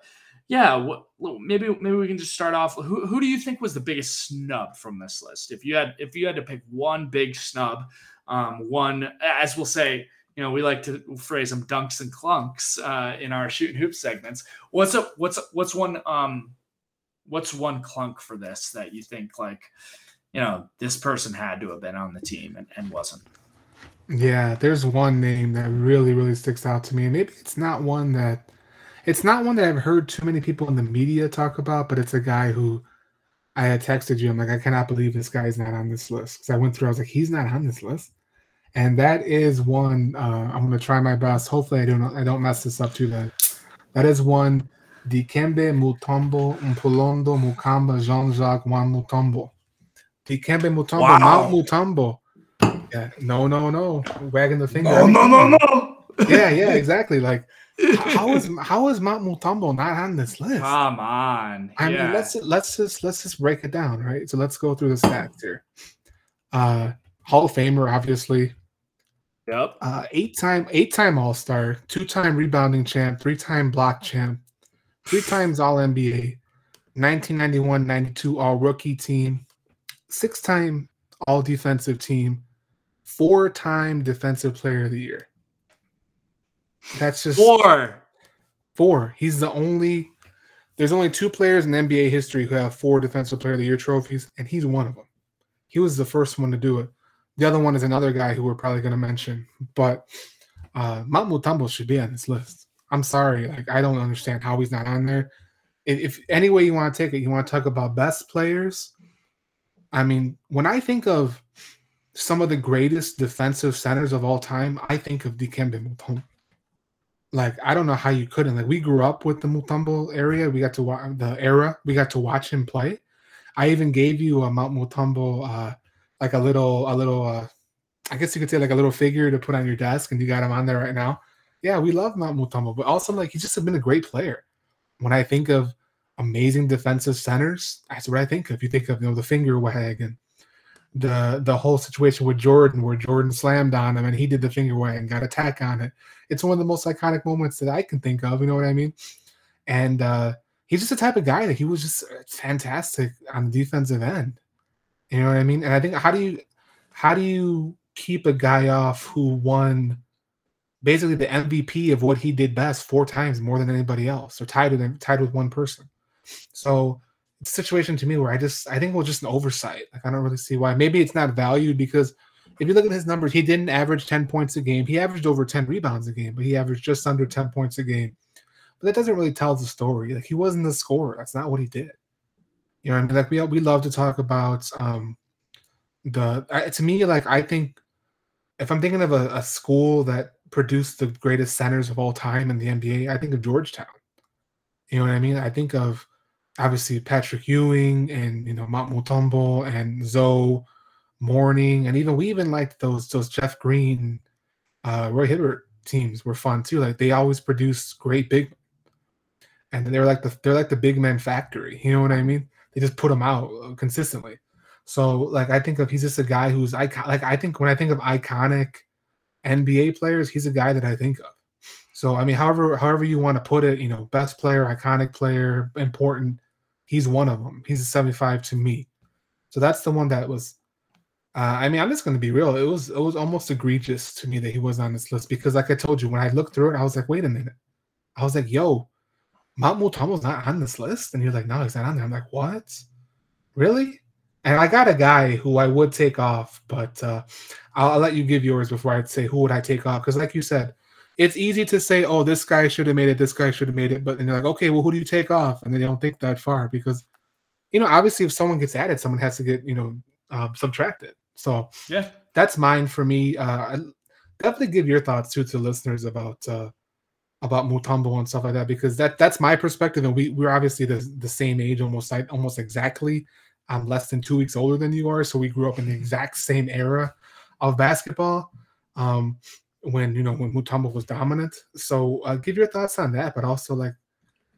yeah, what, maybe maybe we can just start off. Who who do you think was the biggest snub from this list? If you had if you had to pick one big snub, um, one, as we'll say, you know, we like to phrase them dunks and clunks uh, in our shoot and hoop segments. What's a, what's a, what's one um what's one clunk for this that you think, like, you know, this person had to have been on the team and, and wasn't? Yeah, there's one name that really, really sticks out to me. And maybe it's not one that it's not one that I've heard too many people in the media talk about, but it's a guy who I had texted you. I'm like, I cannot believe this guy is not on this list. Because I went through, I was like, he's not on this list. And that is one, uh, I'm gonna try my best. Hopefully I don't I don't mess this up too bad. That is one, Dikembe Mutombo Mpulondo Mukamba Jean-Jacques Wan Mutombo. Dikembe Mutombo, wow. Mount Mutombo. Yeah, no, no, no, wagging the finger. No, I mean, no, no, no. Yeah, yeah, exactly. Like, how is how is Mount Mutombo not on this list? Come on. I yeah. mean, let's let's just let's just break it down, right? So let's go through the stats here. Uh, Hall of Famer, obviously. Yep. Uh, eight-time eight-time All-Star, two-time rebounding champ, three-time block champ, three times All N B A, nineteen ninety-one ninety-two All-Rookie team, six-time All-Defensive team. Four-time Defensive Player of the Year. That's just four. Four. He's the only. There's only two players in N B A history who have four Defensive Player of the Year trophies, and he's one of them. He was the first one to do it. The other one is another guy who we're probably going to mention, but uh, Mount Mutombo should be on this list. I'm sorry, like I don't understand how he's not on there. If, if any way you want to take it, you want to talk about best players. I mean, when I think of some of the greatest defensive centers of all time, I think of Dikembe Mutombo. Like, I don't know how you couldn't. Like, we grew up with the Mutombo area. We got to watch the era. We got to watch him play. I even gave you a Mount Mutombo, uh, like a little, a little, uh, I guess you could say like a little figure to put on your desk, and you got him on there right now. Yeah, we love Mount Mutombo, but also like he's just been a great player. When I think of amazing defensive centers, that's what I think of. You think of, you know, the finger wag and the the whole situation with Jordan, where Jordan slammed on him and he did the finger wag and got a tack on it. It's one of the most iconic moments that I can think of, you know what I mean? And uh, he's just the type of guy that he was just fantastic on the defensive end. You know what I mean? And I think, how do you how do you keep a guy off who won basically the M V P of what he did best four times more than anybody else, or tied with, tied with one person? So situation to me where I just I think it was just an oversight. Like, I don't really see why. Maybe it's not valued, because if you look at his numbers, he didn't average ten points a game. He averaged over ten rebounds a game, but he averaged just under ten points a game. But that doesn't really tell the story. Like, he wasn't the scorer. That's not what he did. You know what I mean? Like, we we love to talk about um the uh, to me, like, I think if I'm thinking of a, a school that produced the greatest centers of all time in the N B A, I think of Georgetown. You know what I mean? I think of obviously Patrick Ewing and, you know, Mount Mutombo and Zoe Morning. And even we even liked those those Jeff Green, uh, Roy Hibbert teams were fun too. Like, they always produced great big men. And they're like the they're like the big man factory. You know what I mean? They just put them out consistently. So like, I think of, he's just a guy who's icon like I think when I think of iconic N B A players, he's a guy that I think of. So I mean, however however you want to put it, you know, best player, iconic player, important. He's one of them. He's a seventy-five to me. So that's the one that was, uh, I mean, I'm just going to be real. It was it was almost egregious to me that he wasn't on this list, because like I told you, when I looked through it, I was like, wait a minute. I was like, yo, Mount Mutombo's not on this list? And you're like, no, he's not on there. I'm like, what? Really? And I got a guy who I would take off, but uh, I'll, I'll let you give yours before I say who would I take off. Because like you said, it's easy to say, oh, this guy should have made it, this guy should have made it. But then you're like, okay, well, who do you take off? And they don't think that far because, you know, obviously if someone gets added, someone has to get, you know, um, subtracted. So yeah, that's mine for me. Uh, definitely give your thoughts too to listeners about uh, about Mutombo and stuff like that, because that that's my perspective. And we, we're obviously the, the same age, almost almost exactly. I'm less than two weeks older than you are, so we grew up in the exact same era of basketball um, when you know when Mutombo was dominant. So uh, give your thoughts on that, but also like,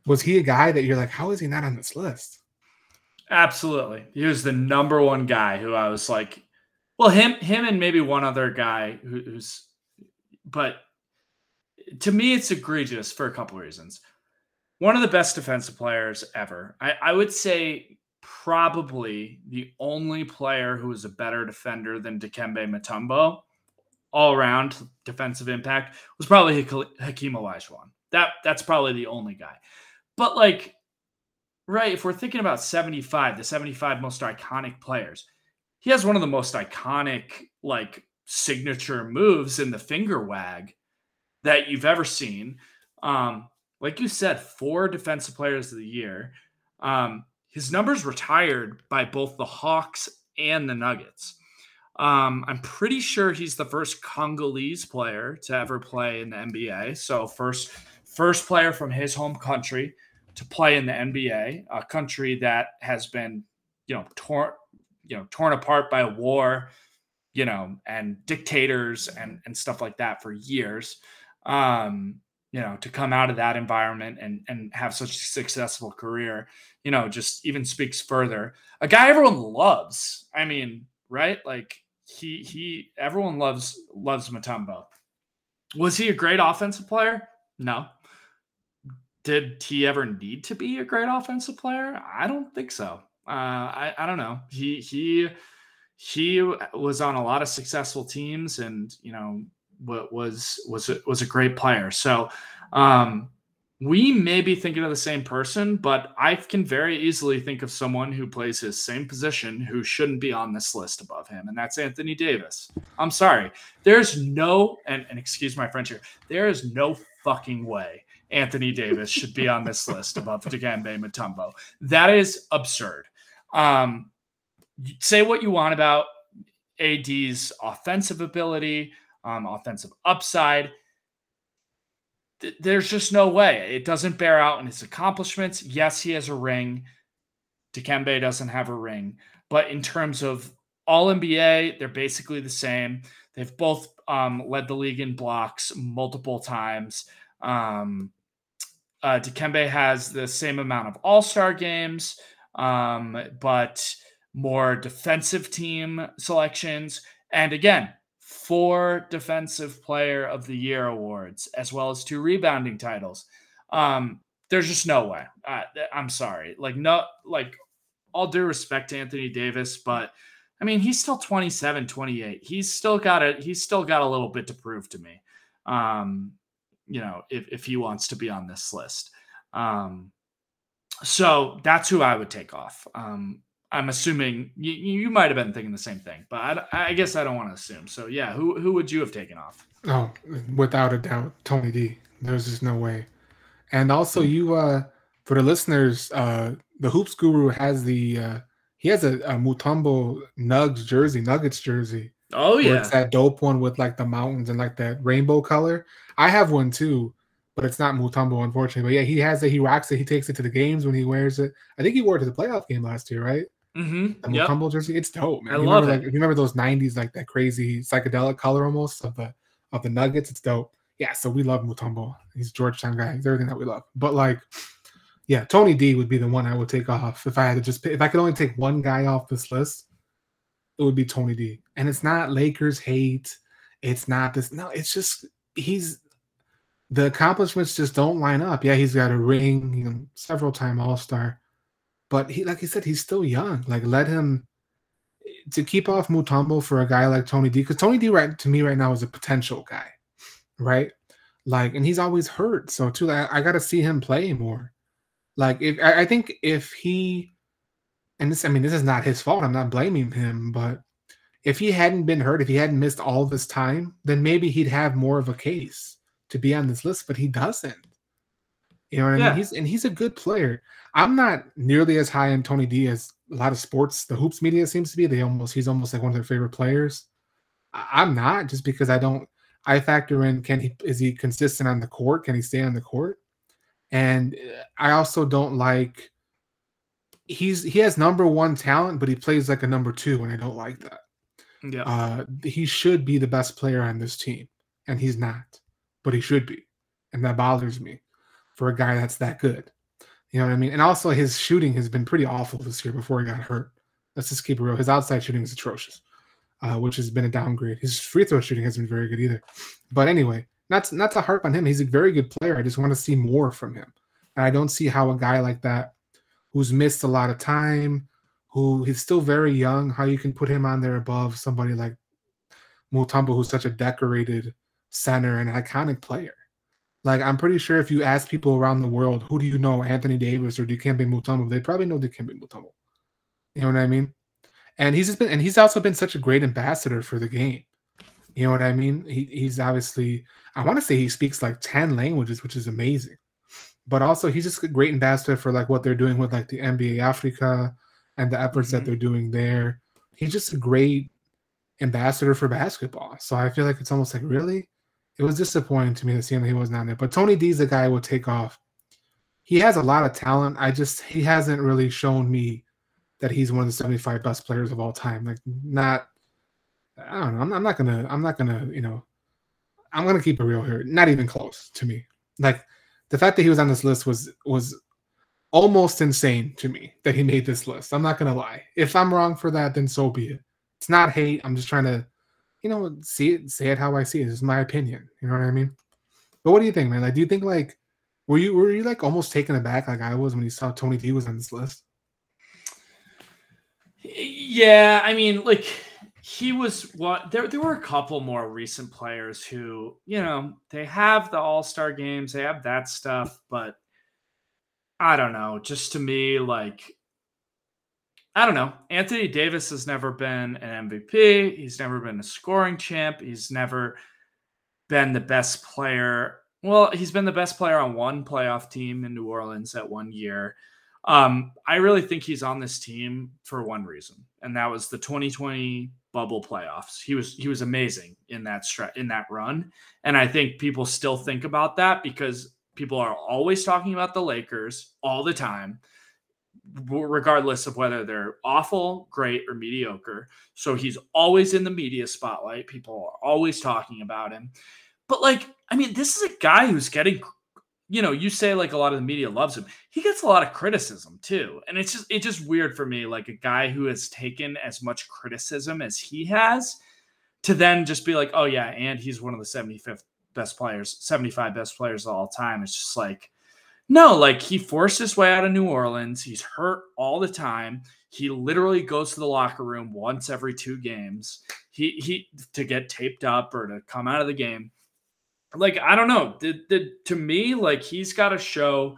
was he a guy that you're like, how is he not on this list? Absolutely, he was the number one guy who I was like, well, him, him, and maybe one other guy who, who's, but to me, it's egregious for a couple of reasons. One of the best defensive players ever, I, I would say. Probably the only player who is a better defender than Dikembe Mutombo, all around defensive impact, was probably Hakeem Olajuwon. That that's probably the only guy. But like, right, if we're thinking about seventy-five, the seventy-five most iconic players, he has one of the most iconic like signature moves in the finger wag that you've ever seen. Um, like you said, four defensive players of the year. Um, His numbers retired by both the Hawks and the Nuggets. Um, I'm pretty sure he's the first Congolese player to ever play in the N B A. So first, first player from his home country to play in the N B A, a country that has been, you know, torn, you know, torn apart by war, you know, and dictators and and stuff like that for years. Um, you know, to come out of that environment and, and have such a successful career, you know, just even speaks further. A guy everyone loves. I mean, right? Like he, he, everyone loves, loves Mutombo. Was he a great offensive player? No. Did he ever need to be a great offensive player? I don't think so. Uh, I, I don't know. He, he, he was on a lot of successful teams and, you know, was was a, was a great player. So um, we may be thinking of the same person, but I can very easily think of someone who plays his same position who shouldn't be on this list above him, and that's Anthony Davis. I'm sorry. There's no, and, and excuse my French here, there is no fucking way Anthony Davis should be on this list above Dikembe Mutombo. That is absurd. Um, say what you want about A D's offensive ability, Um, offensive upside. Th- there's just no way. It doesn't bear out in his accomplishments. Yes, he has a ring. Dikembe doesn't have a ring. But in terms of all N B A, they're basically the same. They've both um, led the league in blocks multiple times. Um, uh, Dikembe has the same amount of all-star games, um, but more defensive team selections. And again, four defensive player of the year awards, as well as two rebounding titles. Um, there's just no way. Uh, I'm sorry. Like, no, like all due respect to Anthony Davis, but I mean, he's still twenty-seven, twenty-eight. He's still got a, he's still got a little bit to prove to me. Um, you know, if, if he wants to be on this list. Um, so that's who I would take off. Um, I'm assuming you, you might have been thinking the same thing, but I, I guess I don't want to assume. So, yeah, who who would you have taken off? Oh, without a doubt, Tony D. There's just no way. And also, you uh, for the listeners, uh, the Hoops Guru has the uh, he has a, a Mutombo Nugs jersey, Nuggets jersey. Oh yeah, it's that dope one with like the mountains and like that rainbow color. I have one too, but it's not Mutombo, unfortunately. But yeah, he has it. He rocks it. He takes it to the games when he wears it. I think he wore it to the playoff game last year, right? Mm-hmm. The yep. Mutombo jersey, it's dope, man. I you love remember, it. Like, you remember those nineties, like that crazy psychedelic color almost of the of the Nuggets. It's dope. Yeah, so we love Mutombo. He's a Georgetown guy. He's everything that we love. But like, yeah, Tony D would be the one I would take off if I had to just pick, if I could only take one guy off this list, it would be Tony D. And it's not Lakers hate. It's not this. No, it's just he's the accomplishments just don't line up. Yeah, he's got a ring, you know, several time All Star. But he, like he said, he's still young. Like, let him to keep off Mutombo for a guy like Tony D, because Tony D, right to me right now, is a potential guy, right? Like, and he's always hurt. So too, like, I, I got to see him play more. Like, if I, I think if he, and this, I mean, this is not his fault. I'm not blaming him, but if he hadn't been hurt, if he hadn't missed all this time, then maybe he'd have more of a case to be on this list, but he doesn't. You know what I yeah. mean? He's, and he's a good player. I'm not nearly as high on Tony D as a lot of sports, the hoops media seems to be. They almost, he's almost like one of their favorite players. I'm not, just because I don't, I factor in, can he, is he consistent on the court? Can he stay on the court? And I also don't like, he's, he has number one talent, but he plays like a number two, and I don't like that. Yeah. Uh, he should be the best player on this team, and he's not, but he should be. And that bothers me for a guy that's that good. You know what I mean? And also his shooting has been pretty awful this year before he got hurt. Let's just keep it real. His outside shooting is atrocious, uh, which has been a downgrade. His free throw shooting hasn't been very good either. But anyway, not to, not to harp on him. He's a very good player. I just want to see more from him. And I don't see how a guy like that, who's missed a lot of time, who he's still very young, how you can put him on there above somebody like Mutombo, who's such a decorated center and an iconic player. Like, I'm pretty sure if you ask people around the world, who do you know, Anthony Davis or Dikembe Mutombo, they probably know Dikembe Mutombo. You know what I mean? And he's just been, and he's also been such a great ambassador for the game. You know what I mean? He, he's obviously, I want to say he speaks like ten languages, which is amazing. But also, he's just a great ambassador for like what they're doing with like the N B A Africa and the efforts mm-hmm. that they're doing there. He's just a great ambassador for basketball. So I feel like it's almost like, really? It was disappointing to me to see him that he wasn't on there. But Tony D's a guy who will take off. He has a lot of talent. I just, he hasn't really shown me that he's one of the seventy-five best players of all time. Like, not, I don't know. I'm, I'm not going to, I'm not going to, you know, I'm going to keep it real here. Not even close to me. Like, the fact that he was on this list was, was, almost insane to me that he made this list. I'm not going to lie. If I'm wrong for that, then so be it. It's not hate. I'm just trying to, you know, see it, say it how I see it. It's my opinion. You know what I mean? But what do you think, man? Like, do you think, like, were you, were you like almost taken aback like I was when you saw Tony D was on this list? Yeah. I mean, like, he was what there, there were a couple more recent players who, you know, they have the all-star games, they have that stuff, but I don't know. Just to me, like, I don't know. Anthony Davis has never been an M V P. He's never been a scoring champ. He's never been the best player. Well, he's been the best player on one playoff team in New Orleans that one year. Um, I really think he's on this team for one reason, and that was the twenty twenty bubble playoffs. He was he was amazing in that stretch, in that run, and I think people still think about that because people are always talking about the Lakers all the time, regardless of whether they're awful, great, or mediocre. So he's always in the media spotlight. People are always talking about him. But, like, I mean, this is a guy who's getting, you know, you say, like, a lot of the media loves him. He gets a lot of criticism, too. And it's just, it's just weird for me, like, a guy who has taken as much criticism as he has to then just be like, oh, yeah, and he's one of the seventy-fifth best players, seventy-five best players of all time. It's just like, no, like, he forced his way out of New Orleans. He's hurt all the time. He literally goes to the locker room once every two games he he to get taped up or to come out of the game. Like, I don't know. The, the, to me, like, he's got to show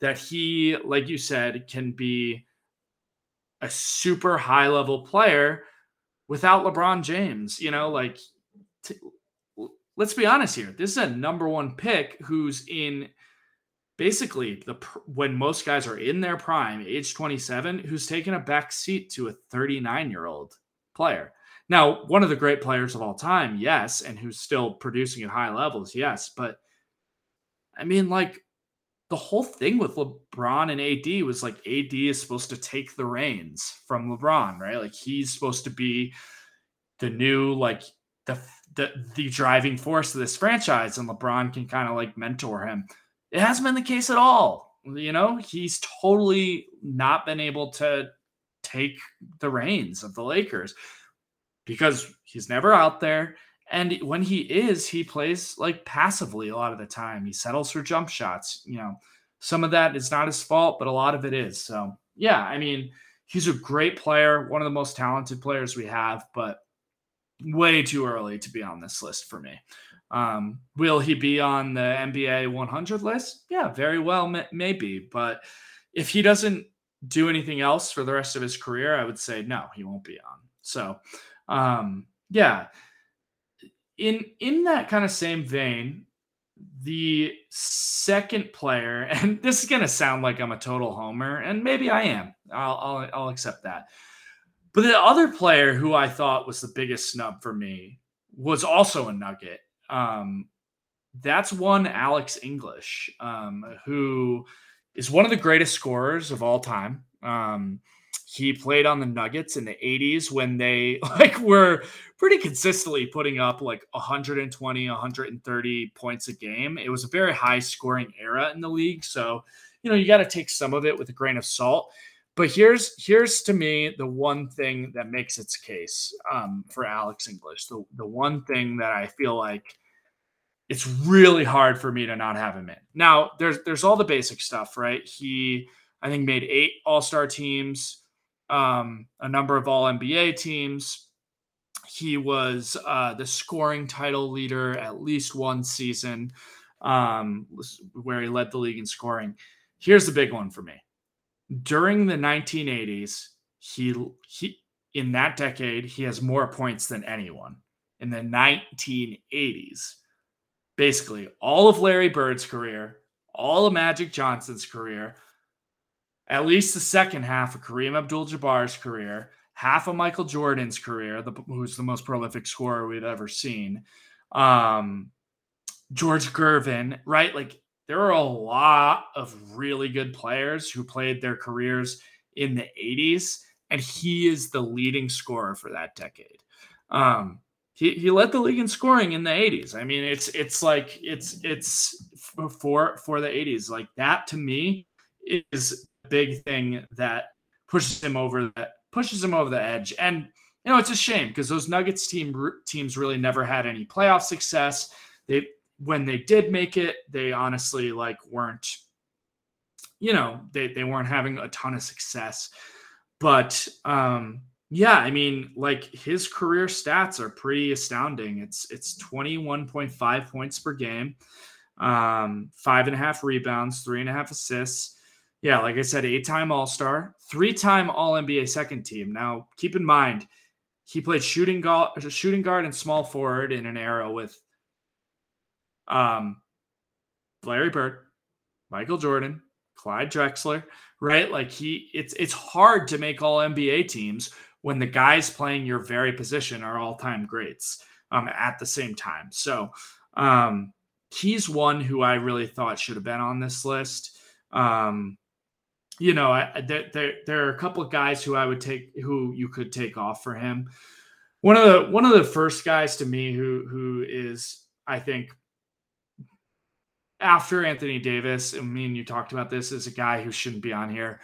that he, like you said, can be a super high-level player without LeBron James. You know, like, to, let's be honest here. This is a number one pick who's in basically the when most guys are in their prime, age twenty-seven, who's taken a back seat to a thirty-nine-year-old player. Now, one of the great players of all time, yes, and who's still producing at high levels, yes. But, I mean, like, the whole thing with LeBron and A D was, like, A D is supposed to take the reins from LeBron, right? Like, he's supposed to be the new, like, the The, the driving force of this franchise, and LeBron can kind of like mentor him. It hasn't been the case at all. You know, he's totally not been able to take the reins of the Lakers because he's never out there. And when he is, he plays like passively a lot of the time. He settles for jump shots. You know, some of that is not his fault, but a lot of it is. So yeah, I mean, he's a great player. One of the most talented players we have, but way too early to be on this list for me. Um, will he be on the N B A one hundred list? Yeah, very well, maybe. But if he doesn't do anything else for the rest of his career, I would say no, he won't be on. So, um, yeah. In in that kind of same vein, the second player, and this is going to sound like I'm a total homer, and maybe I am. I'll, I'll I'll accept that. But the other player who I thought was the biggest snub for me was also a Nugget. Um, that's one Alex English, um, who is one of the greatest scorers of all time. Um, he played on the Nuggets in the eighties when they like were pretty consistently putting up like one twenty, one thirty points a game. It was a very high scoring era in the league. So, you know, you got to take some of it with a grain of salt. But here's, here's to me, the one thing that makes its case um, for Alex English. The, the one thing that I feel like it's really hard for me to not have him in. Now, there's there's all the basic stuff, right? He, I think, made eight all-star teams, um, a number of all N B A teams. He was uh, the scoring title leader at least one season, um, where he led the league in scoring. Here's the big one for me. During the nineteen eighties, he he in that decade, he has more points than anyone. In the nineteen eighties. Basically, all of Larry Bird's career, all of Magic Johnson's career, at least the second half of Kareem Abdul-Jabbar's career, half of Michael Jordan's career, the, who's the most prolific scorer we've ever seen, um, George Gervin, right? Like, there are a lot of really good players who played their careers in the eighties, and he is the leading scorer for that decade. Um He, he led the league in scoring in the eighties. I mean, it's it's like it's it's for for the eighties. Like, that to me is a big thing that pushes him over that pushes him over the edge. And you know, it's a shame because those Nuggets team teams really never had any playoff success. They when they did make it, they honestly like weren't, you know, they they weren't having a ton of success. But um yeah, I mean, like, his career stats are pretty astounding. It's it's twenty-one point five points per game, um, five and a half rebounds, three and a half assists. Yeah, like I said, eight-time All-Star, three-time All N B A second team. Now, keep in mind, he played shooting guard, shooting guard and small forward in an era with um, Larry Bird, Michael Jordan, Clyde Drexler, right? Like, he, it's it's hard to make All N B A teams when the guys playing your very position are all-time greats um, at the same time. So um, he's one who I really thought should have been on this list. Um, you know, I, there, there there are a couple of guys who I would take, who you could take off for him. One of the one of the first guys to me who who is, I think, after Anthony Davis, I mean, you talked about this, is a guy who shouldn't be on here.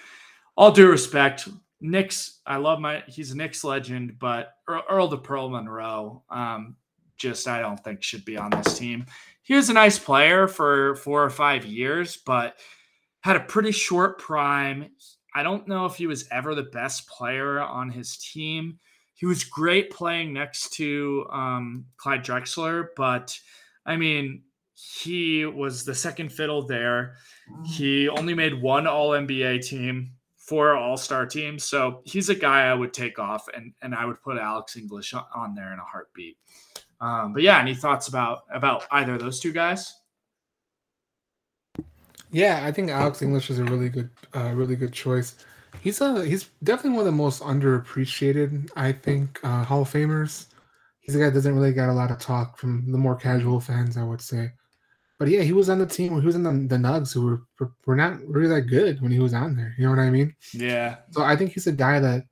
All due respect, Knicks, I love my, he's a Knicks legend, but Earl the Pearl Monroe, um, just, I don't think should be on this team. He was a nice player for four or five years, but had a pretty short prime. I don't know if he was ever the best player on his team. He was great playing next to um, Clyde Drexler, but I mean, he was the second fiddle there. He only made one All N B A team, four all-star teams. So he's a guy I would take off, and, and I would put Alex English on there in a heartbeat. Um, but yeah, any thoughts about, about either of those two guys? Yeah, I think Alex English is a really good, uh, really good choice. He's a, he's definitely one of the most underappreciated, I think, uh, Hall of Famers. He's a guy that doesn't really get a lot of talk from the more casual fans, I would say. But yeah, he was on the team when he was in the, the Nugs, who were were not really that good when he was on there. You know what I mean? Yeah. So I think he's a guy that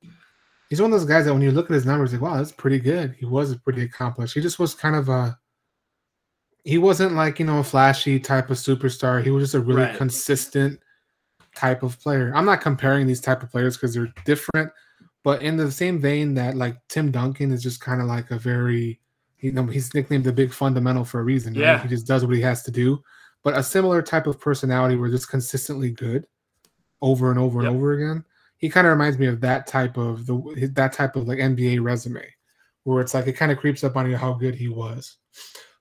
he's one of those guys that when you look at his numbers, like, wow, that's pretty good. He was pretty accomplished. He just was kind of a he wasn't like, you know, a flashy type of superstar. He was just a really right. consistent type of player. I'm not comparing these type of players because they're different, but in the same vein that like Tim Duncan is just kind of like a very You know, he's nicknamed the big fundamental for a reason. Right? Yeah. He just does what he has to do. But a similar type of personality where just consistently good over and over yep. and over again. He kind of reminds me of that type of the that type of like N B A resume where it's like it kind of creeps up on you how good he was.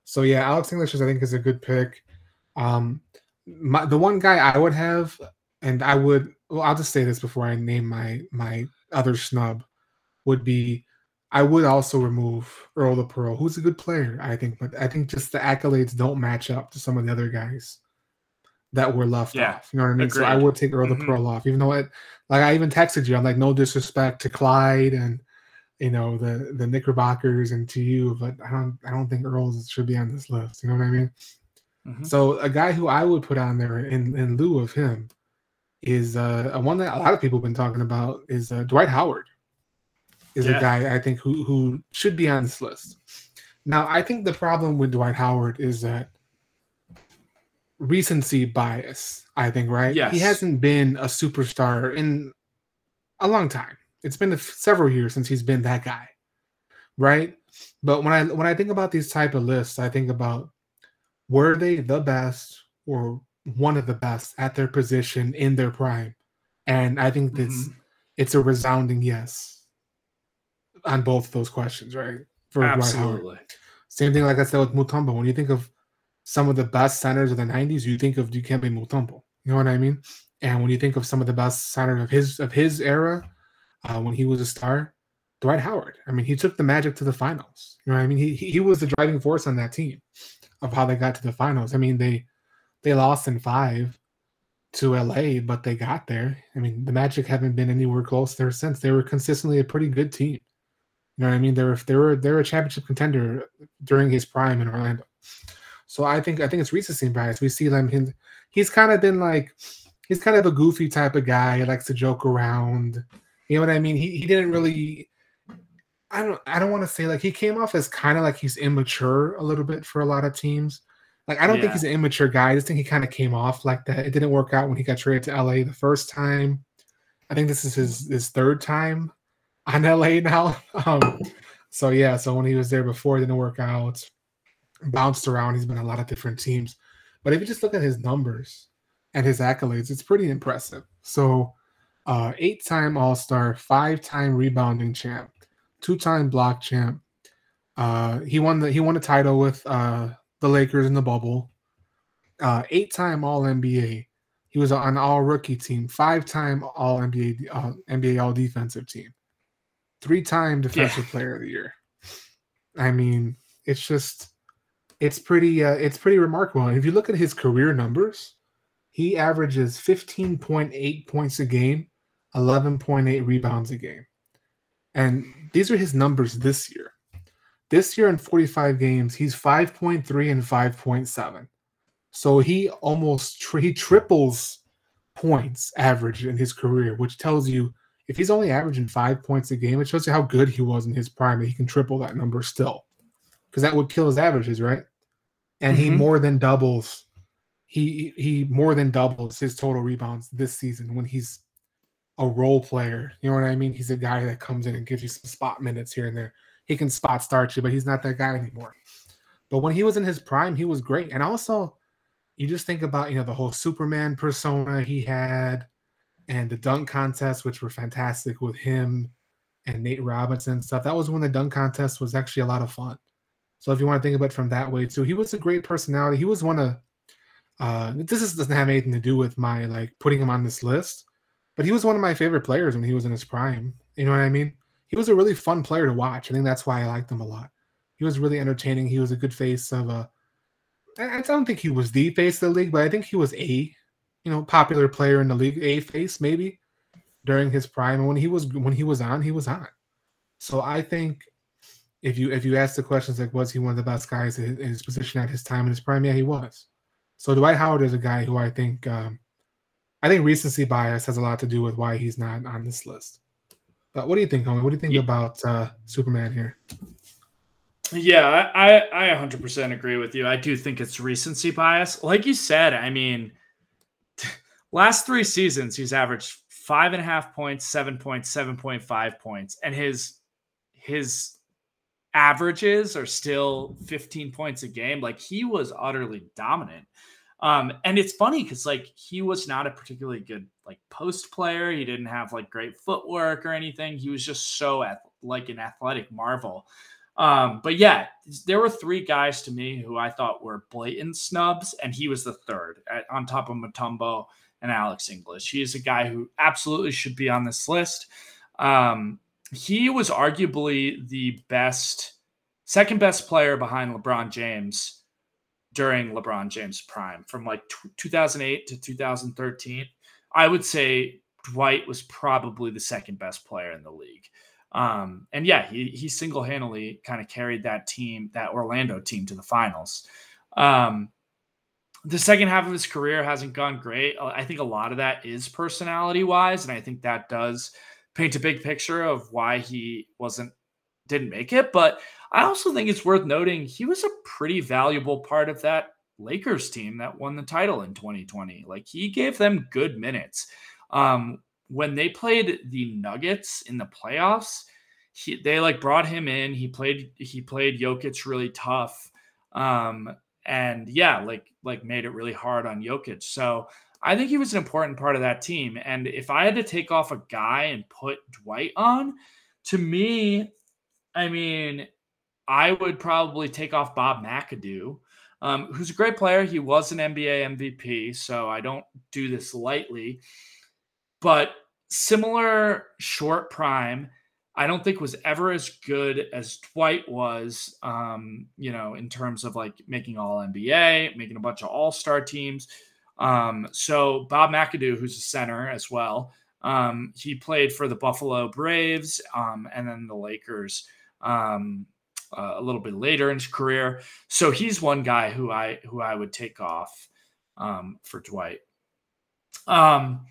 So yeah, Alex English is I think is a good pick. Um, my, the one guy I would have and I would, well, I'll just say this before I name my my other snub, would be I would also remove Earl the Pearl, who's a good player, I think, but I think just the accolades don't match up to some of the other guys that were left yeah, off. You know what I mean? Agreed. So I would take Earl the mm-hmm. Pearl off, even though it, like I even texted you, I'm like, no disrespect to Clyde and, you know, the the Knickerbockers and to you, but I don't I don't think Earl should be on this list. You know what I mean? Mm-hmm. So a guy who I would put on there in, in lieu of him is uh, one that a lot of people have been talking about is uh, Dwight Howard is yeah. a guy I think who who should be on this list. Now, I think the problem with Dwight Howard is that recency bias, I think, right? Yes. He hasn't been a superstar in a long time. It's been several years since he's been that guy, right? But when I when I think about these type of lists, I think about, were they the best or one of the best at their position in their prime? And I think mm-hmm. it's it's a resounding yes on both of those questions, right? For absolutely. Same thing like I said with Mutombo. When you think of some of the best centers of the nineties, you think of Dikembe Mutombo. You know what I mean? And when you think of some of the best centers of his of his era, Uh, when he was a star, Dwight Howard. I mean, he took the Magic to the finals. You know what I mean? He he was the driving force on that team of how they got to the finals. I mean, they they lost in five to L A, but they got there. I mean, the Magic haven't been anywhere close there since. They were consistently a pretty good team. You know what I mean? They were they were they were a championship contender during his prime in Orlando. So I think I think it's recency bias. We see them. Him, he's kind of been like he's kind of a goofy type of guy. He likes to joke around. You know what I mean? He he didn't really. I don't. I don't want to say like he came off as kind of like he's immature a little bit for a lot of teams. Like I don't yeah. think he's an immature guy. I just think he kind of came off like that. It didn't work out when he got traded to L A the first time. I think this is his his third time on L A now. Um, so yeah. So when he was there before, it didn't work out. Bounced around. He's been on a lot of different teams. But if you just look at his numbers and his accolades, it's pretty impressive. So. Uh, eight-time All-Star, five-time rebounding champ, two-time block champ. Uh, he won the he won a title with uh, the Lakers in the bubble. Uh, eight-time All N B A. He was on an All-Rookie team. Five-time All N B A uh, N B A All-Defensive team. Three-time Defensive yeah. Player of the Year. I mean, it's just it's pretty uh, it's pretty remarkable. And if you look at his career numbers, he averages fifteen point eight points a game. eleven point eight rebounds a game. And these are his numbers this year. This year in forty-five games, he's five point three and five point seven. So he almost tri- he triples points average in his career, which tells you if he's only averaging five points a game, it shows you how good he was in his prime, that he can triple that number still. Because that would kill his averages, right? And mm-hmm. he more than doubles. He he more than doubles his total rebounds this season when he's a role player. You know what I mean? He's a guy that comes in and gives you some spot minutes here and there. He can spot start you, but he's not that guy anymore. But when he was in his prime, he was great. And also, you just think about, you know, the whole Superman persona he had and the dunk contests, which were fantastic with him and Nate Robinson and stuff. That was when the dunk contest was actually a lot of fun. So if you want to think about it from that way too, he was a great personality. He was one of, uh, this is, doesn't have anything to do with my, like, putting him on this list. But he was one of my favorite players when he was in his prime. You know what I mean? He was a really fun player to watch. I think that's why I liked him a lot. He was really entertaining. He was a good face of a – I don't think he was the face of the league, but I think he was a, you know, popular player in the league, a face maybe during his prime. And when he was when he was on, he was on. So I think if you if you ask the questions like, was he one of the best guys in his position at his time in his prime? Yeah, he was. So Dwight Howard is a guy who I think um, – I think recency bias has a lot to do with why he's not on this list. But what do you think, Homie? What do you think yeah. about uh, Superman here? Yeah, I, I, I one hundred percent agree with you. I do think it's recency bias. Like you said, I mean, last three seasons, he's averaged five and a half points, seven points, seven point five points. And his, his averages are still fifteen points a game. Like, he was utterly dominant. Um, and it's funny because, like, he was not a particularly good, like, post player. He didn't have, like, great footwork or anything. He was just so, ath- like, an athletic marvel. Um, but yeah, there were three guys to me who I thought were blatant snubs, and he was the third at, on top of Mutombo and Alex English. He is a guy who absolutely should be on this list. Um, he was arguably the best, second best player behind LeBron James during LeBron James' prime, from like two thousand eight to two thousand thirteen. I would say Dwight was probably the second best player in the league. Um, and yeah, he, he single-handedly kind of carried that team, that Orlando team, to the finals. Um, the second half of his career hasn't gone great. I think a lot of that is personality wise. And I think that does paint a big picture of why he wasn't, didn't make it. But I also think it's worth noting he was a pretty valuable part of that Lakers team that won the title in twenty twenty. Like, he gave them good minutes. Um, When they played the Nuggets in the playoffs, he, they like brought him in. He played, he played Jokic really tough. Um, and yeah, like, like made it really hard on Jokic. So I think he was an important part of that team. And if I had to take off a guy and put Dwight on, to me, I mean, I would probably take off Bob McAdoo, um, who's a great player. He was an N B A M V P. So I don't do this lightly, but similar short prime, I don't think was ever as good as Dwight was, um, you know, in terms of like making all N B A, making a bunch of all-star teams. Um, so Bob McAdoo, who's a center as well, um, he played for the Buffalo Braves um, and then the Lakers um, uh, a little bit later in his career. So he's one guy who I, who I would take off um, for Dwight. Um,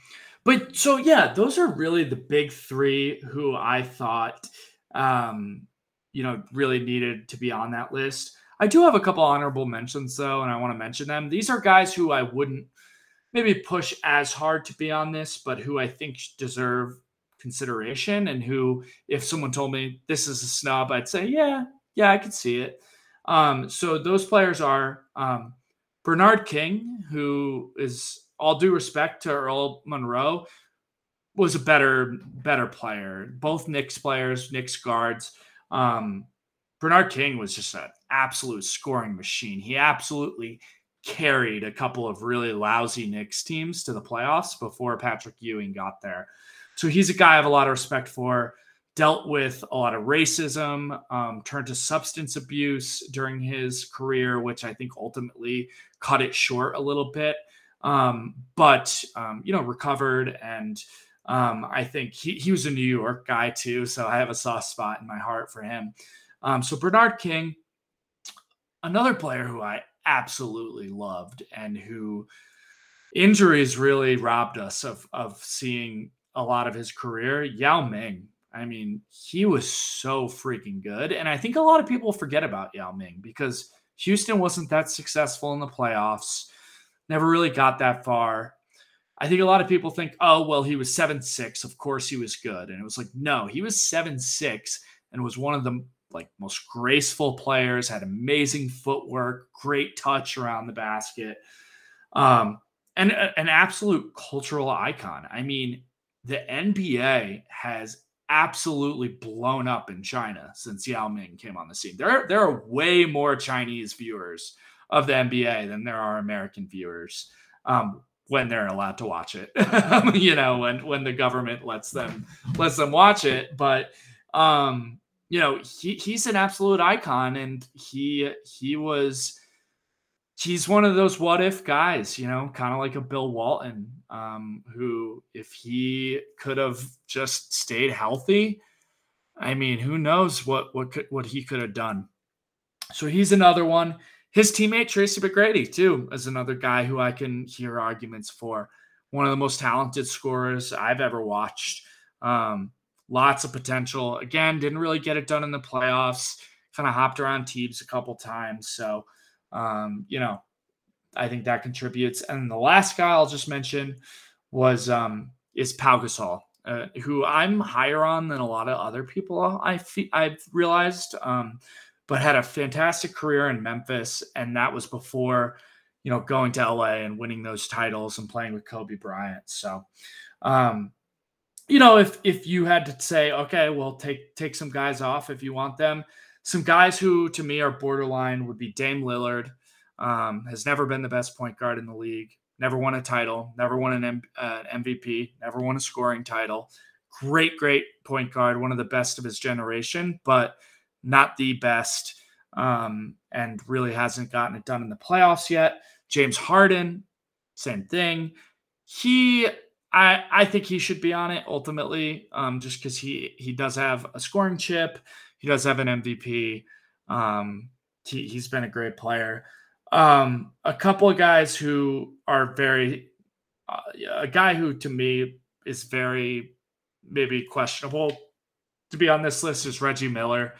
But so, yeah, those are really the big three who I thought, um, you know, really needed to be on that list. I do have a couple honorable mentions, though, and I want to mention them. These are guys who I wouldn't maybe push as hard to be on this, but who I think deserve consideration and who, if someone told me this is a snub, I'd say, yeah, yeah, I could see it. Um, so those players are um, Bernard King, who is – all due respect to Earl Monroe, was a better, better player. Both Knicks players, Knicks guards. Um, Bernard King was just an absolute scoring machine. He absolutely carried a couple of really lousy Knicks teams to the playoffs before Patrick Ewing got there. So he's a guy I have a lot of respect for, dealt with a lot of racism, um, turned to substance abuse during his career, which I think ultimately cut it short a little bit. Um, but, um, you know, recovered. And, um, I think he, he was a New York guy too. So I have a soft spot in my heart for him. Um, so Bernard King, another player who I absolutely loved and who injuries really robbed us of, of seeing a lot of his career, Yao Ming. I mean, he was so freaking good. And I think a lot of people forget about Yao Ming because Houston wasn't that successful in the playoffs. Never really got that far. I think a lot of people think, oh, well, he was seven six. Of course he was good. And it was like, no, he was seven six and was one of the like most graceful players, had amazing footwork, great touch around the basket, um, and a, an absolute cultural icon. I mean, the N B A has absolutely blown up in China since Yao Ming came on the scene. There, there are way more Chinese viewers of the N B A than there are American viewers um, when they're allowed to watch it, you know, when, when the government lets them, lets them watch it. But, um, you know, he, he's an absolute icon, and he, he was, he's one of those what if guys, you know, kind of like a Bill Walton, um, who, if he could have just stayed healthy, I mean, who knows what, what could, what he could have done. So he's another one. His teammate, Tracy McGrady, too, is another guy who I can hear arguments for. One of the most talented scorers I've ever watched. Um, lots of potential. Again, didn't really get it done in the playoffs. Kind of hopped around teams a couple times. So, um, you know, I think that contributes. And the last guy I'll just mention was um, is Pau Gasol, uh, who I'm higher on than a lot of other people I fe- I've realized. Um but had a fantastic career in Memphis. And that was before, you know, going to L A and winning those titles and playing with Kobe Bryant. So, um, you know, if, if you had to say, okay, well, take, take some guys off if you want them, Some guys who, to me, are borderline would be Dame Lillard. Um, has never been the best point guard in the league. Never won a title. Never won an M- uh, M V P. Never won a scoring title. Great, great point guard. One of the best of his generation, but not the best. Um, and really hasn't gotten it done in the playoffs yet. James Harden, same thing. He, I, I think he should be on it ultimately, um, just because he he does have a scoring chip. He does have an M V P. Um, he, he's been a great player. Um, a couple of guys who are very uh, – a guy who to me is very maybe questionable to be on this list is Reggie Miller.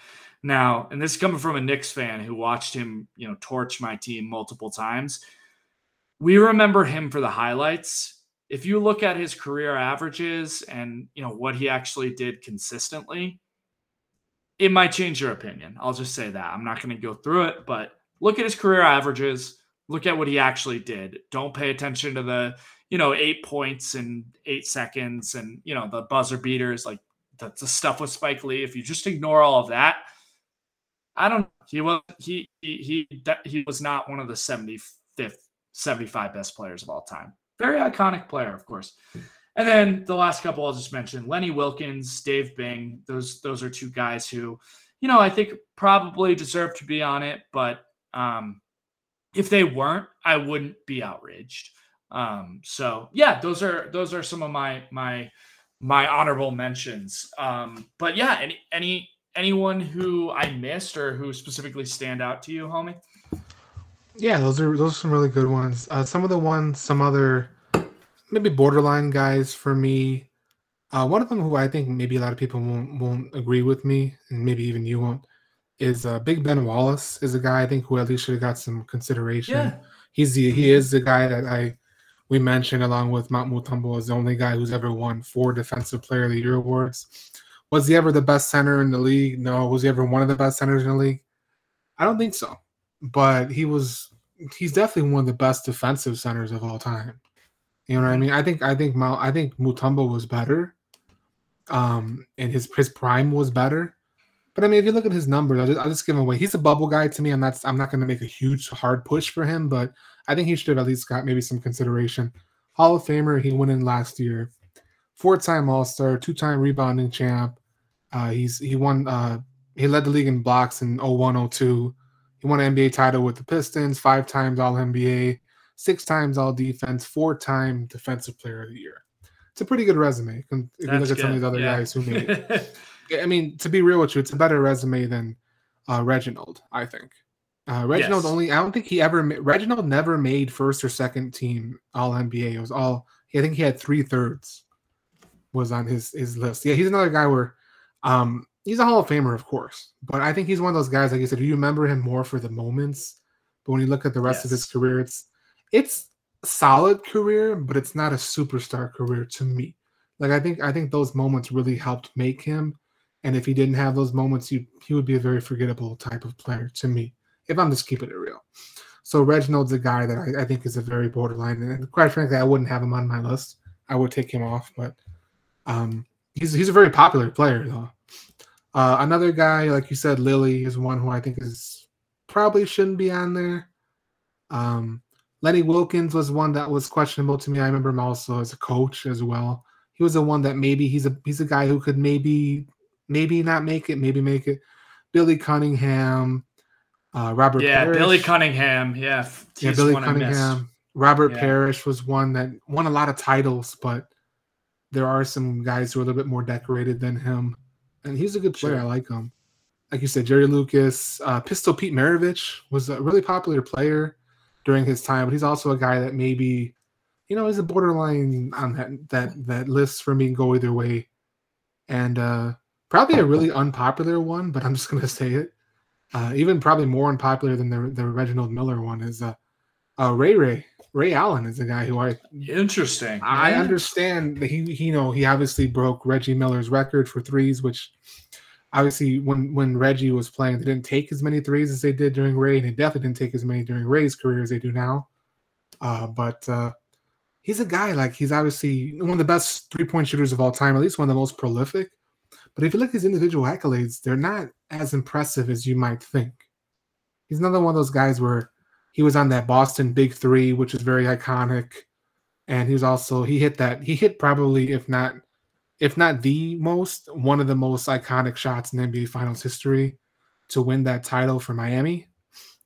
Now, and this is coming from a Knicks fan who watched him, you know, torch my team multiple times. We remember him for the highlights. If you look at his career averages and, you know, what he actually did consistently, it might change your opinion. I'll just say that. I'm not going to go through it, but look at his career averages. Look at what he actually did. Don't pay attention to the, you know, eight points in eight seconds and, you know, the buzzer beaters, like the, the stuff with Spike Lee. If you just ignore all of that, I don't know. He was he he he he was not one of the seventy-fifth, seventy-five best players of all time. Very iconic player, of course. And then the last couple I'll just mention: Lenny Wilkins, Dave Bing. Those those are two guys who, you know, I think probably deserve to be on it. But um, if they weren't, I wouldn't be outraged. Um, so yeah, those are those are some of my my my honorable mentions. Um, but yeah, any any. Anyone who I missed or who specifically stand out to you, homie? Yeah, those are those are some really good ones. Uh, some of the ones, some other maybe borderline guys for me. Uh, one of them who I think maybe a lot of people won't won't agree with me, and maybe even you won't, is uh, Big Ben Wallace is a guy I think who at least should have got some consideration. Yeah. He's the, he is the guy that I we mentioned along with Mount Mutombo as the only guy who's ever won four Defensive Player of the Year awards. Was he ever the best center in the league? No. Was he ever one of the best centers in the league? I don't think so. But he was he's definitely one of the best defensive centers of all time. You know what I mean? I think I think Mal, I think Mutombo was better. Um, and his his prime was better. But I mean, if you look at his numbers, I'll just, I'll just give him away. He's a bubble guy to me. I'm not I'm not gonna make a huge hard push for him, but I think he should have at least got maybe some consideration. Hall of Famer, he went in last year. Four-time All-Star, two-time rebounding champ. Uh, he's he won. Uh, he led the league in blocks in oh one oh two. He won an N B A title with the Pistons. Five times All N B A, six times All Defense, four time Defensive Player of the Year. It's a pretty good resume. If you That's look at good. some of these other yeah. guys who made it. I mean, to be real with you, it's a better resume than uh, Reginald. I think uh, Reginald yes. only. I don't think he ever. Reginald never made first or second team All N B A. It was all. I think he had three thirds was on his his list. Yeah, he's another guy where. Um, he's a Hall of Famer, of course, but I think he's one of those guys, like you said, you remember him more for the moments, but when you look at the rest yes. of his career, it's it's a solid career, but it's not a superstar career to me. Like I think I think those moments really helped make him, and if he didn't have those moments, he, he would be a very forgettable type of player to me, if I'm just keeping it real. So Reginald's a guy that I, I think is a very borderline, and quite frankly, I wouldn't have him on my list. I would take him off, but... um. He's he's a very popular player, though. Uh, another guy, like you said, Lily, is one who I think is probably shouldn't be on there. Um, Lenny Wilkins was one that was questionable to me. I remember him also as a coach as well. He was the one that maybe he's a he's a guy who could maybe maybe not make it, maybe make it. Billy Cunningham, uh, Robert yeah, Parrish. Billy Cunningham, yeah. Yeah, Billy Cunningham. Robert yeah. Parrish was one that won a lot of titles, but there are some guys who are a little bit more decorated than him. And he's a good player. Sure. I like him. Like you said, Jerry Lucas. Uh, Pistol Pete Maravich was a really popular player during his time, but he's also a guy that maybe, you know, is a borderline on that that, that list for me and go either way. And uh, probably a really unpopular one, but I'm just going to say it. Uh, even probably more unpopular than the, the Reginald Miller one is uh, uh, Ray Ray. Ray Allen is a guy who I interesting. I man. understand that he, he, you know, he obviously broke Reggie Miller's record for threes, which obviously when when Reggie was playing, they didn't take as many threes as they did during Ray, and they definitely didn't take as many during Ray's career as they do now. Uh, but uh, he's a guy like he's obviously one of the best three point shooters of all time, at least one of the most prolific. But if you look at his individual accolades, they're not as impressive as you might think. He's another one of those guys where he was on that Boston Big Three, which is very iconic. And he was also, he hit that, he hit probably, if not, if not the most, one of the most iconic shots in N B A Finals history to win that title for Miami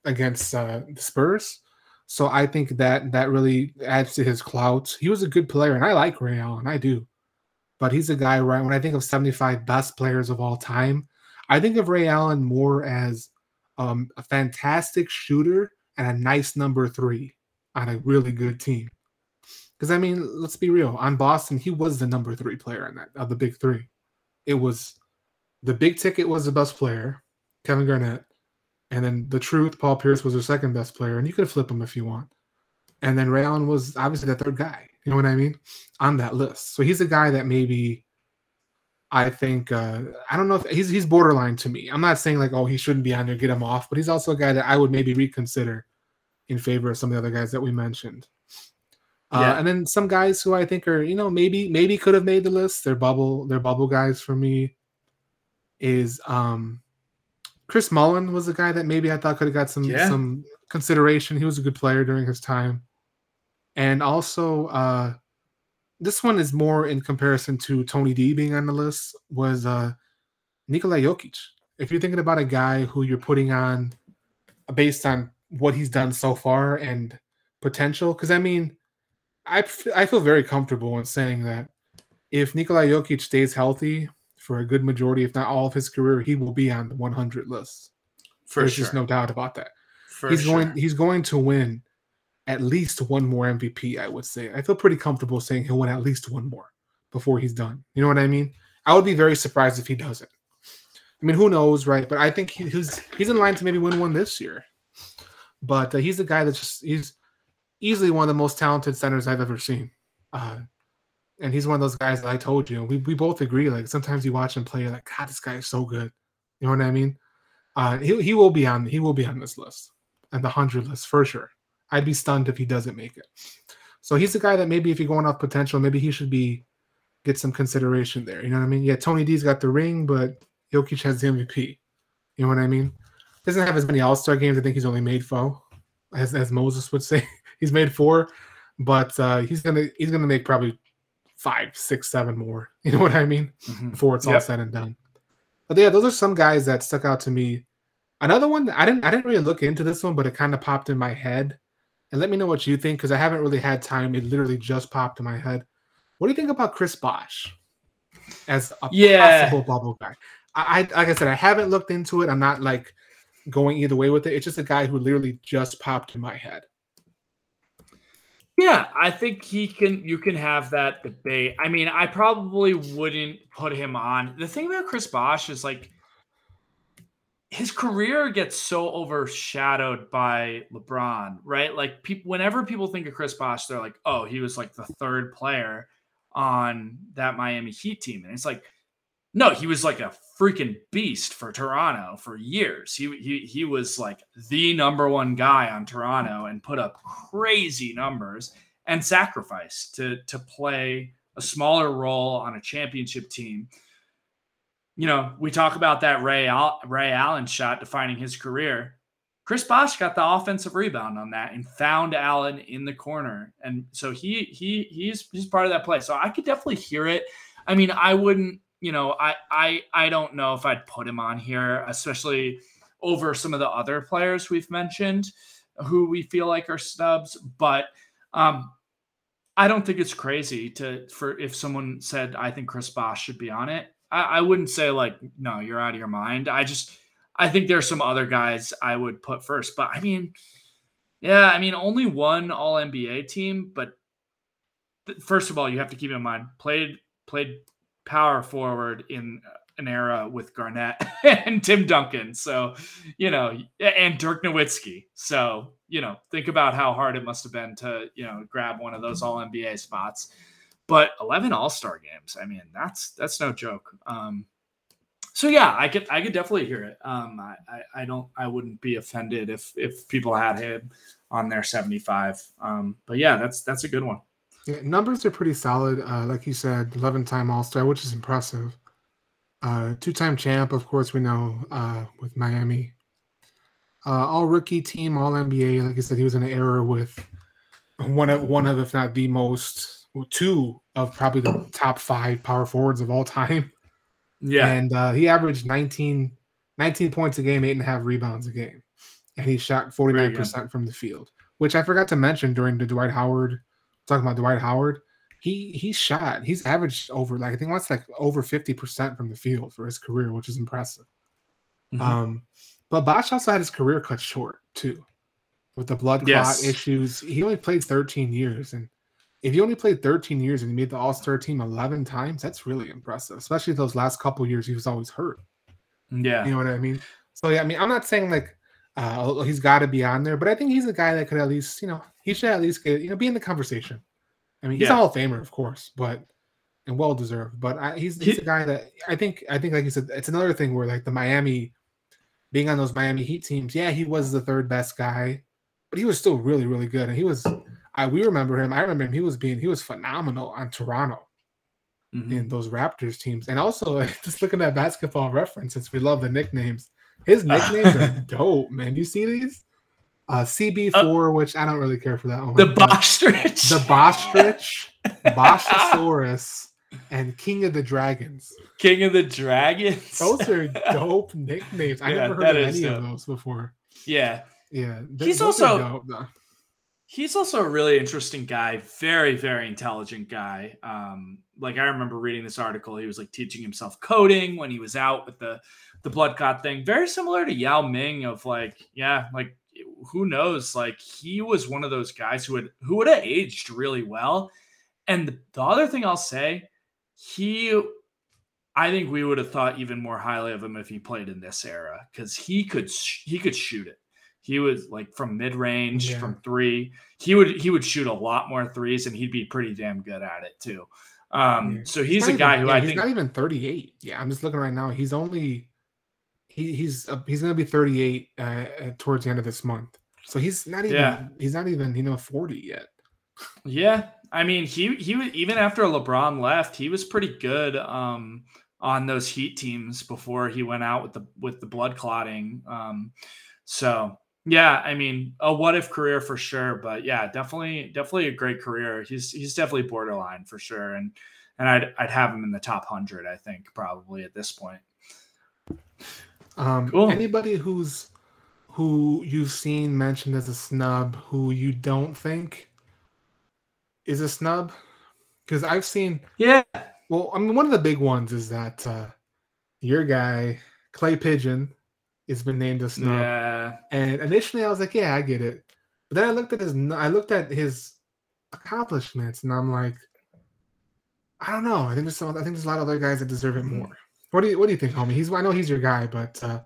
against uh, the Spurs. So I think that that really adds to his clout. He was a good player, and I like Ray Allen, I do. But he's a guy, right, when I think of seventy-five best players of all time, I think of Ray Allen more as um, a fantastic shooter and a nice number three on a really good team. Because, I mean, let's be real. On Boston, he was the number three player in that, of the big three. It was the big ticket was the best player, Kevin Garnett. And then the truth, Paul Pierce, was their second best player. And you could flip him if you want. And then Ray Allen was obviously the third guy. You know what I mean? On that list. So he's a guy that maybe I think, uh, I don't know if he's, he's borderline to me. I'm not saying like, oh, he shouldn't be on there, get him off. But he's also a guy that I would maybe reconsider in favor of some of the other guys that we mentioned. Yeah. Uh, and then some guys who I think are, you know, maybe maybe could have made the list. They're bubble, they're bubble guys for me. Is um, Chris Mullin was a guy that maybe I thought could have got some yeah. some consideration. He was a good player during his time. And also, uh, this one is more in comparison to Tony D being on the list, was uh, Nikola Jokic. If you're thinking about a guy who you're putting on based on what he's done so far and potential, because, I mean, I, I feel very comfortable in saying that if Nikola Jokic stays healthy for a good majority, if not all of his career, he will be on the one hundred list. For There's sure. just no doubt about that. For he's sure. going. He's going to win at least one more M V P, I would say. I feel pretty comfortable saying he'll win at least one more before he's done. You know what I mean? I would be very surprised if he doesn't. I mean, who knows, right? But I think he, he's he's in line to maybe win one this year. But uh, he's a guy that's just he's easily one of the most talented centers I've ever seen. Uh, and he's one of those guys that I told you, we, we both agree, like sometimes you watch him play, you're like, God, this guy is so good. You know what I mean? Uh, he, he will be on, he will be on this list and the one hundred list for sure. I'd be stunned if he doesn't make it. So he's a guy that maybe if you're going off potential, maybe he should be, get some consideration there. You know what I mean? Yeah, Tony D's got the ring, but Jokic has the M V P. You know what I mean? Doesn't have as many All-Star games. I think he's only made four, as, as Moses would say. He's made four, but uh, he's gonna he's gonna make probably five, six, seven more. You know what I mean? Mm-hmm. Before it's yep. all said and done. But yeah, those are some guys that stuck out to me. Another one I didn't I didn't really look into this one, but it kind of popped in my head. And let me know what you think, because I haven't really had time. It literally just popped in my head. What do you think about Chris Bosh as a yeah. possible bubble guy? I, I like I said, I haven't looked into it. I'm not like going either way with it. It's just a guy who literally just popped in my head. Yeah, I think he can. You can have that debate. I mean, I probably wouldn't put him on. The thing about Chris Bosh is like his career gets so overshadowed by LeBron, right? Like people, whenever people think of Chris Bosh, they're like, "Oh, he was like the third player on that Miami Heat team," and it's like, no, he was like a freaking beast for Toronto for years. He he he was like the number one guy on Toronto and put up crazy numbers and sacrificed to to play a smaller role on a championship team. You know, we talk about that Ray Al- Ray Allen shot defining his career. Chris Bosh got the offensive rebound on that and found Allen in the corner, and so he he he's he's part of that play. So I could definitely hear it. I mean, I wouldn't. You know, I, I I don't know if I'd put him on here, especially over some of the other players we've mentioned who we feel like are snubs. But um, I don't think it's crazy to for if someone said, I think Chris Bosh should be on it. I, I wouldn't say like, no, you're out of your mind. I just I think there's some other guys I would put first. But I mean, yeah, I mean, only one all N B A team. But th- first of all, you have to keep in mind, played played. power forward in an era with Garnett and Tim Duncan. So, you know, and Dirk Nowitzki. So, you know, think about how hard it must have been to, you know, grab one of those all N B A spots. But eleven all-star games. I mean, that's that's no joke. Um, so yeah, I could I could definitely hear it. Um, I, I, I don't I wouldn't be offended if if people had him on their seventy-five. Um, but yeah, that's that's a good one. Yeah, numbers are pretty solid. Uh, like you said, eleven-time All-Star, which is impressive. Uh, two-time champ, of course, we know uh, with Miami. Uh, all-rookie team, all-N B A. Like I said, he was in an era with one of, one of, if not the most, two of probably the top five power forwards of all time. Yeah. And uh, he averaged nineteen, nineteen points a game, eight and a half rebounds a game. And he shot forty-nine percent from the field, which I forgot to mention during the Dwight Howard, talking about Dwight Howard. He he shot. He's averaged over, like I think that's like over fifty percent from the field for his career, which is impressive. Mm-hmm. Um, but Bosch also had his career cut short too, with the blood yes. clot issues. He only played thirteen years, and if you only played thirteen years and you made the All-Star team eleven times, that's really impressive. Especially those last couple years, he was always hurt. Yeah, you know what I mean. So yeah, I mean, I'm not saying like uh, he's got to be on there, but I think he's a guy that could at least, you know, he should at least get, you know, be in the conversation. I mean, he's yeah. a Hall of Famer, of course, but and well deserved. But I, he's he's a guy that I think I think like you said, it's another thing where like the Miami, being on those Miami Heat teams, yeah, he was the third best guy, but he was still really really good, and he was. I we remember him. I remember him. He was being he was phenomenal on Toronto, mm-hmm. in those Raptors teams, and also just looking at Basketball Reference, since we love the nicknames. His nicknames are dope, man. You see these? Uh, C B four, uh, which I don't really care for that one. The Bostrich. The Bostrich, Boschosaurus, and King of the Dragons. King of the Dragons? Those are dope nicknames. Yeah, I never heard of any dope. of those before. Yeah. Yeah. Th- he's also he's also a really interesting guy. Very, very intelligent guy. Um, like I remember reading this article. He was like teaching himself coding when he was out with the, the blood clot thing. Very similar to Yao Ming of like, yeah, like, who knows? Like he was one of those guys who would who would have aged really well. And the, the other thing I'll say, he, I think we would have thought even more highly of him if he played in this era, because he could he could shoot it. He was like from mid range, yeah. from three. He would he would shoot a lot more threes, and he'd be pretty damn good at it too. Um, yeah. So he's, he's a guy even, who yeah, I he's think he's not even thirty-eight. Yeah, I'm just looking right now. He's only. He, he's uh, he's gonna be thirty-eight uh, towards the end of this month, so he's not even yeah. he's not even you know forty yet. Yeah, I mean he he was, even after LeBron left, he was pretty good um, on those Heat teams before he went out with the with the blood clotting. Um, so yeah, I mean a what if career for sure, but yeah, definitely definitely a great career. He's he's definitely borderline for sure, and and I'd I'd have him in the top hundred, I think, probably at this point. Um, cool. Anybody who's who you've seen mentioned as a snub who you don't think is a snub? Because I've seen, yeah. Well, I mean, one of the big ones is that uh, your guy Clay Pigeon has been named a snub, yeah. and initially I was like, yeah, I get it. But then I looked at his, I looked at his accomplishments, and I'm like, I don't know. I think there's, some, I think there's a lot of other guys that deserve it more. What do you What do you think, homie? He's I know he's your guy, but uh,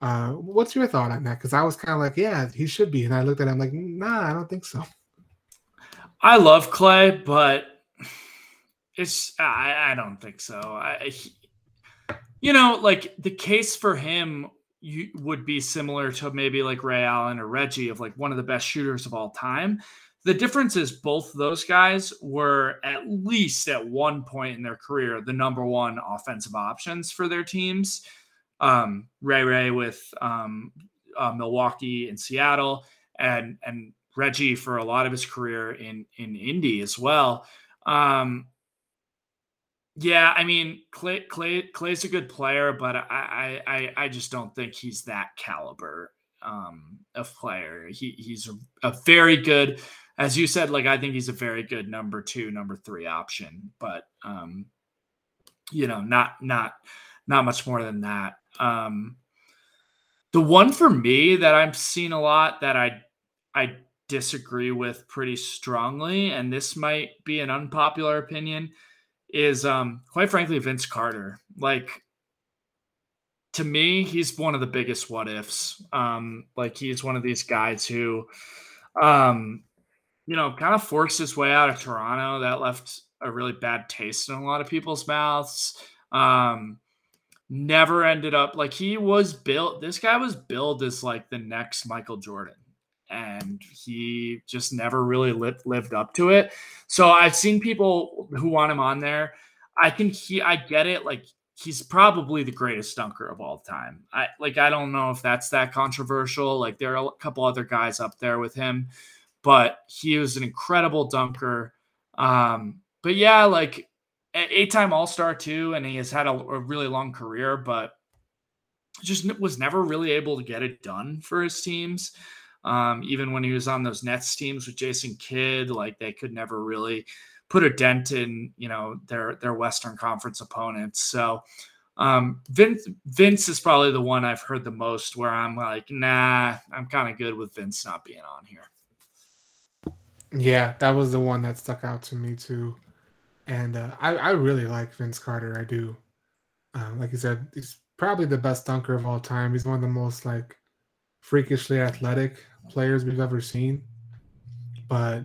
uh, what's your thought on that? Because I was kind of like, yeah, he should be, and I looked at him like, nah, I don't think so. I love Clay, but it's I, I don't think so. I, he, you know, like the case for him you, would be similar to maybe like Ray Allen or Reggie, of like one of the best shooters of all time. The difference is both those guys were at least at one point in their career the number one offensive options for their teams. Um, Ray Ray with um, uh, Milwaukee and Seattle, and and Reggie for a lot of his career in in Indy as well. Um, yeah, I mean Clay Clay Clay's a good player, but I I I just don't think he's that caliber um, of player. He he's a, a very good. As you said, like, I think he's a very good number two, number three option, but, um, you know, not, not, not much more than that. Um, the one for me that I've seen a lot that I, I disagree with pretty strongly, and this might be an unpopular opinion, is, um, quite frankly, Vince Carter. Like, to me, he's one of the biggest what ifs. Um, like he's one of these guys who, um, you know, kind of forced his way out of Toronto. That left a really bad taste in a lot of people's mouths. Um, never ended up like he was built. This guy was billed as like the next Michael Jordan, and he just never really lived, lived up to it. So I've seen people who want him on there. I think he, I get it. Like he's probably the greatest dunker of all time. I like, I don't know if that's that controversial. Like, there are a couple other guys up there with him, but he was an incredible dunker. Um, but yeah, like eight-time All-Star too. And he has had a, a really long career, but just was never really able to get it done for his teams. Um, even when he was on those Nets teams with Jason Kidd, like they could never really put a dent in, you know, their, their Western Conference opponents. So um, Vince, Vince is probably the one I've heard the most where I'm like, nah, I'm kind of good with Vince not being on here. Yeah, that was the one that stuck out to me too. And uh, I, I really like Vince Carter. I do. Uh, like you said, he's probably the best dunker of all time. He's one of the most like freakishly athletic players we've ever seen. But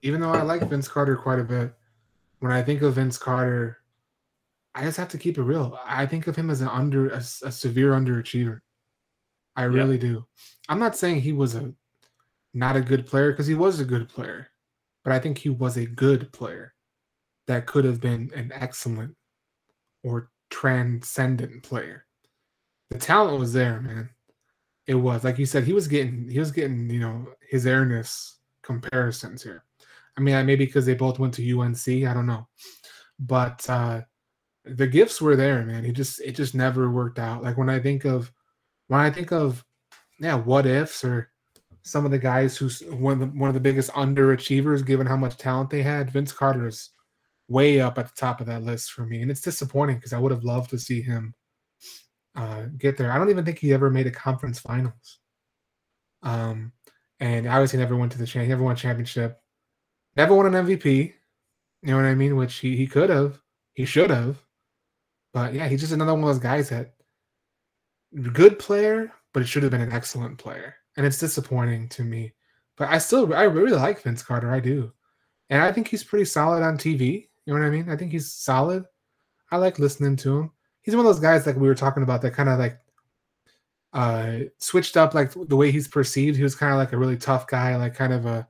even though I like Vince Carter quite a bit, when I think of Vince Carter, I just have to keep it real. I think of him as an under, a, a severe underachiever. I really yeah. do. I'm not saying he was a not a good player, because he was a good player, but I think he was a good player that could have been an excellent or transcendent player. The talent was there, man. It was, like you said, he was getting he was getting you know his airness comparisons here. I mean, maybe because they both went to U N C, I don't know, but uh, the gifts were there, man. He just it just never worked out. Like when I think of when I think of yeah, what ifs or some of the guys who's one of the, one of the biggest underachievers, given how much talent they had, Vince Carter is way up at the top of that list for me, and it's disappointing because I would have loved to see him uh, get there. I don't even think he ever made a conference finals. Um, and obviously, never went to the cha- never won a championship, never won an M V P. You know what I mean? Which he he could have, he should have, but yeah, he's just another one of those guys that good player, but it should have been an excellent player. And it's disappointing to me, but I still, I really like Vince Carter. I do. And I think he's pretty solid on T V. You know what I mean? I think he's solid. I like listening to him. He's one of those guys like we were talking about that kind of like uh, switched up, like the way he's perceived. He was kind of like a really tough guy, like kind of a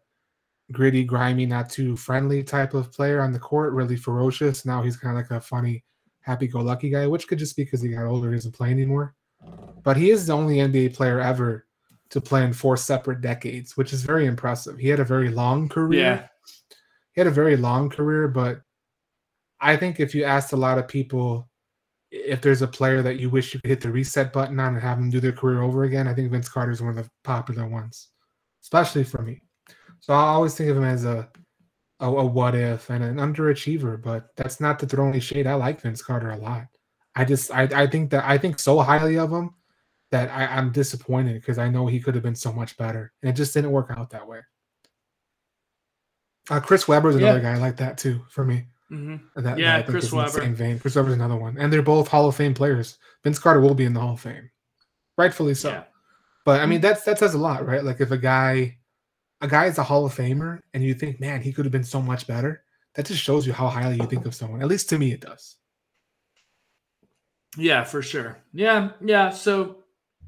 gritty, grimy, not too friendly type of player on the court, really ferocious. Now he's kind of like a funny, happy-go-lucky guy, which could just be because he got older, he doesn't play anymore. But he is the only N B A player ever to play in four separate decades, which is very impressive. He had a very long career. Yeah. He had a very long career, but I think if you asked a lot of people if there's a player that you wish you could hit the reset button on and have them do their career over again, I think Vince Carter is one of the popular ones, especially for me. So I always think of him as a a, a what if and an underachiever, but that's not to throw any shade. I like Vince Carter a lot. I just I, I think that I think so highly of him that I, I'm disappointed because I know he could have been so much better. And it just didn't work out that way. Uh, Chris Webber's another yeah. guy like that too for me. Mm-hmm. That, yeah, that I think Chris is Webber. In the same vein. Chris Webber's another one. And they're both Hall of Fame players. Vince Carter will be in the Hall of Fame. Rightfully so. Yeah. But I mean, that's that says a lot, right? Like if a guy, a guy is a Hall of Famer and you think, man, he could have been so much better, that just shows you how highly you think of someone. At least to me, it does. Yeah, for sure. Yeah, yeah. So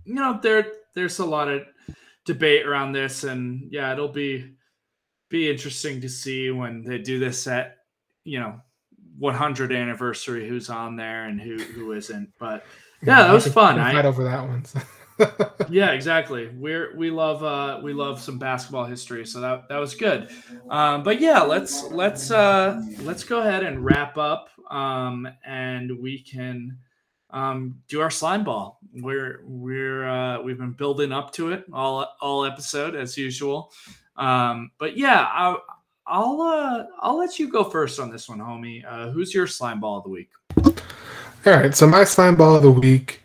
you know, there there's a lot of debate around this, and yeah, it'll be be interesting to see when they do this at, you know, one hundred anniversary, who's on there and who who isn't. But yeah, yeah that was I fun. I right over that one. So. Yeah, exactly. We're we love uh, we love some basketball history, so that that was good. Um, but yeah, let's let's uh, let's go ahead and wrap up, um, and we can. Um, do our slime ball. We're we're uh, we've been building up to it all all episode as usual. Um, but yeah, I, I'll uh, I'll let you go first on this one, homie. Uh, who's your slime ball of the week? All right, so my slime ball of the week,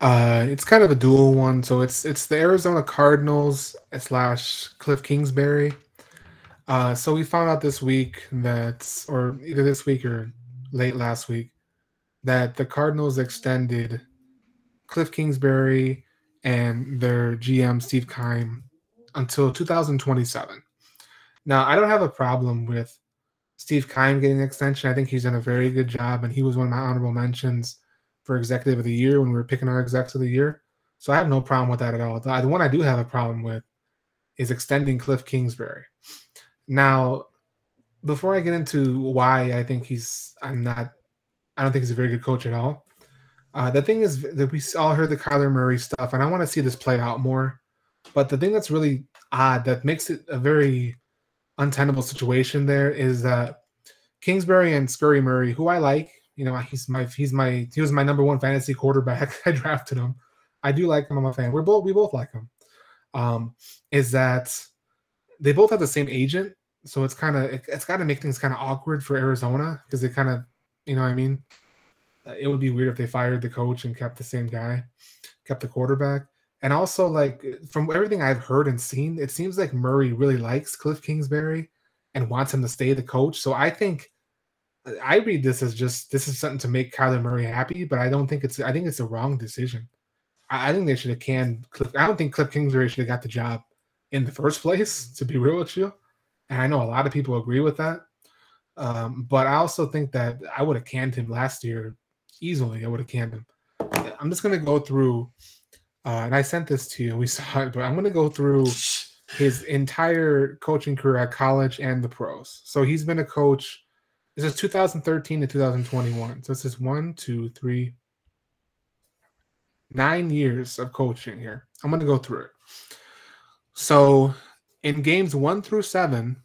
uh, it's kind of a dual one. So it's it's the Arizona Cardinals slash Cliff Kingsbury. Uh, so we found out this week that, or either this week or late last week, that the Cardinals extended Cliff Kingsbury and their G M, Steve Keim, until two thousand twenty-seven. Now, I don't have a problem with Steve Keim getting an extension. I think he's done a very good job, and he was one of my honorable mentions for Executive of the Year when we were picking our Execs of the Year. So I have no problem with that at all. The one I do have a problem with is extending Cliff Kingsbury. Now, before I get into why I think he's – I'm not – I don't think he's a very good coach at all. Uh, the thing is that we all heard the Kyler Murray stuff, and I want to see this play out more. But the thing that's really odd that makes it a very untenable situation there is that Kingsbury and Scurry Murray, who I like, you know, he's my he's my he was my number one fantasy quarterback. I drafted him. I do like him. I'm a fan. We're both we both like him. Um, is that they both have the same agent, so it's kind of it, it's got to make things kind of awkward for Arizona because they kind of, you know what I mean? It would be weird if they fired the coach and kept the same guy, kept the quarterback. And also, like, from everything I've heard and seen, it seems like Murray really likes Cliff Kingsbury and wants him to stay the coach. So I think I read this as just this is something to make Kyler Murray happy, but I don't think it's I think it's a wrong decision. I, I think they should have canned Cliff. I don't think Cliff Kingsbury should have got the job in the first place, to be real with you. And I know a lot of people agree with that. Um, but I also think that I would have canned him last year easily. I would have canned him. I'm just going to go through, uh, and I sent this to you. We saw it, but I'm going to go through his entire coaching career at college and the pros. So he's been a coach. This is two thousand thirteen to two thousand twenty-one. So this is one, two, three, nine years of coaching here. I'm going to go through it. So in games one through seven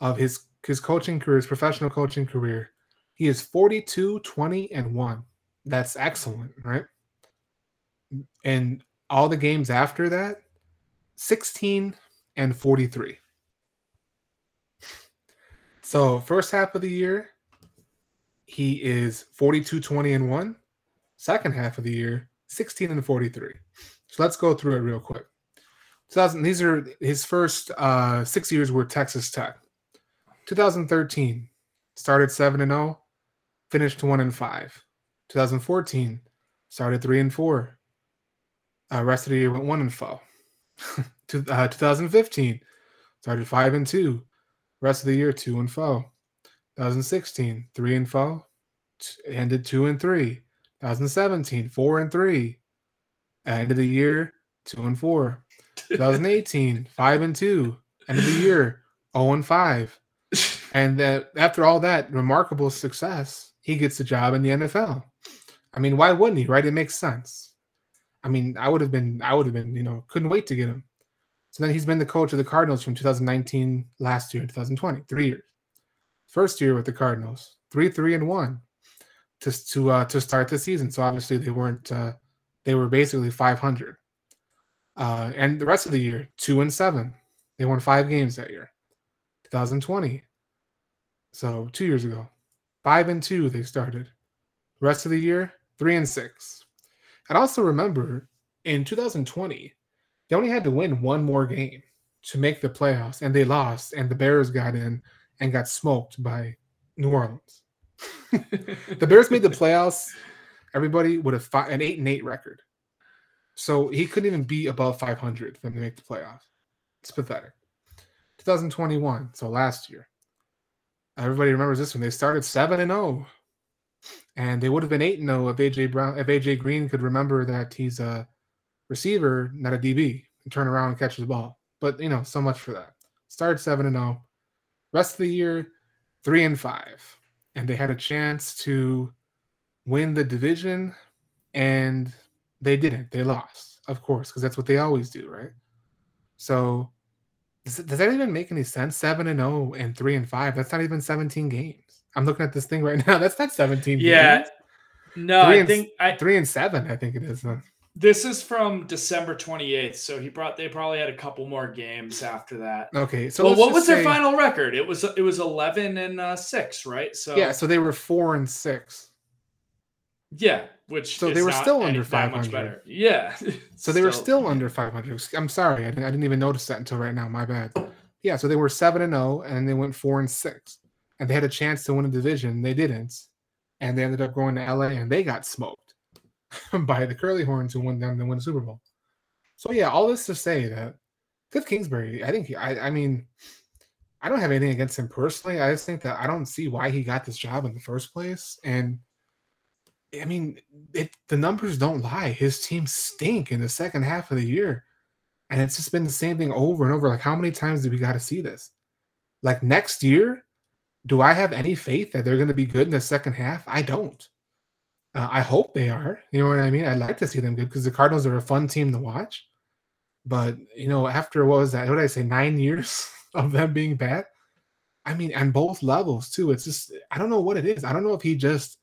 of his his coaching career, his professional coaching career, he is forty-two, twenty, and one. That's excellent, right? And all the games after that, sixteen and forty-three. So first half of the year, he is forty-two, twenty, and one. Second half of the year, sixteen and forty-three. So let's go through it real quick. two thousand, these are his first uh, six years were Texas Tech. twenty thirteen, started seven and oh, finished one and five. twenty fourteen, started three and four. Uh, rest of the year went one and four. to, uh, twenty fifteen, started five and two. Rest of the year two and four. twenty sixteen, three and four. Ended two and three. twenty seventeen, four and three. End of the year two and four. twenty eighteen, five and two. End of the year oh and five. And that after all that remarkable success, he gets a job in the N F L. I mean, why wouldn't he, right? It makes sense. I mean, I would have been, I would have been, you know, couldn't wait to get him. So then he's been the coach of the Cardinals from two thousand nineteen last year, two thousand twenty, three years. First year with the Cardinals, three, three, and one to to uh, to start the season. So obviously they weren't, uh, they were basically five hundred. Uh, and the rest of the year, two and seven. They won five games that year. twenty twenty. So two years ago, five and two they started. The rest of the year, three and six. And also remember, in two thousand twenty, they only had to win one more game to make the playoffs, and they lost, and the Bears got in and got smoked by New Orleans. The Bears made the playoffs. Everybody would have fought an eight and eight record. So he couldn't even be above five hundred for them to make the playoffs. It's pathetic. twenty twenty-one, so last year. Everybody remembers this one. They started seven and oh, and they would have been eight and oh if A J Brown, if A J Green could remember that he's a receiver, not a D B, and turn around and catch the ball. But, you know, so much for that. Started seven and oh. Rest of the year, three and five. And they had a chance to win the division, and they didn't. They lost, of course, because that's what they always do, right? So does that even make any sense? seven and oh and three and five. That's not even seventeen games. I'm looking at this thing right now. That's not seventeen yeah. games. Yeah. No, three I and, think I, three and seven, I think it is. This is from December twenty-eighth, so he brought they probably had a couple more games after that. Okay. So well, what was say, their final record? It was it was eleven and six, right? So yeah, so they were four and six. Yeah, which so they were still under five hundred. Yeah, so they were still under five hundred. I'm sorry, I didn't, I didn't even notice that until right now. My bad. Yeah, so they were seven and zero, and they went four and six, and they had a chance to win a division. They didn't, and they ended up going to L A, and they got smoked by the Curly Horns, who won them to win the Super Bowl. So yeah, all this to say that Cliff Kingsbury, I think, he, I, I mean, I don't have anything against him personally. I just think that I don't see why he got this job in the first place, and I mean, it, the numbers don't lie. His team stink in the second half of the year. And it's just been the same thing over and over. Like, how many times do we got to see this? Like, next year, do I have any faith that they're going to be good in the second half? I don't. Uh, I hope they are. You know what I mean? I'd like to see them good because the Cardinals are a fun team to watch. But, you know, after what was that? What did I say? Nine years of them being bad? I mean, on both levels, too. It's just, I don't know what it is. I don't know if he just,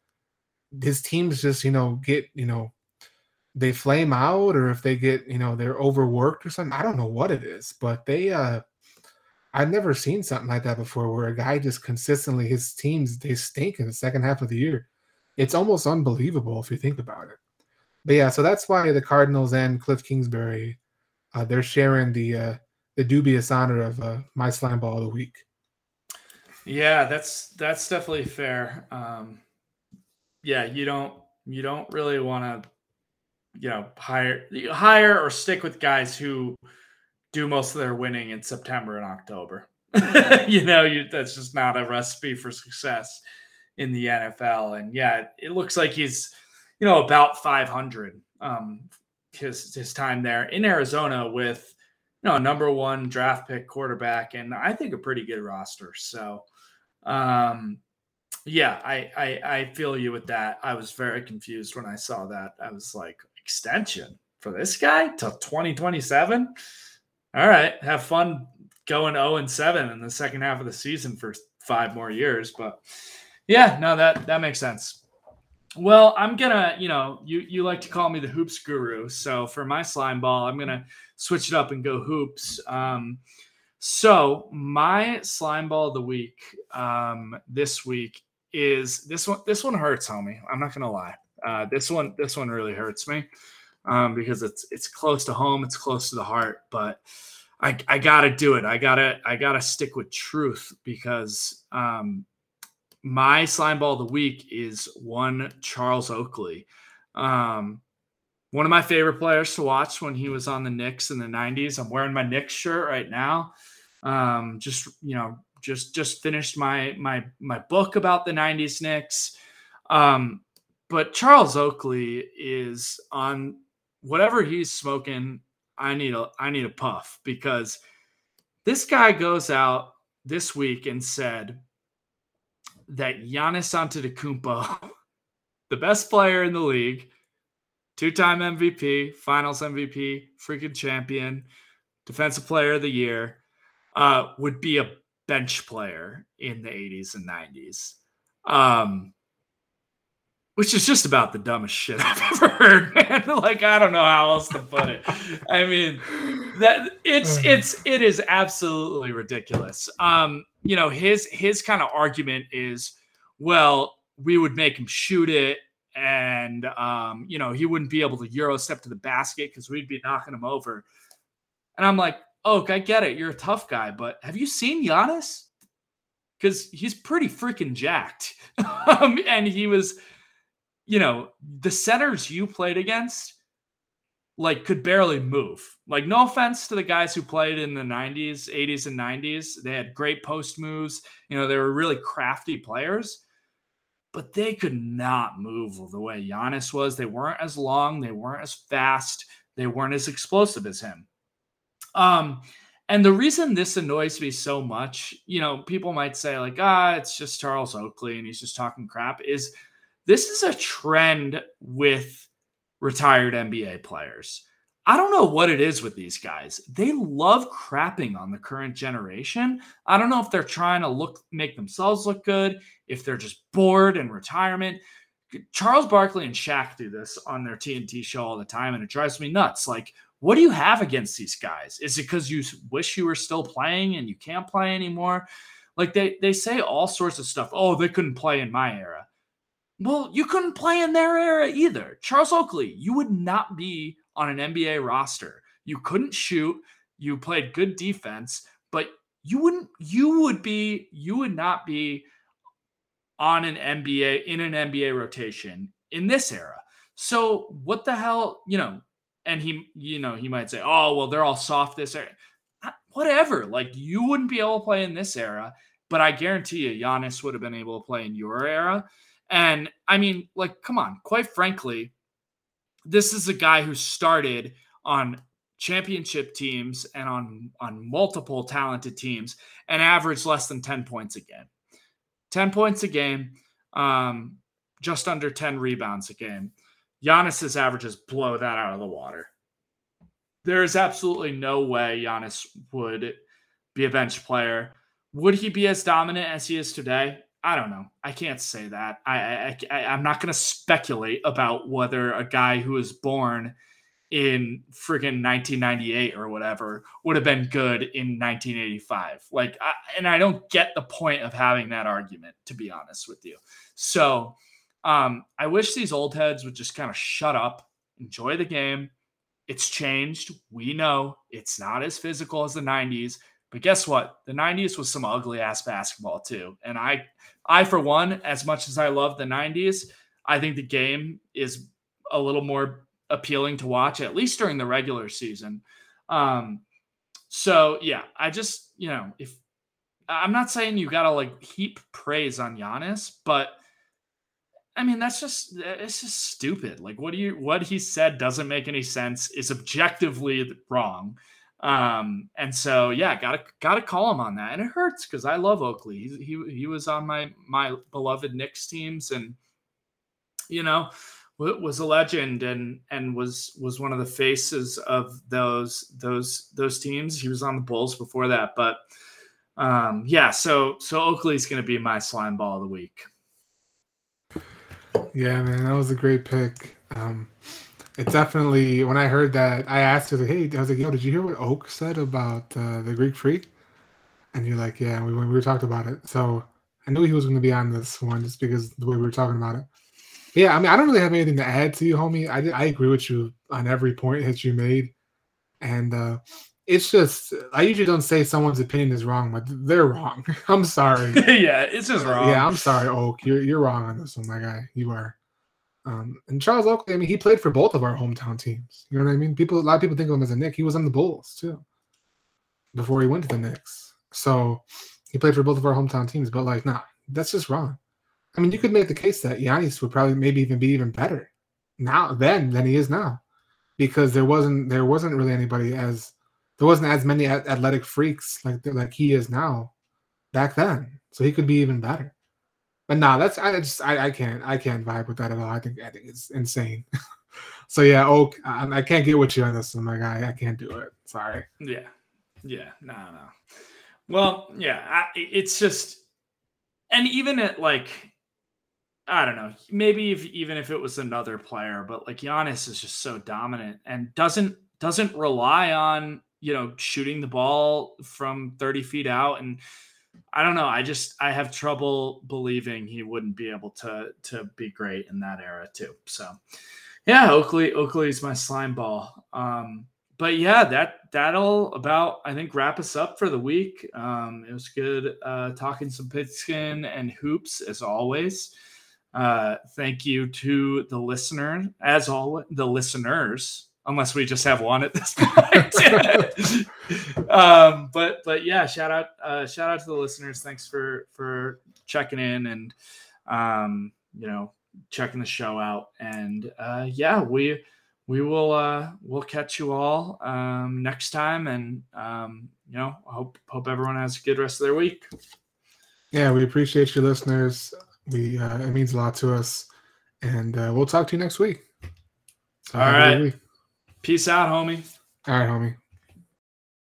his teams just, you know, get, you know, they flame out or if they get, you know, they're overworked or something. I don't know what it is, but they, uh, I've never seen something like that before where a guy just consistently, his teams, they stink in the second half of the year. It's almost unbelievable if you think about it. But yeah, so that's why the Cardinals and Cliff Kingsbury, uh, they're sharing the, uh, the dubious honor of uh, my slime ball of the week. Yeah, that's that's definitely fair. Um, yeah, you don't you don't really want to, you know, hire hire or stick with guys who do most of their winning in September and October. you know, you, that's just not a recipe for success in the N F L. And yeah, it looks like he's, you know, about five hundred. Um, his his time there in Arizona with, you know, number one draft pick quarterback and I think a pretty good roster. So. Um, yeah, I, I, I feel you with that. I was very confused when I saw that. I was like, extension for this guy till twenty twenty-seven. All right. Have fun going oh and seven in the second half of the season for five more years. But yeah, no, that, that makes sense. Well, I'm going to, you know, you, you like to call me the hoops guru. So for my slime ball, I'm going to switch it up and go hoops. Um, So my slime ball of the week um, this week is this one. This one hurts, homie. I'm not gonna lie. Uh, this one, this one really hurts me um, because it's it's close to home. It's close to the heart. But I, I gotta do it. I gotta I gotta stick with truth because um, my slime ball of the week is one Charles Oakley, um, one of my favorite players to watch when he was on the Knicks in the nineties. I'm wearing my Knicks shirt right now. Um, just, you know, just, just finished my, my, my book about the nineties Knicks. Um, but Charles Oakley is on whatever he's smoking. I need a, I need a puff because this guy goes out this week and said that Giannis Antetokounmpo, the best player in the league, two-time M V P, finals M V P, freaking champion, defensive player of the year, uh, would be a bench player in the eighties and nineties, um, which is just about the dumbest shit I've ever heard, man. Like, I don't know how else to put it. I mean, that it's it's it is absolutely ridiculous. Um, you know, his his kind of argument is, well, we would make him shoot it, and, um, you know, he wouldn't be able to Euro step to the basket because we'd be knocking him over. And I'm like, Oak, I get it. You're a tough guy, but have you seen Giannis? Because he's pretty freaking jacked. um, and he was, you know, the centers you played against, like, could barely move. Like, no offense to the guys who played in the nineties, eighties, and nineties. They had great post moves. You know, they were really crafty players. But they could not move the way Giannis was. They weren't as long. They weren't as fast. They weren't as explosive as him. Um, and the reason this annoys me so much, you know, people might say like, ah, it's just Charles Oakley and he's just talking crap, is this is a trend with retired N B A players. I don't know what it is with these guys. They love crapping on the current generation. I don't know if they're trying to look, make themselves look good, if they're just bored in retirement. Charles Barkley and Shaq do this on their T N T show all the time, and it drives me nuts. Like, what do you have against these guys? Is it because you wish you were still playing and you can't play anymore? Like, they, they say all sorts of stuff. Oh, they couldn't play in my era. Well, you couldn't play in their era either. Charles Oakley, you would not be on an N B A roster. You couldn't shoot. You played good defense, but you wouldn't, you would be, you would not be on an N B A, in an N B A rotation in this era. So what the hell, you know, and he, you know, he might say, oh, well, they're all soft this era. Whatever. Like, you wouldn't be able to play in this era, but I guarantee you, Giannis would have been able to play in your era. And I mean, like, come on, quite frankly, this is a guy who started on championship teams and on, on multiple talented teams and averaged less than ten points a game. ten points a game, um, just under ten rebounds a game. Giannis's averages blow that out of the water. There is absolutely no way Giannis would be a bench player. Would he be as dominant as he is today? I don't know. I can't say that. I, I, I, I'm not going to speculate about whether a guy who was born in friggin' nineteen ninety-eight or whatever would have been good in nineteen eighty-five. Like, I, and I don't get the point of having that argument, to be honest with you. So um, I wish these old heads would just kind of shut up, enjoy the game. It's changed. We know it's not as physical as the nineties. But guess what? The nineties was some ugly-ass basketball, too. And I, I, for one, as much as I love the nineties, I think the game is a little more appealing to watch, at least during the regular season. Um, so, yeah, I just, you know, if I'm not saying you got to, like, heap praise on Giannis, but, I mean, that's just, it's just stupid. Like, what do you, what he said doesn't make any sense, is objectively wrong. Um, and so, yeah, gotta, gotta call him on that. And it hurts because I love Oakley. He, he, he was on my, my beloved Knicks teams and, you know, was a legend and, and was, was one of the faces of those, those, those teams. He was on the Bulls before that, but, um, yeah, so, so Oakley's going to be my slime ball of the week. Yeah, man, that was a great pick. Um, It definitely, when I heard that, I asked her, like, hey, I was like, yo, did you hear what Oak said about uh, the Greek Freak? And you're like, yeah, we we were talking about it. So I knew he was going to be on this one just because the way we were talking about it. Yeah, I mean, I don't really have anything to add to you, homie. I, I agree with you on every point that you made. And uh, it's just, I usually don't say someone's opinion is wrong, but they're wrong. I'm sorry. Yeah, it's just wrong. Yeah, I'm sorry, Oak. You're, you're wrong on this one, my guy. You are. Um, and Charles Oakley, I mean, he played for both of our hometown teams. You know what I mean? People, a lot of people think of him as a Knick. He was on the Bulls too before he went to the Knicks. So he played for both of our hometown teams. But like, nah, that's just wrong. I mean, you could make the case that Giannis would probably maybe even be even better now then than he is now, because there wasn't there wasn't really anybody as there wasn't as many athletic freaks like like he is now back then. So he could be even better. But nah, that's I just I, I can't I can't vibe with that at all. I think I think it's insane. So yeah, Oak, I, I can't get with you on this one, my guy. I can't do it. Sorry. Yeah, yeah, no, nah, no. Nah. Well, yeah, I, it's just, and even at like, I don't know, maybe if, even if it was another player, but like Giannis is just so dominant and doesn't doesn't rely on, you know, shooting the ball from thirty feet out. And I don't know. I just, I have trouble believing he wouldn't be able to, to be great in that era too. So yeah, Oakley, Oakley's my slime ball. Um, but yeah, that, that'll about, I think, wrap us up for the week. Um, it was good uh, talking some Pigskin and hoops as always. Uh, thank you to the listener as always, the listeners, unless we just have one at this point. um, but but yeah, shout out uh, shout out to the listeners. Thanks for for checking in and um, you know, checking the show out. And uh, yeah, we we will uh, we'll catch you all um, next time. And um, you know, hope hope everyone has a good rest of their week. Yeah, we appreciate you, listeners. We uh, it means a lot to us, and uh, we'll talk to you next week. So all right. Week. Peace out, homie. All right, homie.